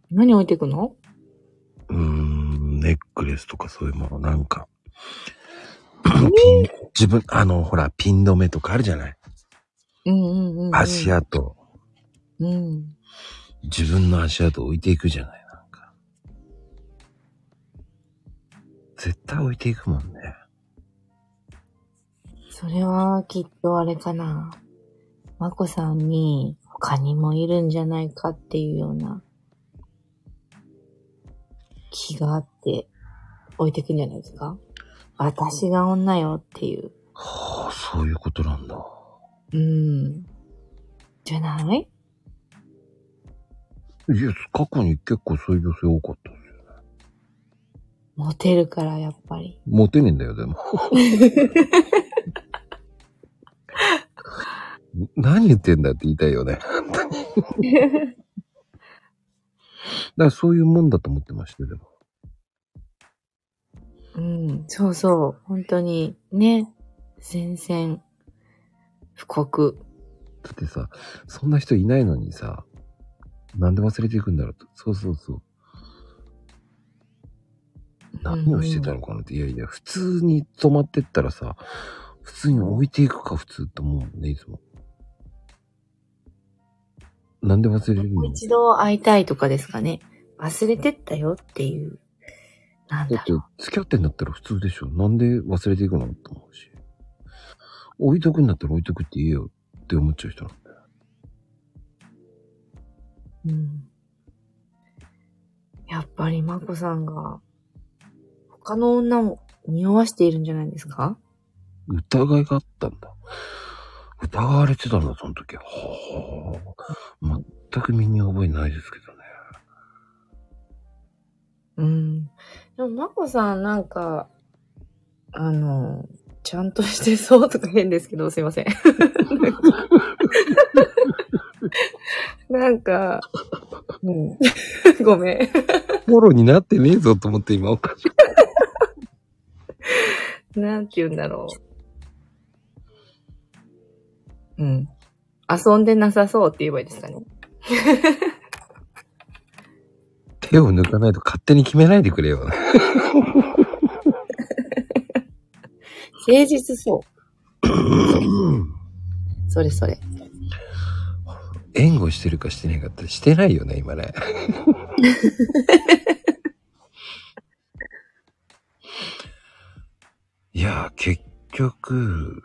何置いてくの？ネックレスとかそういうもの、なんか。自分、ほら、ピン止めとかあるじゃない？足跡。自分の足跡置いていくじゃない、なんか。絶対置いていくもんね。それはきっとあれかな。まこさんに他にもいるんじゃないかっていうような気があって置いてくんじゃないですか。私が女よっていう。はあ、そういうことなんだ。じゃない？いや、過去に結構そういう女性多かったですよね。モテるからやっぱり。モテねえんだよ、でも。何言ってんだって言いたいよね。本当に。だからそういうもんだと思ってましたけど。そうそう。本当に、ね。宣戦布告。だってさ、そんな人いないのにさ、なんで忘れていくんだろうと。そうそうそう。何をしてたのかなって。いやいや、普通に止まってったらさ、普通に置いていくか、普通って思うね、いつも。なんで忘れるの？一度会いたいとかですかね。忘れてったよっていう。なんだろう。だって付き合ってんだったら普通でしょ。なんで忘れていくのって思うし。置いとくんだったら置いとくって言えよって思っちゃう人なんだよ。やっぱりまこさんが他の女を匂わしているんじゃないですか？疑いがあったんだ。疑われてたんだ、その時は。全く身に覚えないですけどね。でも、まこさん、なんか、ちゃんとしてそうとか変ですけど、すいません。なんか、ごめん。フォローになってねえぞと思って今おかしい。なんて言うんだろう。遊んでなさそうって言えばいいですかね。手を抜かないと勝手に決めないでくれよ。誠実そう。それそれ。援護してるかしてないかってしてないよね、今ね。いや、結局、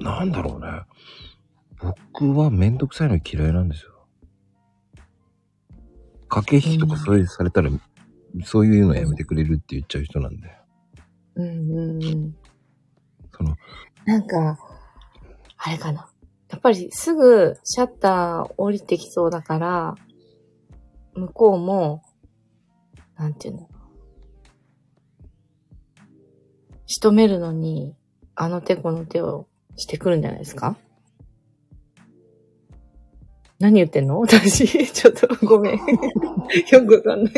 なんだろうね。僕はめんどくさいの嫌いなんですよ。駆け引きとかそういうされたら、そういうのやめてくれるって言っちゃう人なんで。なんか、あれかな。やっぱりすぐシャッター降りてきそうだから、向こうも、なんていうんだろう。仕留めるのに、あの手この手を、してくるんじゃないですか？何言ってんの？私、ちょっとごめん。よくわかんない。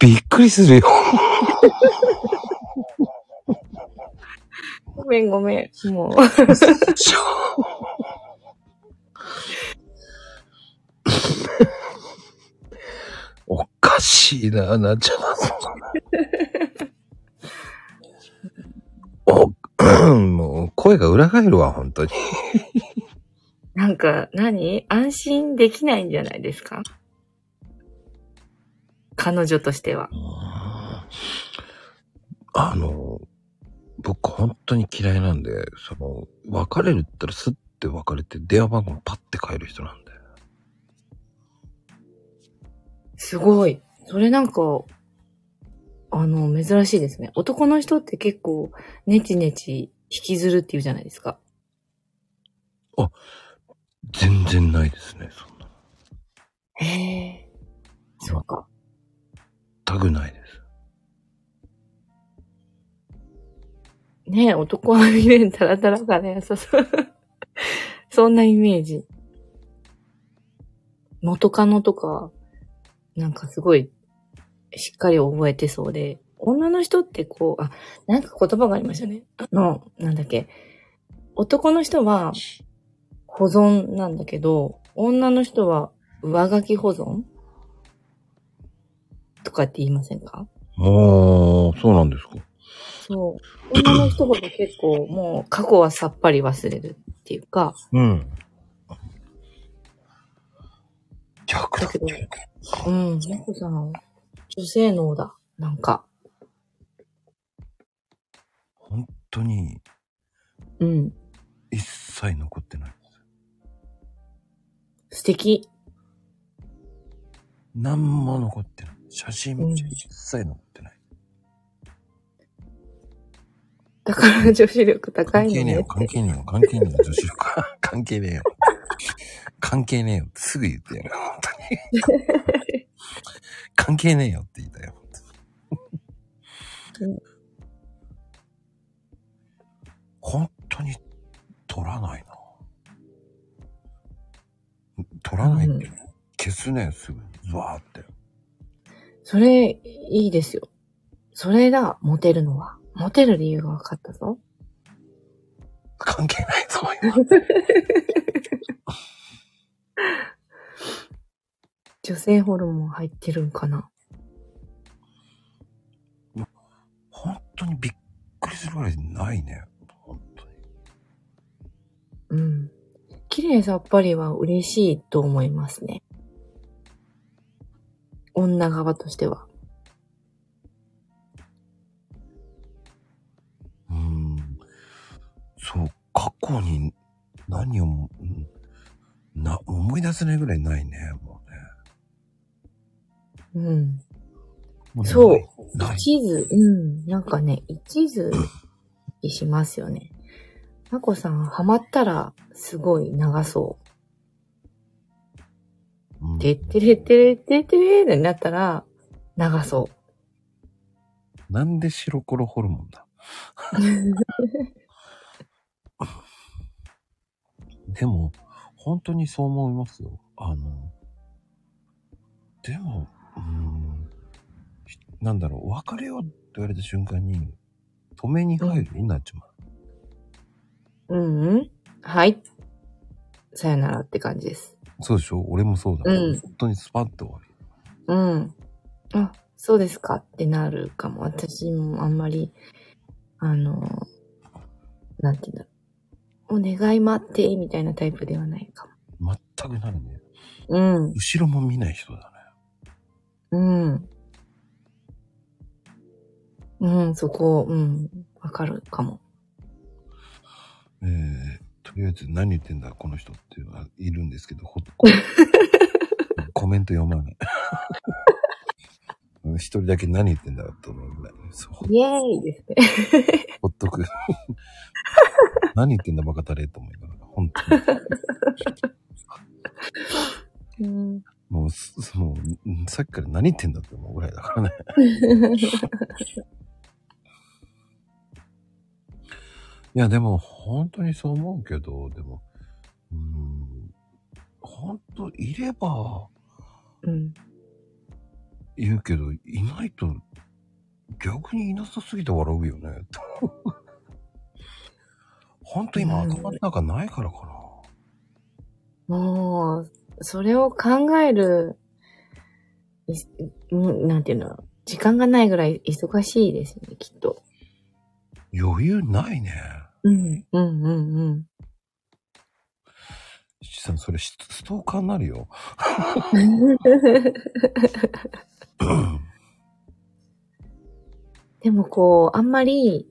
びっくりするよ。ごめんごめん。もう。おかしいな、なっちゃう。もう声が裏返るわ、本当に。なんか何？安心できないんじゃないですか？彼女としては。僕本当に嫌いなんで、別れるったらスッて別れて電話番号パッて変える人なんで。すごい。それなんか、珍しいですね。男の人って結構、ネチネチ引きずるっていうじゃないですか。全然ないですね、そんな。へえ。ですか？全くないです。ねえ、男はね、タラタラがね、そんなイメージ。元カノとか、なんかすごい、しっかり覚えてそうで、女の人ってこう、あ、なんか言葉がありましたね。なんだっけ。男の人は保存なんだけど、女の人は上書き保存とかって言いませんか？ああ、そうなんですか。そう。女の人ほど結構もう過去はさっぱり忘れるっていうか。うん。逆だけど。うん、猫さん。女性能だ。なんか。本当に。うん。一切残ってない。素敵。何も残ってない。写真も一切残ってない。うん、だから女子力高いのね。関係ねえよ。関係ねえよ。女子力。関係ねえよ。関係ねえよ。すぐ言ってやる。本当に。関係ねえよって言ったよ。本当に取らないな。取らないって、うん、消すね、すぐズワーって。それいいですよ。それがモテるのは、モテる理由が分かったぞ。関係ないぞ。女性ホルモン入ってるんかな。本当にびっくりするぐらいないね。本当に。うん。綺麗さっぱりは嬉しいと思いますね。女側としては。そう、過去に何をも思い出せないぐらいないね。もうね。うん。そう。一途。うん。なんかね、一途にしますよね。まこさん、ハマったら、すごい長そう。てってれってれってってれってなったら、長そう。なんで白黒ホルモンだ。でも、本当にそう思いますよ。でも、なんだろう、別れようって言われた瞬間に、止めに入るようになっちまう。うんうん。はい。さよならって感じです。そうでしょ？俺もそうだ。うん。本当にスパッと終わり。うん。あ、そうですかってなるかも。私もあんまり、なんて言うんだろう。お願い待って、みたいなタイプではないかも。全くなるね。うん。後ろも見ない人だね。うん。うん、そこ、うん、わかるかも。とりあえず何言ってんだ、この人っていうのはいるんですけど、コメント読まない。一人だけ何言ってんだと思うぐらい。イエーイですね。ほっとく。何言ってんだ、バカタレと思いながら、本当に。もう、さっきから何言ってんだって思うぐらいだからね。いや、でも、本当にそう思うけど、でも、本当、いれば、うん。言うけど、いないと、逆にいなさすぎて笑うよね。本当今、頭の中ないからかな。もう、それを考える、なんていうの、時間がないぐらい忙しいですね、きっと。余裕ないね。うん、うん、うん、うん。七さん、それ、ストーカーになるよ。でもこう、あんまり、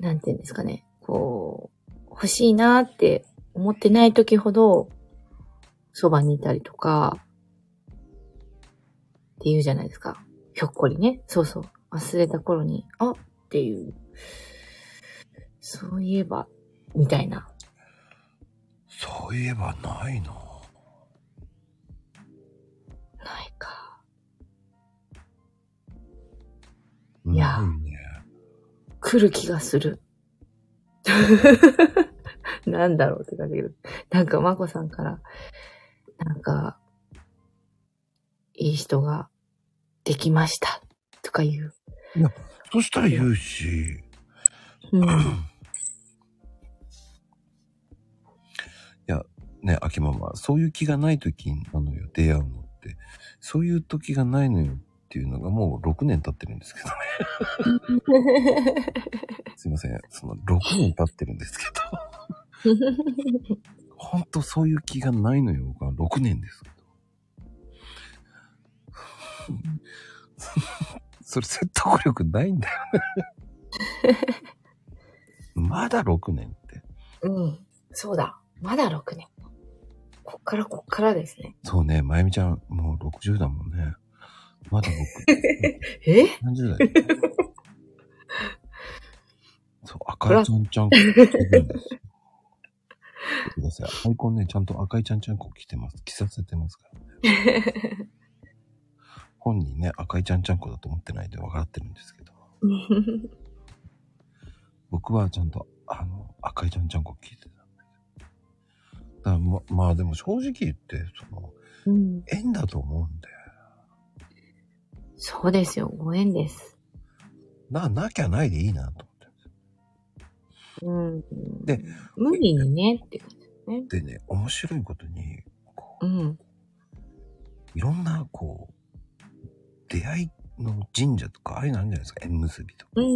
なんていうんですかね、こう、欲しいなーって思ってない時ほど、そばにいたりとか、っていうじゃないですか。ひょっこりね。そうそう。忘れた頃に、あっていう。そういえば、みたいな。そういえばないな。ないら、来る気がする。なんだろうって感じだけど、なんかまこさんから、なんか、いい人ができましたとか言う。いや、そしたら言うし、うん、いや、ね、秋ママ、そういう気がない時なのよ、出会うのって。そういう時がないのよっていうのがもう6年経ってるんですけどね。すいません、その6年経ってるんですけど。ほんとそういう気がないのよが6年ですけど。それ説得力ないんだよね。まだ6年って。うん。そうだ。まだ6年。こっからですね。そうね。まゆみちゃん、もう60だもんね。まだ6年。え ?30 代。そう、赤いちゃんちゃんこ着てるんですよ。見てください。アイコンね、ちゃんと赤いちゃんちゃんこ着てます。着させてますからね。本人ね、赤いちゃんちゃんこだと思ってないで分かってるんですけど。僕はちゃんと、赤いちゃんちゃんこ聞いてたんだけど。だからまあでも正直言って、その、うん、縁だと思うんで。そうですよ、ご縁です。なきゃないでいいなと思ってるんですよ。うん。で、無理にねって感じですね。でね、面白いことに、こう、うん、いろんな、こう、出会いの神社とかあれなんじゃないですか、縁結びとか。ね、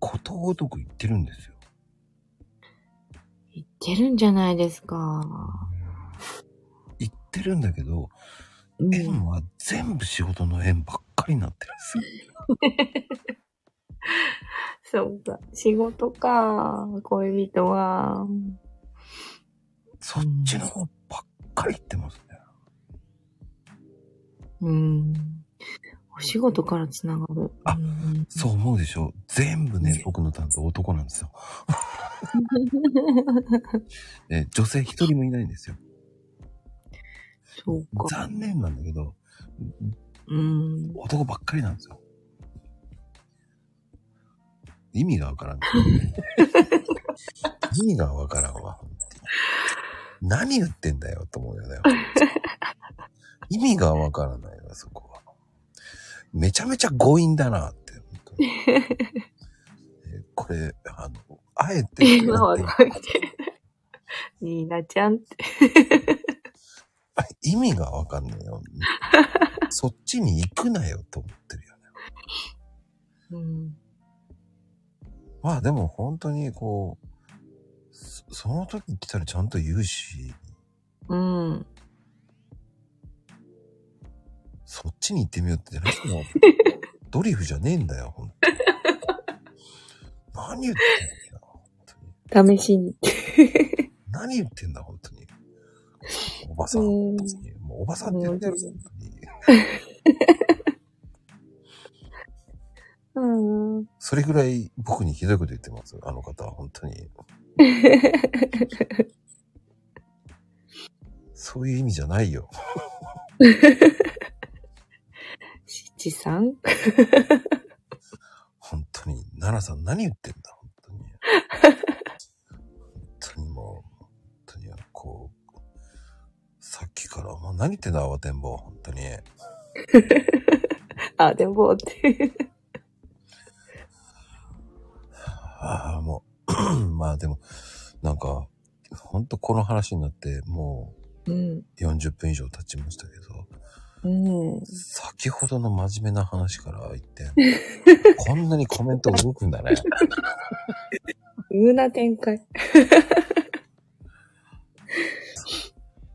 ことごとく言ってるんですよ。言ってるんじゃないですか。言ってるんだけど、うん、縁は全部仕事の縁ばっかりになってるんですよ。そうか、仕事か恋人はそっちの方ばっかり言ってますね。うん、お仕事からつながる。あ、うん、そう思うでしょ。全部ね、僕の担当男なんですよ。女性一人もいないんですよ。そうか。残念なんだけど、うん、男ばっかりなんですよ。意味がわからん。意味がわからんわ。何言ってんだよと思うよね。意味がわからないわ、そこは。めちゃめちゃ強引だなって。本当にこれ、あえて。今はこう言って。ニーナちゃんって。意味がわかんないよ。そっちに行くなよと思ってるよね。うん、まあでも本当にこう、その時来たらちゃんと言うし。うん。そっちに行ってみようってじゃないの。ドリフじゃねえんだよ、ほんと。何言ってんだよ、ほんとに。試しに。何言ってんだ、ほんとに。おばさん。もうおばさんって言ってる、ほんとに。それぐらい僕にひどいこと言ってます、あの方は、ほんとに。そういう意味じゃないよ。七さん本当に奈良さん何言ってんだ本当に本当にもう本当にこうさっきからもう何言ってんだ慌てんぼう本当にあでもってああもうまあでもなんか本当この話になってもう40分以上経ちましたけど。うん、先ほどの真面目な話から言ってこんなにコメント動くんだね急な展開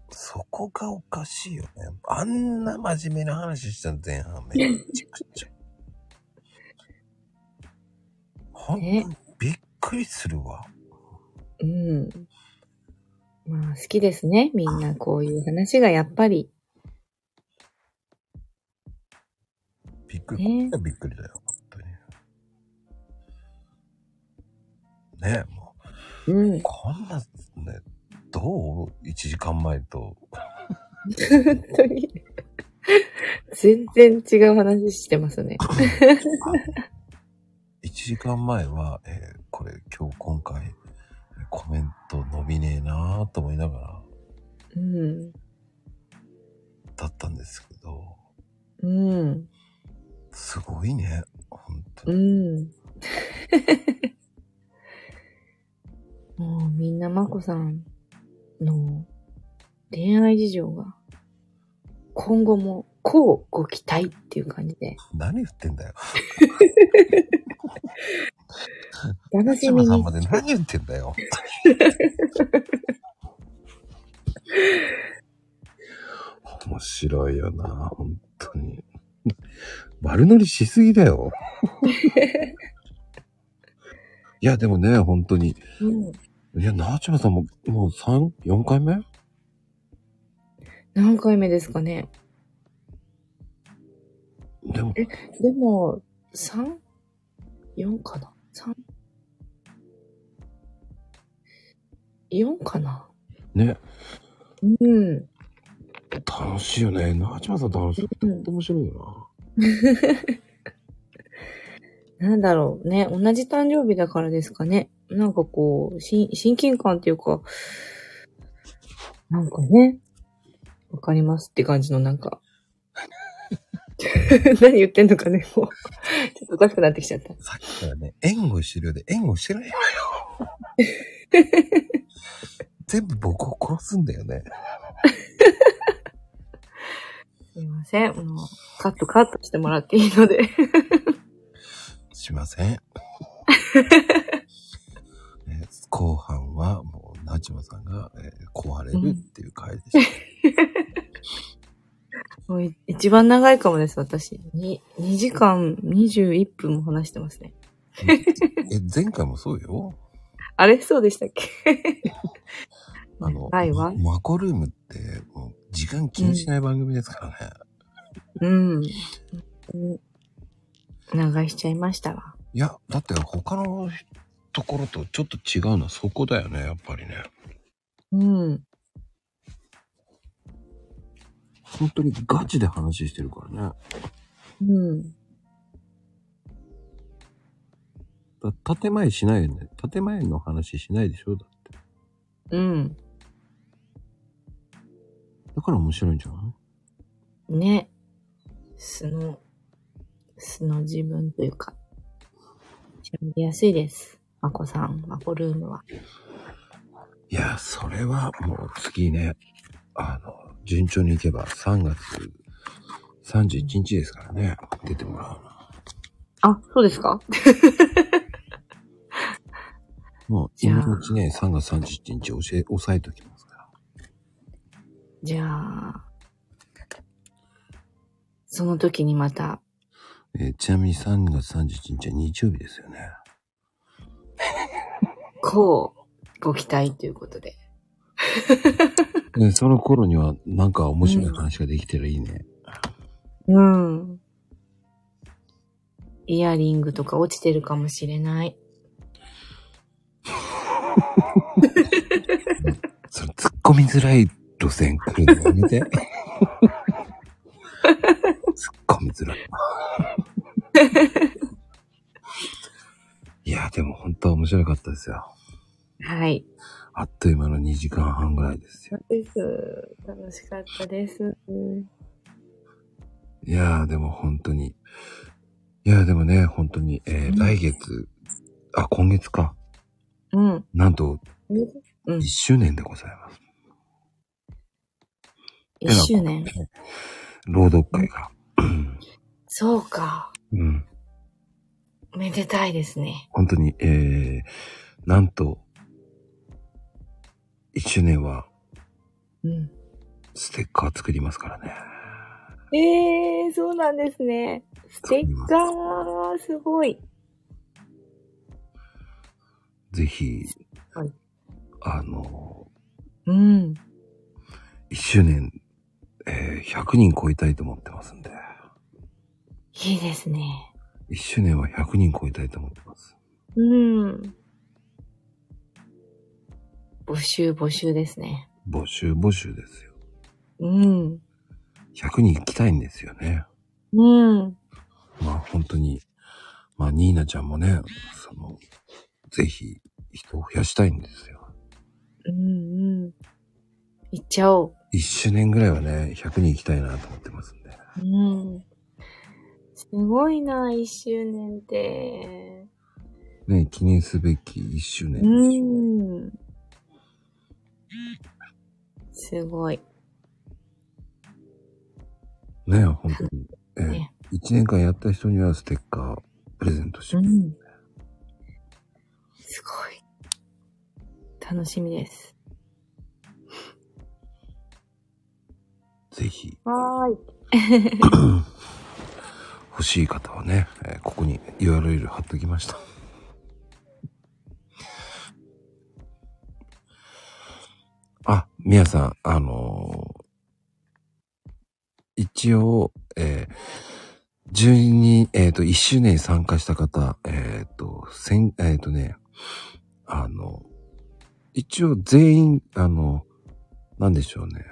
そこがおかしいよね。あんな真面目な話した前半めちゃくちゃ本当にびっくりするわ。うん。まあ好きですね、みんなこういう話がやっぱりびっくりだよ、本当に。ねえ、もう、うん、こんな、ね、どう ?1 時間前と。本当に。全然違う話してますね。1時間前は、これ今回コメント伸びねえなーと思いながら、うん、だったんですけど、うん、すごいね、本当に。うん、もうみんなまこさんの恋愛事情が今後もこうご期待っていう感じで。何言ってんだよ。楽しみに。さんまで何言ってんだよ。面白いよな、本当に。丸乗りしすぎだよ。いや、でもね、本当に。うん、いや、なあちまさんも、もう4回目？何回目ですかね。でも、4かな？ 4 かなね。うん。楽しいよね。なあちまさん楽しい。ほんと面白いよな。なんだろうね。同じ誕生日だからですかね。なんかこう、親近感っていうか、なんかね、わかりますって感じのなんか。何言ってんのかね、もう。ちょっとおかしくなってきちゃった。さっきからね、援護してるようで援護してないのよ。全部僕を殺すんだよね。すいません。もう、カットしてもらっていいので。しません。後半は、もう、なちまさんが、壊れるっていう回でした。もう一番長いかもです、私。2時間21分も話してますね。前回もそうよ。あれそうでしたっけ？マコルームって、もう時間気にしない番組ですからね。うん。流しちゃいましたわ。いや、だって他のところとちょっと違うのはそこだよね、やっぱりね。うん。本当にガチで話してるからね。うん。建前しないよね。建前の話しないでしょだって。うん。だから面白いんじゃない？ね。素の自分というか。喋りやすいです。まこさん、まこルームは。いや、それはもう次ね。順調にいけば3月31日ですからね、出てもらうの。あ、そうですか？もう今のうちね、3月31日押さえておきますから。じゃあ、その時にまた。ちなみに3月31日は日曜日ですよね。こう、ご期待ということで。ね、その頃にはなんか面白い話ができたらいいね。うん、うん、イヤリングとか落ちてるかもしれない。それ突っ込みづらい路線来るのやめて。突っ込みづらい。いやでも本当は面白かったですよ。はい。あっという間の2時間半ぐらいですよ。です。楽しかったです。いやーでも本当に。いやーでもね、本当に、うん、来月、あ、今月か。うん。なんと、1周年でございます。うん、1周年朗読会が。そうか。うん。めでたいですね。本当に、なんと、1周年は、うん、ステッカー作りますからね。そうなんですね。ステッカーすごい。ぜひ、はい、うん、1周年、100人超えたいと思ってますんで。いいですね。1周年は100人超えたいと思ってます。うん。募集ですね。募集ですよ。うん。100人行きたいんですよね。うん。まあ本当に、まあニーナちゃんもね、ぜひ人を増やしたいんですよ。うんうん。行っちゃおう。1周年ぐらいはね、100人行きたいなと思ってますんで。うん。すごいな、1周年って。ね、記念すべき1周年です、ね。うん。すごい。ねえ、本当に。ね、1年間やった人にはステッカープレゼントします、ね。うん。すごい。楽しみです。ぜひ。はーい。欲しい方はね、ここに URL 貼っときました。あ、みやさん、一応、1周年参加した方、一応全員、なんでしょうね。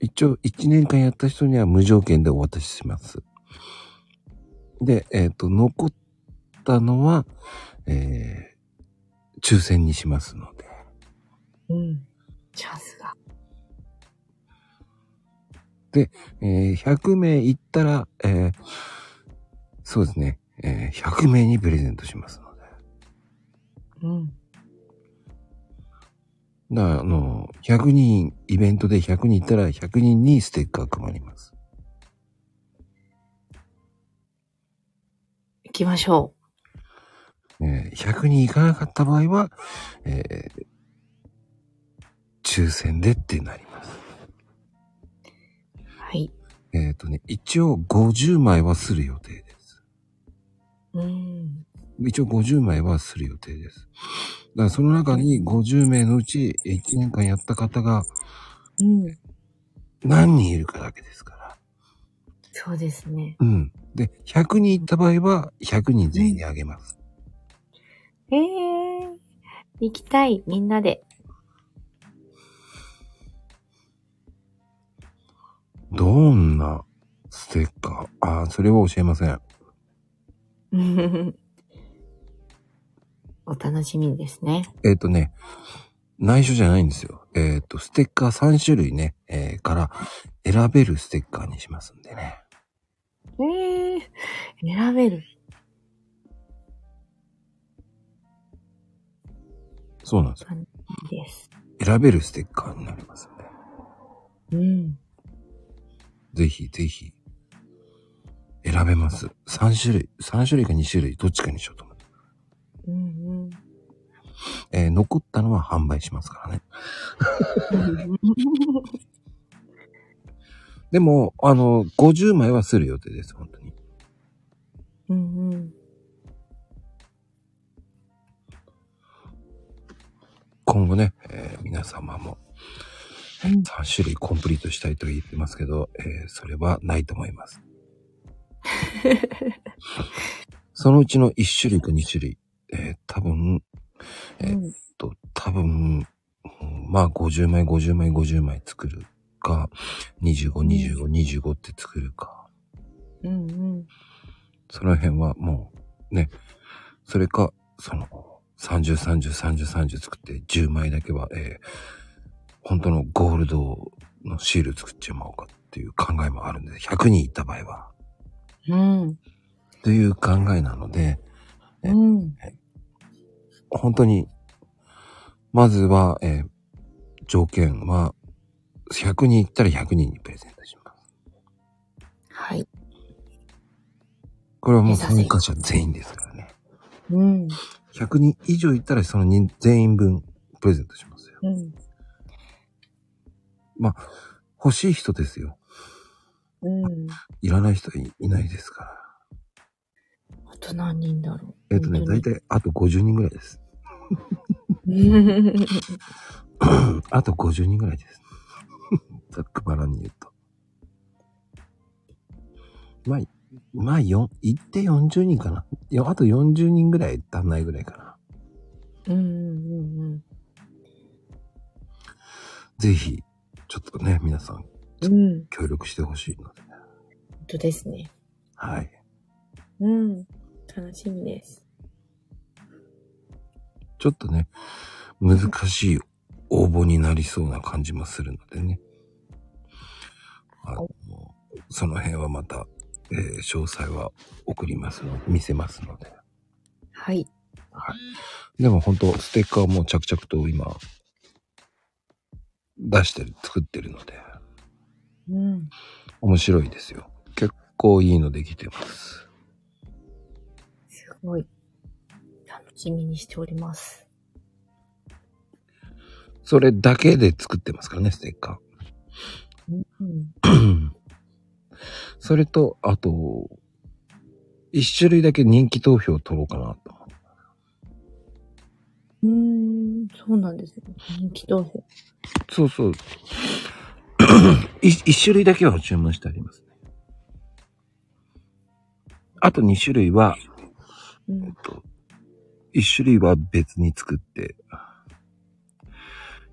一応、1年間やった人には無条件でお渡しします。で、残ったのは、抽選にしますので。うん。チャンスが。で、100名いったら、そうですね、100名にプレゼントしますので。うん。だから、100人、イベントで100人いったら100人にステッカー配ります。行きましょう。100人いかなかった場合は、抽選でってなります。はい。一応50枚はする予定です。一応50枚はする予定です。だからその中に50名のうち1年間やった方が、うん、何人いるかだけですから。そうですね。うん。で、100人いった場合は100人全員にあげます。行きたい、みんなで。どんなステッカー？ああ、それは教えません。お楽しみですね。内緒じゃないんですよ。ステッカー3種類ね、から選べるステッカーにしますんでね。選べる。そうなんですよ。選べるステッカーになりますね。うん。ぜひぜひ選べます。3種類か2種類どっちかにしようと思って。うんうん。残ったのは販売しますからね。でも50枚はする予定です本当に。うんうん。今後ね、皆様も3種類コンプリートしたいと言ってますけど、それはないと思います。そのうちの1種類か2種類、まあ50枚、50枚、50枚作るか、25、25、25って作るか。うんうん。その辺はもうね、それか、30、30、30、30作って10枚だけは、本当のゴールドのシール作っちまおうかっていう考えもあるんで、100人いった場合は。うん。という考えなので、うん、本当に、まずは、条件は、100人いったら100人にプレゼントします。はい。これはもう参加者全員ですからね。うん。100人以上いたらその人全員分プレゼントしますよ。うん。まあ、欲しい人ですよ。うん。いらない人いないですから。あと何人だろう。だいたいあと50人ぐらいです。あと50人ぐらいです。ざっくばらんに言うと。まあ、行って40人かな。あと40人ぐらい足んないぐらいかな。うんうんうんうん。ぜひ、ちょっとね、皆さん、協力してほしいので、ね。本当ですね。はい。うん。楽しみです。ちょっとね、難しい応募になりそうな感じもするのでね。その辺はまた、詳細は送りますので、見せますので。はい。はい。でも本当、ステッカーも着々と今、出してる、作ってるので。うん。面白いですよ。結構いいのできてます。すごい。楽しみにしております。それだけで作ってますからね、ステッカー。うん。それと、あと、一種類だけ人気投票を取ろうかなと。そうなんですよ。人気投票。そうそう。一種類だけは注文してありますね。あと二種類は、一種類は別に作って、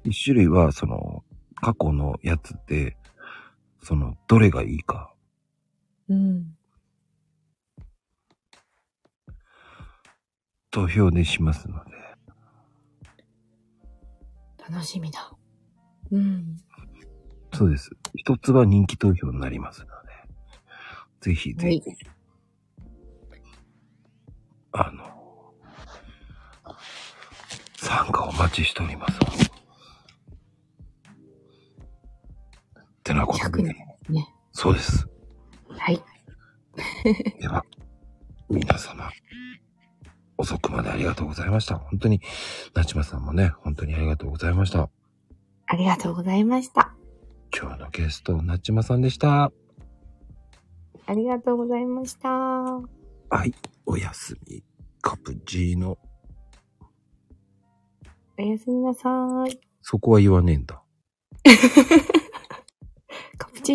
一種類はその過去のやつで、そのどれがいいか。投票でしますので。楽しみだ。うん。そうです。一つは人気投票になりますので、ぜひぜひ。参加お待ちしております。ってなことでね。そうです。はい。では、皆様、遅くまでありがとうございました。本当に、なちまさんもね、本当にありがとうございました。ありがとうございました。今日のゲスト、なちまさんでした。ありがとうございました。はい、おやすみ、カプチーノ。おやすみなさーい。そこは言わねえんだ。